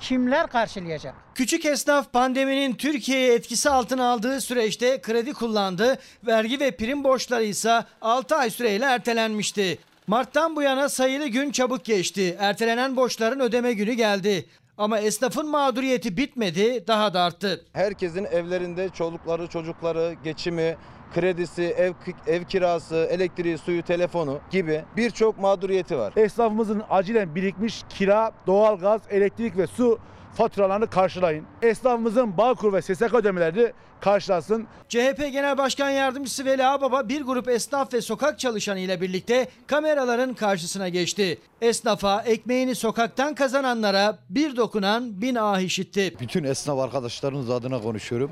kimler karşılayacak? Küçük esnaf pandeminin Türkiye'ye etkisi altına aldığı süreçte kredi kullandı. Vergi ve prim borçları ise altı ay süreyle ertelenmişti. Mart'tan bu yana sayılı gün çabuk geçti. Ertelenen borçların ödeme günü geldi. Ama esnafın mağduriyeti bitmedi, daha da arttı. Herkesin evlerinde çolukları, çocukları, geçimi, kredisi, ev, ev kirası, elektriği, suyu, telefonu gibi birçok mağduriyeti var. Esnafımızın acilen birikmiş kira, doğalgaz, elektrik ve su faturalarını karşılayın. Esnafımızın Bağkur ve S S K ödemeleri karşılasın. C H P Genel Başkan Yardımcısı Veli Ağbaba bir grup esnaf ve sokak çalışanı ile birlikte kameraların karşısına geçti. Esnafa, ekmeğini sokaktan kazananlara bir dokunan bin ah işitti. Bütün esnaf arkadaşlarımız adına konuşuyorum.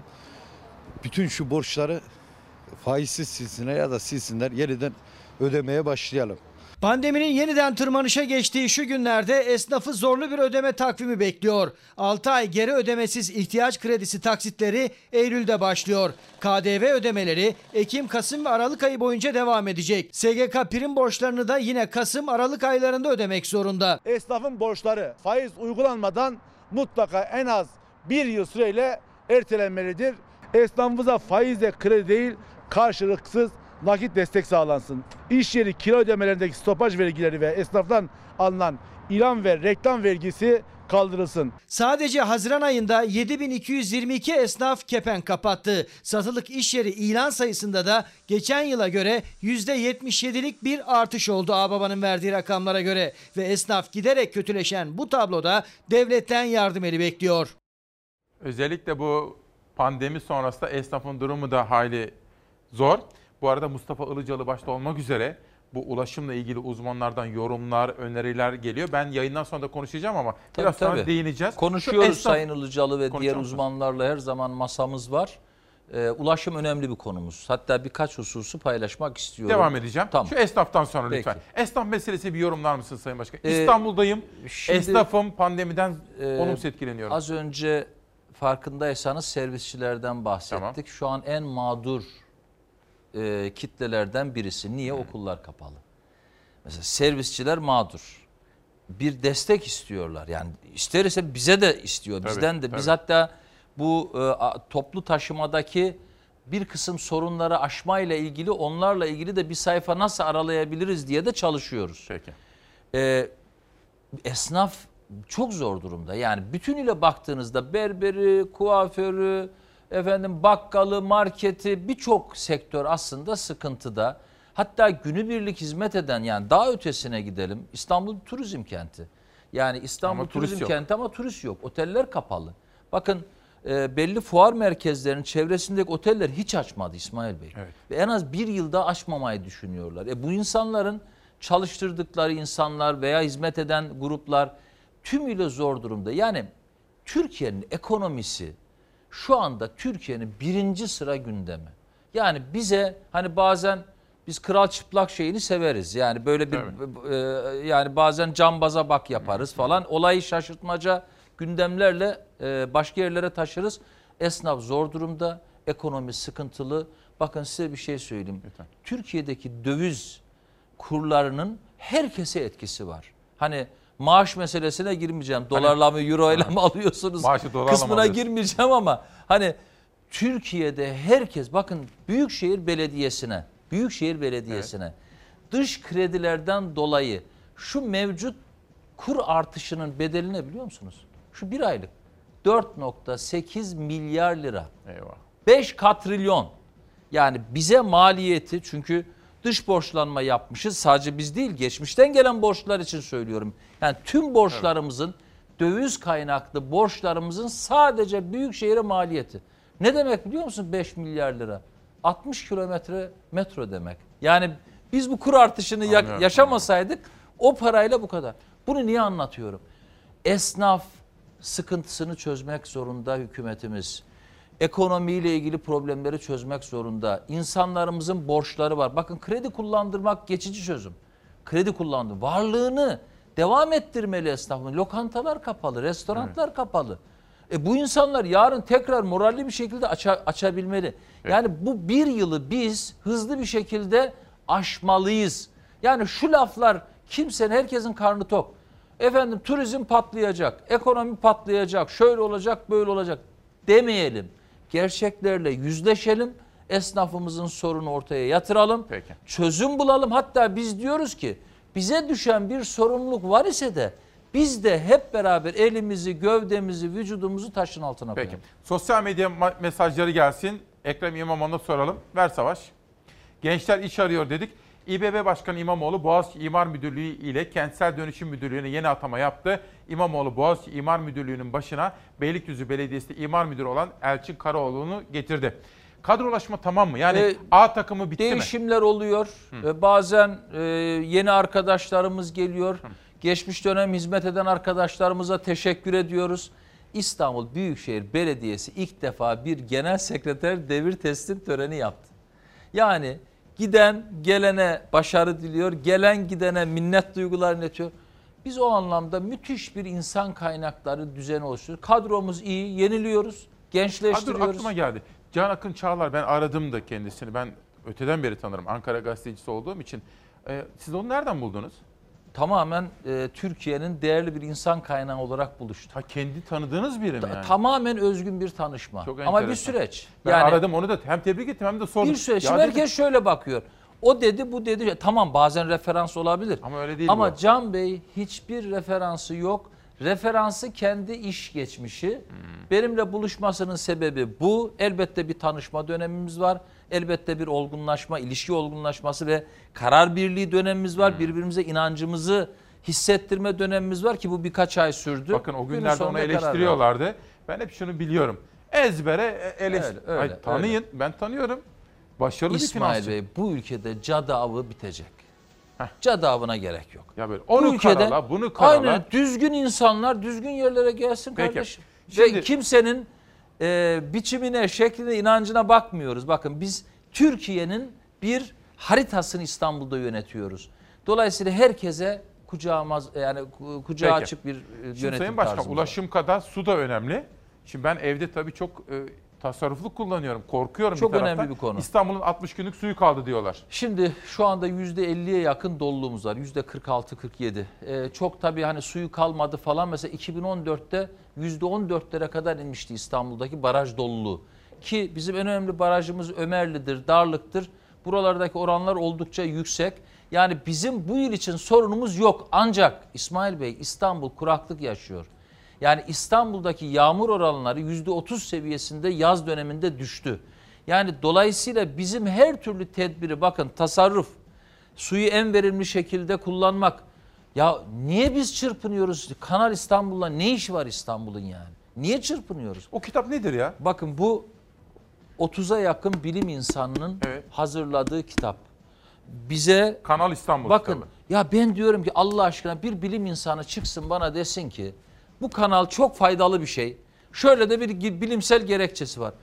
Bütün şu borçları faizsiz silsinler ya da silsinler, yeniden ödemeye başlayalım. Pandeminin yeniden tırmanışa geçtiği şu günlerde esnafı zorlu bir ödeme takvimi bekliyor. altı ay geri ödemesiz ihtiyaç kredisi taksitleri Eylül'de başlıyor. K D V ödemeleri Ekim, Kasım ve Aralık ayı boyunca devam edecek. S G K prim borçlarını da yine Kasım, Aralık aylarında ödemek zorunda. Esnafın borçları faiz uygulanmadan mutlaka en az bir yıl süreyle ertelenmelidir. Esnafımıza faizle kredi değil, karşılıksız nakit destek sağlansın. İş yeri kira ödemelerindeki stopaj vergileri ve esnaftan alınan ilan ve reklam vergisi kaldırılsın. Sadece Haziran ayında yedi bin iki yüz yirmi iki esnaf kepen kapattı. Satılık iş yeri ilan sayısında da geçen yıla göre yüzde yetmiş yedilik bir artış oldu Ağbaba'nın verdiği rakamlara göre. Ve esnaf giderek kötüleşen bu tabloda devletten yardım eli bekliyor. Özellikle bu pandemi sonrasında esnafın durumu da hali zor. Bu arada Mustafa Ilıcalı başta olmak üzere bu ulaşımla ilgili uzmanlardan yorumlar, öneriler geliyor. Ben yayından sonra da konuşacağım ama tabii, biraz sonra tabii. değineceğiz. Konuşuyoruz esnaf... Sayın Ilıcalı ve diğer uzmanlarla her zaman masamız var. Ee, ulaşım önemli bir konumuz. Hatta birkaç hususu paylaşmak istiyorum. Devam edeceğim. Tamam. Şu esnaftan sonra Peki. lütfen. Esnaf meselesi bir yorumlar mısın Sayın Başkan? Ee, İstanbul'dayım. Şimdi, esnafım pandemiden e, olumsuz etkileniyorum. Az önce farkındaysanız servisçilerden bahsettik. Tamam. Şu an en mağdur E, kitlelerden birisi. Niye? Hmm. Okullar kapalı. Mesela servisçiler mağdur. Bir destek istiyorlar. Yani isterse bize de istiyor. Tabii, bizden de. Tabii. Biz hatta bu e, toplu taşımadaki bir kısım sorunları aşmayla ilgili, onlarla ilgili de bir sayfa nasıl aralayabiliriz diye de çalışıyoruz. Peki. Ee, esnaf çok zor durumda. Yani bütünüyle baktığınızda berberi, kuaförü, efendim bakkalı, marketi, birçok sektör aslında sıkıntıda. Hatta günübirlik hizmet eden, yani daha ötesine gidelim. İstanbul turizm kenti. Yani İstanbul ama turizm turist kenti ama turist yok. Oteller kapalı. Bakın e, belli fuar merkezlerinin çevresindeki oteller hiç açmadı İsmail Bey. Evet. Ve en az bir yılda açmamayı düşünüyorlar. E, bu insanların çalıştırdıkları insanlar veya hizmet eden gruplar tümüyle zor durumda. Yani Türkiye'nin ekonomisi şu anda Türkiye'nin birinci sıra gündemi. Yani bize hani bazen biz kral çıplak şeyini severiz. Yani böyle bir evet. e, yani bazen cambaza bak yaparız falan. Olayı şaşırtmaca gündemlerle e, başka yerlere taşırız. Esnaf zor durumda, ekonomi sıkıntılı. Bakın size bir şey söyleyeyim. Lütfen. Türkiye'deki döviz kurlarının herkese etkisi var. Hani maaş meselesine girmeyeceğim. Dolarla hani, mı, euroyla hani, mı alıyorsunuz? Kısmına mı alıyorsun? Girmeyeceğim ama hani Türkiye'de herkes, bakın Büyükşehir Belediyesi'ne, Büyükşehir Belediyesi'ne evet. dış kredilerden dolayı şu mevcut kur artışının bedelini biliyor musunuz? Şu bir aylık dört nokta sekiz milyar lira. Eyvah. beş katrilyon. Yani bize maliyeti, çünkü dış borçlanma yapmışız. Sadece biz değil, geçmişten gelen borçlar için söylüyorum. Yani tüm borçlarımızın, evet. döviz kaynaklı borçlarımızın sadece Büyükşehir'e maliyeti. Ne demek biliyor musun beş milyar lira? altmış kilometre metro demek. Yani biz bu kur artışını ya yaşamasaydık o parayla bu kadar. Bunu niye anlatıyorum? Esnaf sıkıntısını çözmek zorunda hükümetimiz. Ekonomiyle ilgili problemleri çözmek zorunda. İnsanlarımızın borçları var. Bakın kredi kullandırmak geçici çözüm. Kredi kullandı. Varlığını devam ettirmeli esnafın. Lokantalar kapalı, restoranlar evet. kapalı. E bu insanlar yarın tekrar moralli bir şekilde aça, açabilmeli. Evet. Yani bu bir yılı biz hızlı bir şekilde aşmalıyız. Yani şu laflar kimsenin, herkesin karnı tok. Efendim turizm patlayacak, ekonomi patlayacak, şöyle olacak, böyle olacak demeyelim. Gerçeklerle yüzleşelim, esnafımızın sorunu ortaya yatıralım, peki. çözüm bulalım. Hatta biz diyoruz ki bize düşen bir sorumluluk var ise de biz de hep beraber elimizi, gövdemizi, vücudumuzu taşın altına koyalım. Peki. Sosyal medya mesajları gelsin. Ekrem İmamoğlu'na soralım. Ver Savaş. Gençler iş arıyor dedik. İBB Başkanı İmamoğlu Boğaziçi İmar Müdürlüğü ile Kentsel Dönüşüm Müdürlüğü'ne yeni atama yaptı. İmamoğlu Boğaziçi İmar Müdürlüğü'nün başına Beylikdüzü Belediyesi İmar Müdürü olan Elçin Karaoğlu'nu getirdi. Kadrolaşma tamam mı? Yani ee, A takımı bitti değişimler mi? Değişimler oluyor. Hı. Bazen e, yeni arkadaşlarımız geliyor. Hı. Geçmiş dönem hizmet eden arkadaşlarımıza teşekkür ediyoruz. İstanbul Büyükşehir Belediyesi ilk defa bir genel sekreter devir teslim töreni yaptı. Yani giden gelene başarı diliyor, gelen gidene minnet duygular iletiyor. Biz o anlamda müthiş bir insan kaynakları düzeni oluşturuyoruz. Kadromuz iyi, yeniliyoruz, gençleştiriyoruz. Aa, dur, aklıma geldi. Can Akın Çağlar, ben aradım da kendisini. Ben öteden beri tanırım, Ankara gazetecisi olduğum için. Ee, siz onu nereden buldunuz? Tamamen e, Türkiye'nin değerli bir insan kaynağı olarak buluştu. Ha, kendi tanıdığınız biri mi yani? Ta, tamamen özgün bir tanışma. Çok enteresan. Ama bir süreç. Ben yani, aradım onu da hem tebrik ettim hem de sordum. Bir süreç. Şimdi herkes şöyle bakıyor. O dedi, bu dedi. Tamam, bazen referans olabilir. Ama öyle değil. Ama bu. Can Bey hiçbir referansı yok. Referansı kendi iş geçmişi. Hmm. Benimle buluşmasının sebebi bu. Elbette bir tanışma dönemimiz var. Elbette bir olgunlaşma, ilişki olgunlaşması ve karar birliği dönemimiz var. Hmm. Birbirimize inancımızı hissettirme dönemimiz var ki bu birkaç ay sürdü. Bakın o günlerde onu eleştiriyorlardı. Ben hep şunu biliyorum. Ezbere eleştiriyorlar. Tanıyın, öyle. Ben tanıyorum. Başarılı İsmail bir finansçı. İsmail Bey, bu ülkede cadı avı bitecek. Heh. Cadı avına gerek yok. Ya böyle onu bu ülkede, karala, bunu karala. Aynen, düzgün insanlar düzgün yerlere gelsin peki. kardeşim. Şimdi, ve kimsenin e, biçimine, şekline, inancına bakmıyoruz. Bakın biz Türkiye'nin bir haritasını İstanbul'da yönetiyoruz. Dolayısıyla herkese kucağımız, yani kucağı peki. açık bir yönetim tarzı. Sayın Başkan, ulaşım kadar su da önemli. Şimdi ben evde tabii çok e, tasarruflu kullanıyorum. Korkuyorum çok bir taraftan. Çok önemli bir konu. İstanbul'un altmış günlük suyu kaldı diyorlar. Şimdi şu anda yüzde elliye yakın doluluğumuz var. yüzde kırk altı kırk yedi. Ee, çok tabii hani suyu kalmadı falan. Mesela iki bin on dörtte yüzde on dörtlere kadar inmişti İstanbul'daki baraj doluluğu. ki bizim en önemli barajımız Ömerli'dir, Darlık'tır. Buralardaki oranlar oldukça yüksek. Yani bizim bu yıl için sorunumuz yok. Ancak İsmail Bey, İstanbul kuraklık yaşıyor. Yani İstanbul'daki yağmur oranları yüzde otuz seviyesinde yaz döneminde düştü. Yani dolayısıyla bizim her türlü tedbiri, bakın tasarruf, suyu en verimli şekilde kullanmak. Ya niye biz çırpınıyoruz? Kanal İstanbul'la ne işi var İstanbul'un yani? Niye çırpınıyoruz? O kitap nedir ya? Bakın bu otuza yakın bilim insanının evet. hazırladığı kitap. Bize Kanal İstanbul bakın kitabı. Ya ben diyorum ki Allah aşkına bir bilim insanı çıksın bana desin ki bu kanal çok faydalı bir şey. Şöyle de bir bilimsel gerekçesi var.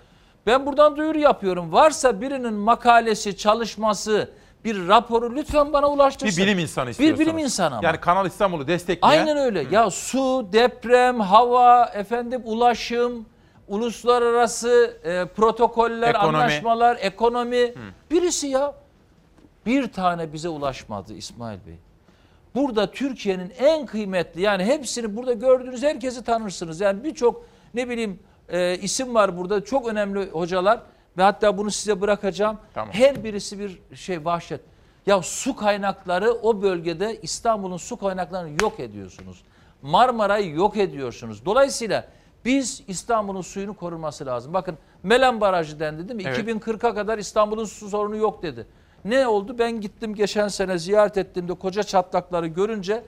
Ben buradan duyuru yapıyorum. Varsa birinin makalesi, çalışması, bir raporu lütfen bana ulaştırsın. Bir bilim insanı istiyorsanız. Bir bilim insanı ama. Yani Kanal İstanbul'u destekleyen. Aynen öyle. Hı. Ya su, deprem, hava, efendim ulaşım, uluslararası e, protokoller, ekonomi. Anlaşmalar, ekonomi. Hı. Birisi ya. Bir tane bize ulaşmadı İsmail Bey. Burada Türkiye'nin en kıymetli, yani hepsini burada gördüğünüz herkesi tanırsınız. Yani birçok ne bileyim e, isim var burada. Çok önemli hocalar. Ve hatta bunu size bırakacağım. Tamam. Her birisi bir şey vahşet. Ya su kaynakları o bölgede İstanbul'un su kaynaklarını yok ediyorsunuz. Marmara'yı yok ediyorsunuz. Dolayısıyla biz İstanbul'un suyunu korunması lazım. Bakın Melen Barajı dendi değil mi? Evet. iki bin kırka kadar İstanbul'un su sorunu yok dedi. Ne oldu? Ben gittim geçen sene ziyaret ettiğimde koca çatlakları görünce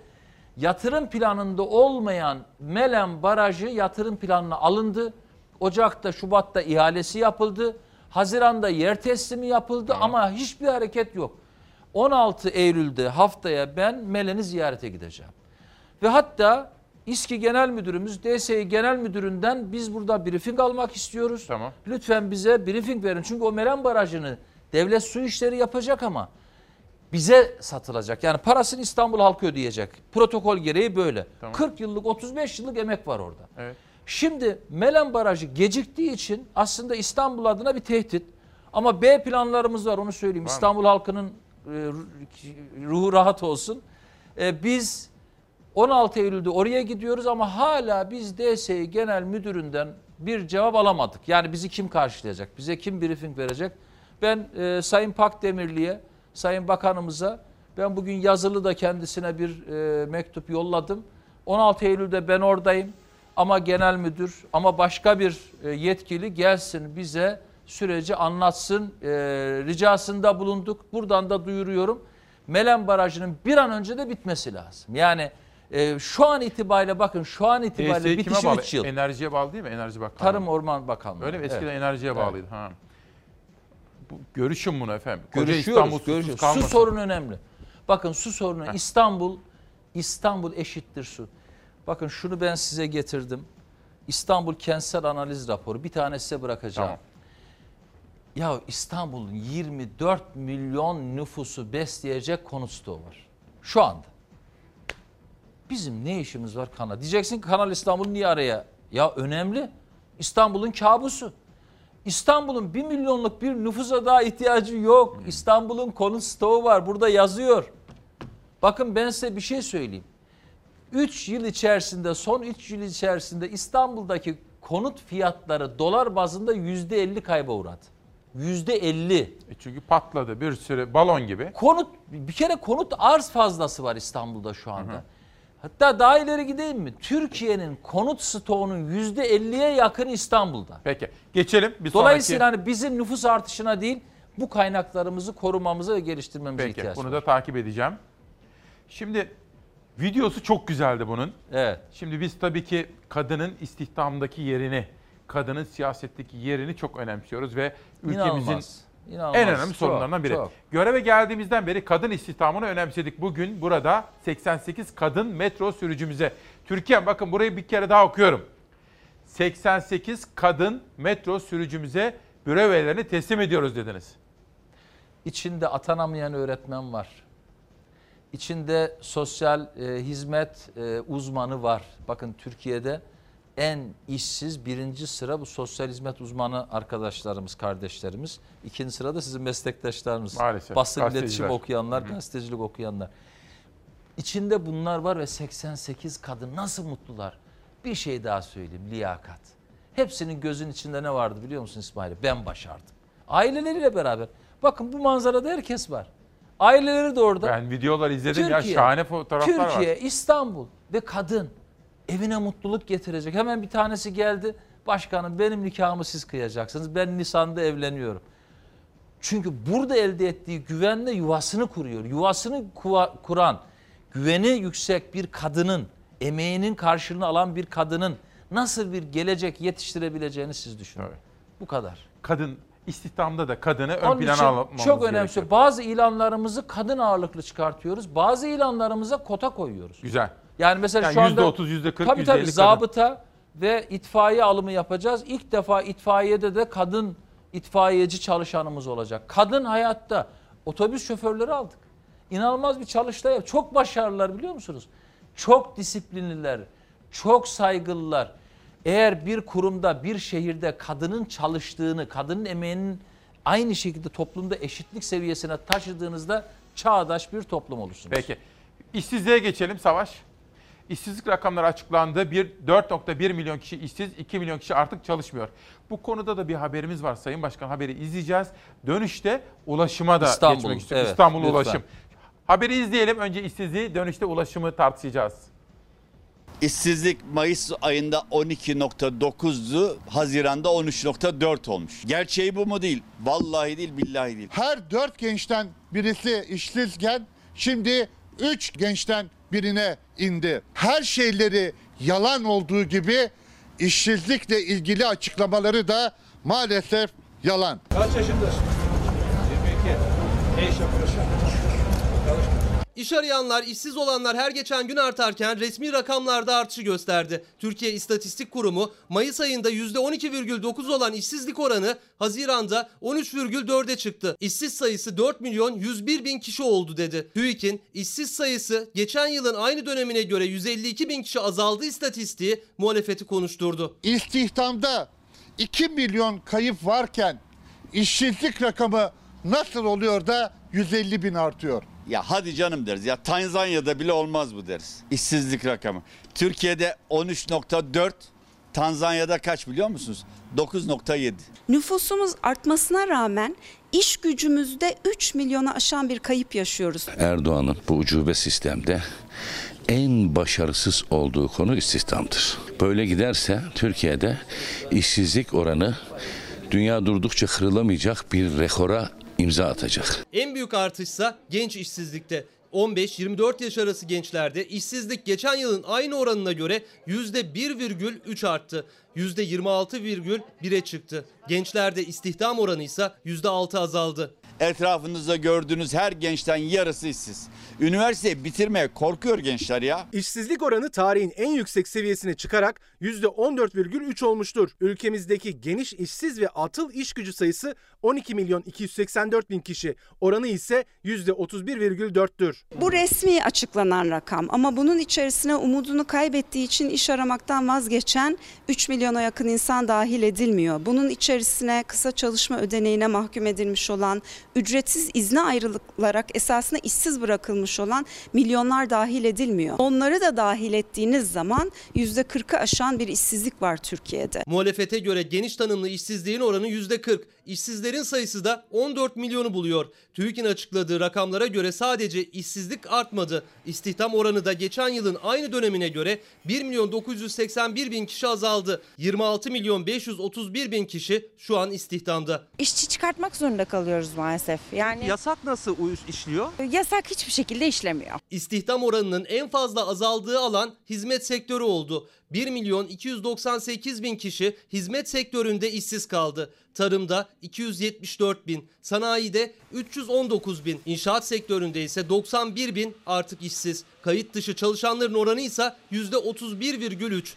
yatırım planında olmayan Melen Barajı yatırım planına alındı. Ocak'ta, Şubat'ta ihalesi yapıldı. Haziran'da yer teslimi yapıldı hmm. ama hiçbir hareket yok. on altı Eylül'de haftaya ben Melen'i ziyarete gideceğim. Ve hatta İSKİ Genel Müdürümüz, D S İ Genel Müdüründen biz burada briefing almak istiyoruz. Tamam. Lütfen bize briefing verin. Çünkü o Melen Barajı'nı devlet su işleri yapacak ama bize satılacak. Yani parasını İstanbul halkı ödeyecek. Protokol gereği böyle. Tamam. kırk yıllık, otuz beş yıllık emek var orada. Evet. Şimdi Melen Barajı geciktiği için aslında İstanbul adına bir tehdit. Ama B planlarımız var, onu söyleyeyim. Var İstanbul mı? Halkının e, ruhu rahat olsun. E, biz on altı Eylül'de oraya gidiyoruz ama hala biz D S İ Genel Müdüründen bir cevap alamadık. Yani bizi kim karşılayacak, bize kim briefing verecek? Ben e, Sayın Pakdemirli'ye, Sayın Bakanımıza ben bugün yazılı da kendisine bir e, mektup yolladım. on altı Eylül'de ben oradayım. Ama genel müdür, ama başka bir yetkili gelsin bize süreci anlatsın e, ricasında bulunduk. Buradan da duyuruyorum. Melen Barajı'nın bir an önce de bitmesi lazım. Yani e, şu an itibariyle bakın şu an itibariyle bitişi üç yıl. Enerjiye bağlı değil mi? Enerji Bakanlığı. Tarım Orman Bakanlığı. Öyle mi? Eskiden evet. enerjiye bağlıydı. Evet. Ha. Bu, görüşüm bunu efendim. Görüşüyoruz. Görüşüyoruz. Su sorunu önemli. Bakın su sorunu. Heh. İstanbul İstanbul eşittir su. Bakın şunu ben size getirdim. İstanbul Kentsel Analiz Raporu. Bir tane size bırakacağım. Tamam. Ya İstanbul'un yirmi dört milyon nüfusu besleyecek konut stoğu var. Şu anda. Bizim ne işimiz var kanal? Diyeceksin ki Kanal İstanbul niye araya? Ya önemli. İstanbul'un kabusu. İstanbul'un bir milyonluk bir nüfusa daha ihtiyacı yok. Hmm. İstanbul'un konut stoğu var. Burada yazıyor. Bakın ben size bir şey söyleyeyim. üç yıl içerisinde, son üç yıl içerisinde İstanbul'daki konut fiyatları dolar bazında yüzde elli kayba uğradı. yüzde elli. E çünkü patladı bir sürü balon gibi. Konut, bir kere konut arz fazlası var İstanbul'da şu anda. Hı hı. Hatta daha ileri gideyim mi? Türkiye'nin konut stoğunun yüzde elliye yakın İstanbul'da. Peki geçelim. Bir Dolayısıyla sonraki... hani bizim nüfus artışına değil bu kaynaklarımızı korumamıza ve geliştirmemize ihtiyaç var. Peki bunu da takip edeceğim. Şimdi... Videosu çok güzeldi bunun. Evet. Şimdi biz tabii ki kadının istihdamdaki yerini, kadının siyasetteki yerini çok önemsiyoruz ve ülkemizin İnanılmaz. İnanılmaz. en önemli sorunlarından biri. Çok. Göreve geldiğimizden beri kadın istihdamını önemsedik. Bugün burada seksen sekiz kadın metro sürücümüze. Türkiye, bakın burayı bir kere daha okuyorum. seksen sekiz kadın metro sürücümüze brevelerini teslim ediyoruz dediniz. İçinde atanamayan öğretmen var. İçinde sosyal e, hizmet e, uzmanı var. Bakın Türkiye'de en işsiz birinci sıra bu sosyal hizmet uzmanı arkadaşlarımız, kardeşlerimiz. İkinci sırada sizin meslektaşlarımız. Maalesef. Basın iletişim okuyanlar, Hı-hı. gazetecilik okuyanlar. İçinde bunlar var ve seksen sekiz kadın nasıl mutlular? Bir şey daha söyleyeyim, liyakat. Hepsinin gözün içinde ne vardı biliyor musun İsmail? Ben başardım. Aileleriyle beraber. Bakın bu manzarada herkes var. Aileleri de orada. Ben videoları izledim Türkiye, ya şahane fotoğraflar Türkiye, var. Türkiye, İstanbul ve kadın evine mutluluk getirecek. Hemen bir tanesi geldi. Başkanım benim nikahımı siz kıyacaksınız. Ben Nisan'da evleniyorum. Çünkü burada elde ettiği güvenle yuvasını kuruyor. Yuvasını kuva, kuran, güveni yüksek bir kadının, emeğinin karşılığını alan bir kadının nasıl bir gelecek yetiştirebileceğini siz düşünün. Evet. Bu kadar. Kadın istihdamda da kadını ön plana almamız çok önemli. Gerekiyor. Bazı ilanlarımızı kadın ağırlıklı çıkartıyoruz. Bazı ilanlarımıza kota koyuyoruz. Güzel. Yani mesela yani şu anda yüzde otuz, yüzde kırk, tabii tabii zabıta kadın ve itfaiye alımı yapacağız. İlk defa itfaiyede de kadın itfaiyeci çalışanımız olacak. Kadın hayatta. Otobüs şoförleri aldık. İnanılmaz bir çalıştay. Çok başarılılar biliyor musunuz? Çok disiplinliler, çok saygılılar. Eğer bir kurumda, bir şehirde kadının çalıştığını, kadının emeğinin aynı şekilde toplumda eşitlik seviyesine taşıdığınızda çağdaş bir toplum olursunuz. Peki. İşsizliğe geçelim Savaş. İşsizlik rakamları açıklandı. dört nokta bir milyon kişi işsiz, iki milyon kişi artık çalışmıyor. Bu konuda da bir haberimiz var Sayın Başkan. Haberi izleyeceğiz. Dönüşte ulaşıma da İstanbul, geçmek istiyorum. Evet, İstanbul ulaşım. Haberi izleyelim. Önce işsizliği, dönüşte ulaşımı tartışacağız. İşsizlik Mayıs ayında on iki nokta dokuzdu, Haziran'da on üç nokta dört olmuş. Gerçeği bu mu değil? Vallahi değil, billahi değil. Her dört gençten birisi işsizken şimdi üç gençten birine indi. Her şeyleri yalan olduğu gibi işsizlikle ilgili açıklamaları da maalesef yalan. Kaç yaşındasın? yirmi iki. Ne iş yapıyorsun? İş arayanlar, işsiz olanlar her geçen gün artarken resmi rakamlarda artışı gösterdi. Türkiye İstatistik Kurumu Mayıs ayında yüzde on iki virgül dokuz olan işsizlik oranı Haziran'da on üç virgül dört'e çıktı. İşsiz sayısı dört milyon yüz bir bin kişi oldu dedi. TÜİK'in işsiz sayısı geçen yılın aynı dönemine göre yüz elli iki bin kişi azaldı istatistiği muhalefeti konuşturdu. İstihdamda iki milyon kayıp varken işsizlik rakamı nasıl oluyor da yüz elli bin artıyor? Ya hadi canım deriz ya, Tanzanya'da bile olmaz bu deriz işsizlik rakamı. Türkiye'de on üç nokta dört, Tanzanya'da kaç biliyor musunuz? dokuz nokta yedi. Nüfusumuz artmasına rağmen iş gücümüzde üç milyonu aşan bir kayıp yaşıyoruz. Erdoğan'ın bu ucube sistemde en başarısız olduğu konu istihdamdır. Böyle giderse Türkiye'de işsizlik oranı dünya durdukça kırılamayacak bir rekora imza atacak. En büyük artışsa genç işsizlikte. on beş yirmi dört yaş arası gençlerde işsizlik geçen yılın aynı oranına göre yüzde bir virgül üç arttı. yüzde yirmi altı virgül bir'e çıktı. Gençlerde istihdam oranı ise yüzde altı azaldı. Etrafınızda gördüğünüz her gençten yarısı işsiz. Üniversiteyi bitirmeye korkuyor gençler ya. İşsizlik oranı tarihin en yüksek seviyesine çıkarak yüzde on dört virgül üç olmuştur. Ülkemizdeki geniş işsiz ve atıl iş gücü sayısı on iki milyon iki yüz seksen dört bin kişi. Oranı ise yüzde otuz bir virgül dört'tür. Bu resmi açıklanan rakam ama bunun içerisine umudunu kaybettiği için iş aramaktan vazgeçen üç milyona yakın insan dahil edilmiyor. Bunun içerisine kısa çalışma ödeneğine mahkum edilmiş olan, ücretsiz izne ayrılarak esasında işsiz bırakılmış olan milyonlar dahil edilmiyor. Onları da dahil ettiğiniz zaman yüzde kırk'ı aşan bir işsizlik var Türkiye'de. Muhalefete göre geniş tanımlı işsizliğin oranı yüzde kırk. İşsizlerin sayısı da on dört milyonu buluyor. TÜİK'in açıkladığı rakamlara göre sadece işsizlik artmadı. İstihdam oranı da geçen yılın aynı dönemine göre bir milyon dokuz yüz seksen bir bin kişi azaldı. yirmi altı milyon beş yüz otuz bir bin kişi şu an istihdamda. İşçi çıkartmak zorunda kalıyoruz maalesef. Yani yasak nasıl işliyor? Yasak hiçbir şekilde işlemiyor. İstihdam oranının en fazla azaldığı alan hizmet sektörü oldu. bir milyon iki yüz doksan sekiz bin kişi hizmet sektöründe işsiz kaldı. Tarımda iki yüz yetmiş dört bin, sanayide üç yüz on dokuz bin, inşaat sektöründe ise doksan bir bin artık işsiz. Kayıt dışı çalışanların oranı ise yüzde otuz bir virgül üç.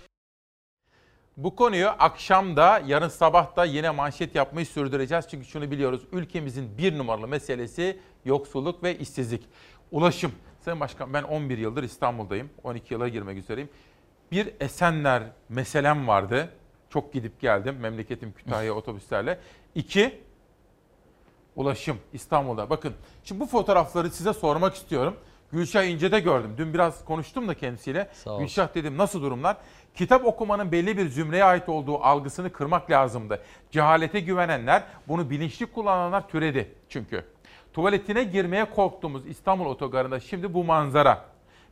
Bu konuyu akşam da yarın sabah da yine manşet yapmayı sürdüreceğiz. Çünkü şunu biliyoruz, ülkemizin bir numaralı meselesi yoksulluk ve işsizlik. Ulaşım. Sayın Başkan, ben on bir yıldır İstanbul'dayım, on iki yıla girmek üzereyim. Bir Esenler meselem vardı. Çok gidip geldim memleketim Kütahya otobüslerle. İki, ulaşım İstanbul'da. Bakın şimdi bu fotoğrafları size sormak istiyorum. Gülşah İnce'de gördüm. Dün biraz konuştum da kendisiyle. Gülşah dedim, nasıl durumlar? Kitap okumanın belli bir zümreye ait olduğu algısını kırmak lazımdı. Cehalete güvenenler, bunu bilinçli kullananlar türedi çünkü. Tuvaletine girmeye korktuğumuz İstanbul otogarında şimdi bu manzara.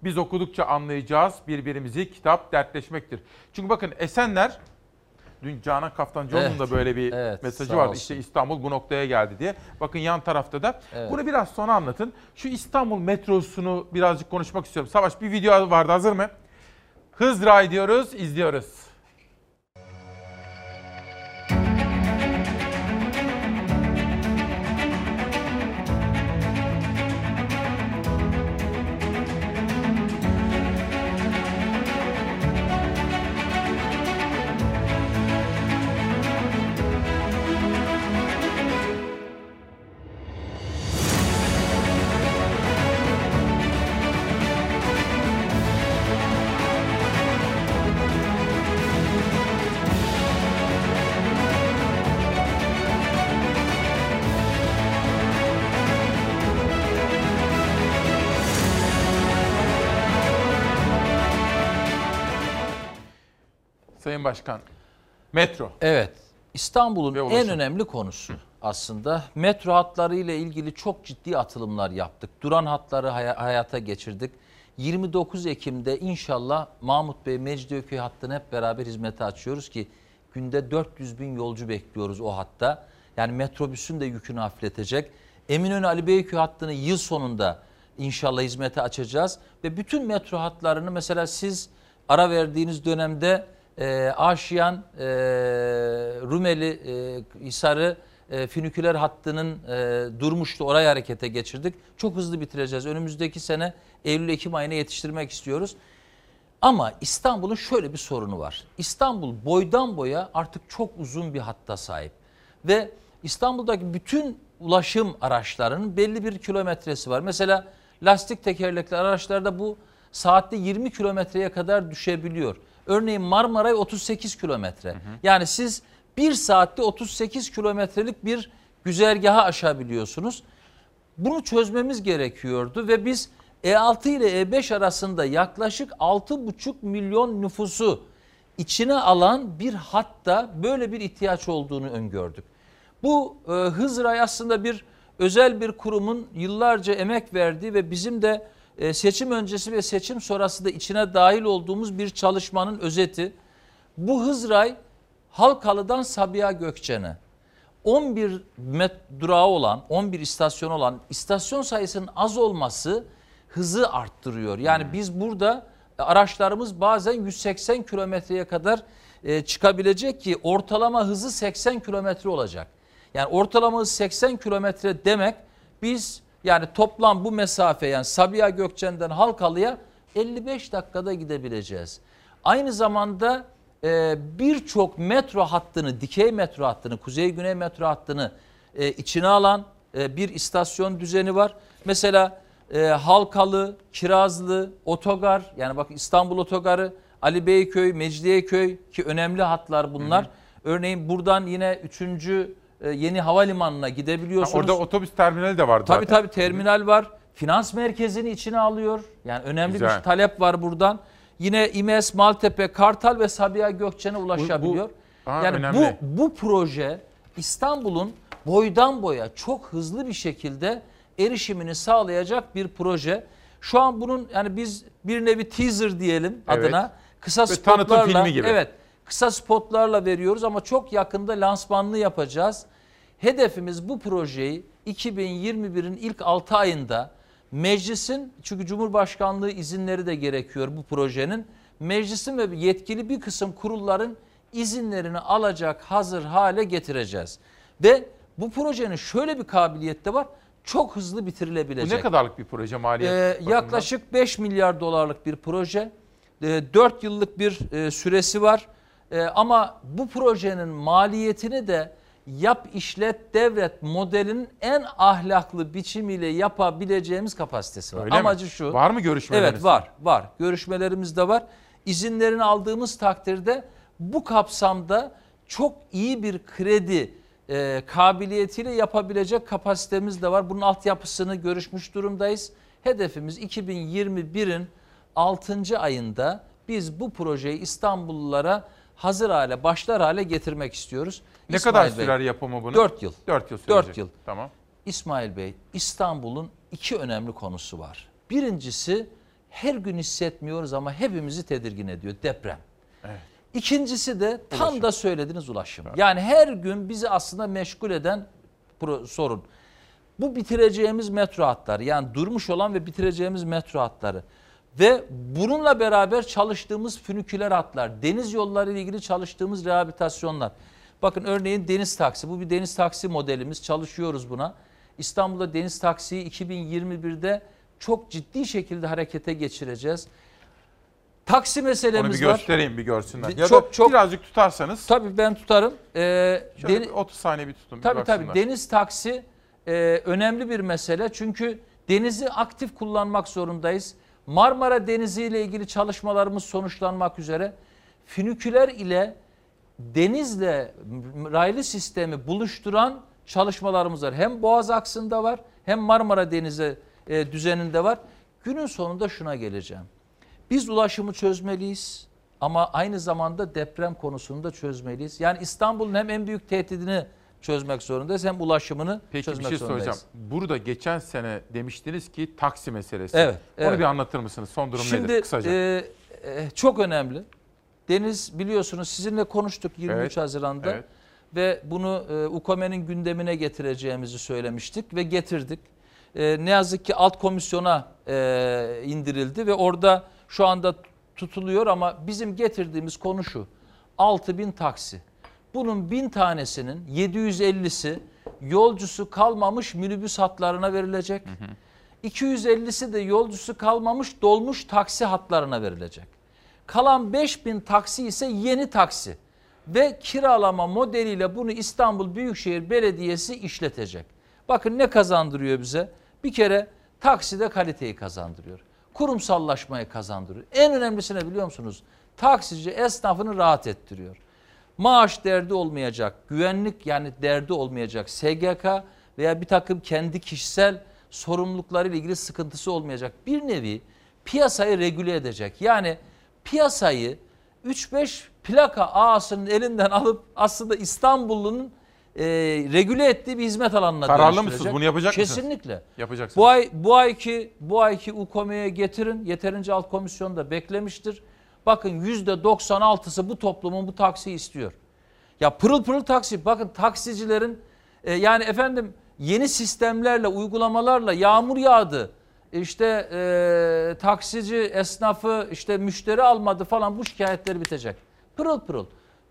Biz okudukça anlayacağız birbirimizi, kitap dertleşmektir. Çünkü bakın Esenler, dün Canan Kaftancıoğlu'nun evet, da böyle bir evet, mesajı vardı. Olsun. İşte İstanbul bu noktaya geldi diye. Bakın yan tarafta da. Evet. Bunu biraz sonra anlatın. Şu İstanbul metrosunu birazcık konuşmak istiyorum. Savaş, bir video vardı, hazır mı? Hızla ediyoruz, izliyoruz. Sayın Başkan, metro. Evet, İstanbul'un en önemli konusu aslında. Metro hatları ile ilgili çok ciddi atılımlar yaptık. Duran hatları hay- hayata geçirdik. yirmi dokuz Ekim'de inşallah Mahmut Bey Mecidiyeköy hattını hep beraber hizmete açıyoruz ki günde dört yüz bin yolcu bekliyoruz o hatta. Yani metrobüsün de yükünü hafifletecek. Eminönü Ali Beyköy hattını yıl sonunda inşallah hizmete açacağız. Ve bütün metro hatlarını, mesela siz ara verdiğiniz dönemde E, Aşiyan, e, Rumeli, e, Hisarı, e, Finiküler hattının e, durmuştu. Orayı harekete geçirdik. Çok hızlı bitireceğiz. Önümüzdeki sene Eylül-Ekim ayına yetiştirmek istiyoruz. Ama İstanbul'un şöyle bir sorunu var. İstanbul boydan boya artık çok uzun bir hatta sahip. Ve İstanbul'daki bütün ulaşım araçlarının belli bir kilometresi var. Mesela lastik tekerlekli araçlarda bu saatte yirmi kilometreye kadar düşebiliyor. Örneğin Marmaray otuz sekiz kilometre. Yani siz bir saatte otuz sekiz kilometrelik bir güzergahı aşabiliyorsunuz. Bunu çözmemiz gerekiyordu ve biz E altı ile E beş arasında yaklaşık altı buçuk milyon nüfusu içine alan bir hatta böyle bir ihtiyaç olduğunu öngördük. Bu e, Hızray aslında bir özel bir kurumun yıllarca emek verdiği ve bizim de seçim öncesi ve seçim sonrası da içine dahil olduğumuz bir çalışmanın özeti. Bu Hızray Halkalı'dan Sabiha Gökçen'e on bir durağı olan, on bir istasyon olan, istasyon sayısının az olması hızı arttırıyor. Yani biz burada araçlarımız bazen yüz seksen kilometreye kadar çıkabilecek ki ortalama hızı seksen kilometre olacak. Yani ortalama hız seksen kilometre demek, biz yani toplam bu mesafe, yani Sabiha Gökçen'den Halkalı'ya elli beş dakikada gidebileceğiz. Aynı zamanda e, birçok metro hattını, dikey metro hattını, kuzey-güney metro hattını e, içine alan e, bir istasyon düzeni var. Mesela e, Halkalı, Kirazlı, Otogar, yani bak İstanbul Otogarı, Ali Beyköy, Mecidiyeköy ki önemli hatlar bunlar. Hı hı. Örneğin buradan yine üçüncü Yeni havalimanına gidebiliyorsunuz. Ha, orada otobüs terminali de var. Tabii tabii terminal var. Finans merkezini içine alıyor. Yani önemli Güzel. bir talep var buradan. Yine İmes, Maltepe, Kartal ve Sabiha Gökçen'e ulaşabiliyor. Bu, bu, aha, yani önemli. bu bu proje İstanbul'un boydan boya çok hızlı bir şekilde erişimini sağlayacak bir proje. Şu an bunun, yani biz bir nevi teaser diyelim evet. adına. Kısa ve spotlarla, tanıtım filmi gibi. Evet. Kısa spotlarla veriyoruz ama çok yakında lansmanını yapacağız. Hedefimiz bu projeyi iki bin yirmi bir'in ilk altı ayında meclisin, çünkü Cumhurbaşkanlığı izinleri de gerekiyor bu projenin, meclisin ve yetkili bir kısım kurulların izinlerini alacak hazır hale getireceğiz. Ve bu projenin şöyle bir kabiliyeti var, çok hızlı bitirilebilecek. Bu ne kadarlık bir proje maliyet? Ee, yaklaşık beş milyar dolarlık bir proje, dört yıllık bir süresi var. Ama bu projenin maliyetini de yap, işlet, devlet modelinin en ahlaklı biçimiyle yapabileceğimiz kapasitesi var. Öyle Amacı mi? şu. Var mı görüşmeleriniz? Evet var, var. Görüşmelerimiz de var. İzinlerini aldığımız takdirde bu kapsamda çok iyi bir kredi e, kabiliyetiyle yapabilecek kapasitemiz de var. Bunun altyapısını görüşmüş durumdayız. Hedefimiz iki bin yirmi birin altıncı ayında biz bu projeyi İstanbullulara hazır hale, başlar hale getirmek istiyoruz. Ne İsmail kadar sürer Bey, yapımı bunu? dört yıl. dört yıl sürecek. dört yıl. Tamam. İsmail Bey, İstanbul'un iki önemli konusu var. Birincisi, her gün hissetmiyoruz ama hepimizi tedirgin ediyor deprem. Evet. İkincisi de tam ulaşım. da söylediğiniz ulaşım. Evet. Yani her gün bizi aslında meşgul eden sorun. Bu bitireceğimiz metro hatları, yani durmuş olan ve bitireceğimiz metro hatları ve bununla beraber çalıştığımız füniküler hatlar, deniz yolları ile ilgili çalıştığımız rehabilitasyonlar. Bakın örneğin deniz taksi, bu bir deniz taksi modelimiz, çalışıyoruz buna. İstanbul'da deniz taksiyi iki bin yirmi birde çok ciddi şekilde harekete geçireceğiz. Taksi meselemiz var. Onu bir göstereyim, var. bir görsünler. Ya çok, da çok, birazcık tutarsanız. Tabii ben tutarım. Ee, şöyle otuz saniye bir tutun. Tabii bir tabii deniz taksi e, önemli bir mesele. Çünkü denizi aktif kullanmak zorundayız. Marmara Denizi ile ilgili çalışmalarımız sonuçlanmak üzere. Füniküler ile denizle raylı sistemi buluşturan çalışmalarımız var. Hem Boğaz aksında var, hem Marmara Denizi e, düzeninde var. Günün sonunda şuna geleceğim. Biz ulaşımı çözmeliyiz ama aynı zamanda deprem konusunu da çözmeliyiz. Yani İstanbul'un hem en büyük tehdidini çözmek zorundayız hem ulaşımını Peki, çözmek şey zorundayız. Peki bir şey soracağım. Burada geçen sene demiştiniz ki taksi meselesi. Evet, evet. Onu bir anlatır mısınız? Son durum Şimdi, nedir kısaca? E, e, çok önemli. Deniz biliyorsunuz sizinle konuştuk yirmi üç evet, Haziran'da evet. ve bunu e, UKOME'nin gündemine getireceğimizi söylemiştik ve getirdik. E, ne yazık ki alt komisyona e, indirildi ve orada şu anda tutuluyor ama bizim getirdiğimiz konu şu: altı bin taksi. Bunun bin tanesinin yedi yüz ellisi yolcusu kalmamış minibüs hatlarına verilecek. Hı hı. iki yüz ellisi de yolcusu kalmamış dolmuş taksi hatlarına verilecek. Kalan beş bin taksi ise yeni taksi ve kiralama modeliyle bunu İstanbul Büyükşehir Belediyesi işletecek. Bakın ne kazandırıyor bize? Bir kere takside kaliteyi kazandırıyor. Kurumsallaşmayı kazandırıyor. En önemlisi ne biliyor musunuz? Taksici esnafını rahat ettiriyor. Maaş derdi olmayacak, güvenlik yani derdi olmayacak, S G K veya bir takım kendi kişisel sorumlulukları ile ilgili sıkıntısı olmayacak. Bir nevi piyasayı regüle edecek. Yani piyasayı üç beş plaka ağasının elinden alıp aslında İstanbul'un e, regüle ettiği bir hizmet alanına dönüştürecek. Kararlı mısınız? Bunu yapacak mısınız? Kesinlikle. Yapacaksınız. Bu ay bu ayki bu ayki UKOME'ye getirin. Yeterince alt komisyonu da beklemiştir. Bakın yüzde doksan altısı bu toplumun bu taksiyi istiyor. Ya pırıl pırıl taksi. Bakın taksicilerin e, yani efendim yeni sistemlerle, uygulamalarla yağmur yağdı. İşte e, taksici esnafı işte müşteri almadı falan, bu şikayetleri bitecek. Pırıl pırıl.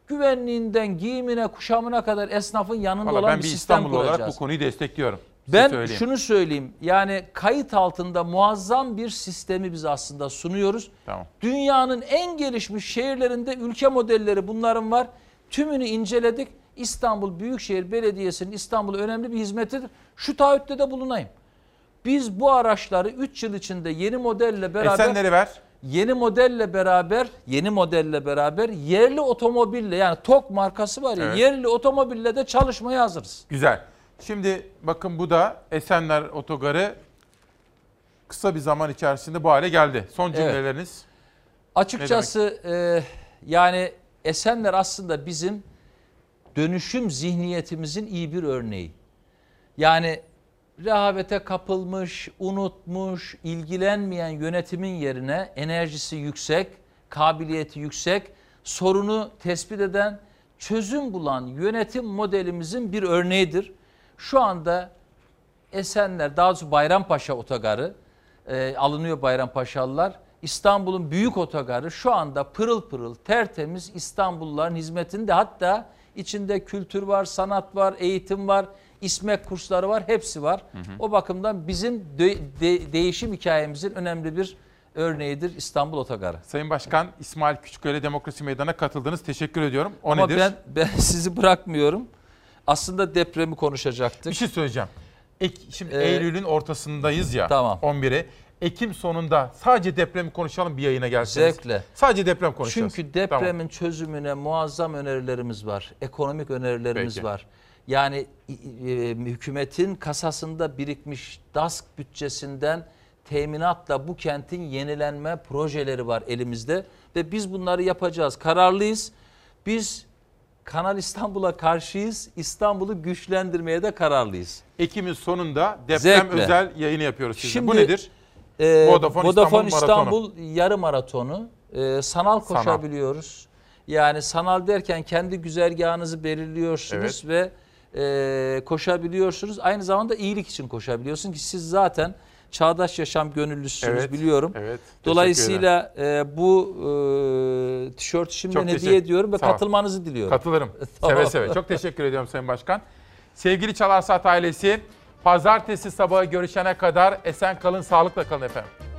Güvenliğinden gimine kuşamına kadar esnafın yanında Vallahi olan ben bir sistem İstanbul kuracağız. Ben bir İstanbul olarak bu konuyu destekliyorum. Size ben söyleyeyim. şunu söyleyeyim yani kayıt altında muazzam bir sistemi biz aslında sunuyoruz. Tamam. Dünyanın en gelişmiş şehirlerinde ülke modelleri bunların var. Tümünü inceledik. İstanbul Büyükşehir Belediyesi'nin İstanbul'a önemli bir hizmetidir. Şu taahhütte de bulunayım. Biz bu araçları üç yıl içinde yeni modelle beraber Esenleri ver. Yeni modelle beraber yeni modelle beraber yerli otomobille, yani TOK markası var ya, evet. yerli otomobille de çalışmaya hazırız. Güzel. Şimdi bakın bu da Esenler Otogarı kısa bir zaman içerisinde bu hale geldi. Son cümleleriniz. Evet. Açıkçası e, yani Esenler aslında bizim dönüşüm zihniyetimizin iyi bir örneği. Yani rehavete kapılmış, unutmuş, ilgilenmeyen yönetimin yerine enerjisi yüksek, kabiliyeti yüksek, sorunu tespit eden, çözüm bulan yönetim modelimizin bir örneğidir. Şu anda Esenler, daha doğrusu Bayrampaşa Otogarı, e, alınıyor Bayrampaşalılar. İstanbul'un büyük otogarı şu anda pırıl pırıl, tertemiz, İstanbulluların hizmetinde. Hatta içinde kültür var, sanat var, eğitim var, İSMEK kursları var, hepsi var. Hı hı. O bakımdan bizim de, de, değişim hikayemizin önemli bir örneğidir İstanbul Otogarı. Sayın Başkan İsmail Küçükkaya Demokrasi Meydanı'na katıldınız. Teşekkür ediyorum. O Ama nedir? Ben, ben sizi bırakmıyorum. Aslında depremi konuşacaktık. Bir şey söyleyeceğim. Ek, şimdi ee, Eylül'ün ortasındayız ya. Tamam. on biri. Ekim sonunda sadece depremi konuşalım, bir yayına gelseniz. Zevkle. Sadece deprem konuşacağız. Çünkü depremin tamam. çözümüne muazzam önerilerimiz var. Ekonomik önerilerimiz Peki. var. Yani e, hükümetin kasasında birikmiş DASK bütçesinden teminatla bu kentin yenilenme projeleri var elimizde ve biz bunları yapacağız. Kararlıyız. Biz Kanal İstanbul'a karşıyız. İstanbul'u güçlendirmeye de kararlıyız. Ekim'in sonunda deprem Zevkle. özel yayını yapıyoruz size. Şimdi, bu nedir? E, Vodafone, Vodafone İstanbul, İstanbul yarı maratonu. E, sanal koşabiliyoruz. Sanal. Yani sanal derken kendi güzergahınızı belirliyorsunuz evet. ve e, koşabiliyorsunuz. Aynı zamanda iyilik için koşabiliyorsun ki siz zaten çağdaş yaşam gönüllüsünüz evet. biliyorum. Evet. Dolayısıyla e, bu e, tişört şimdi Çok hediye ediyorum ve Sağ katılmanızı ol. diliyorum. Katılırım. Tamam. Seve seve. Çok teşekkür ediyorum Sayın Başkan. Sevgili Çalar Saat ailesi, pazartesi sabahı görüşene kadar esen kalın, sağlıkla kalın efendim.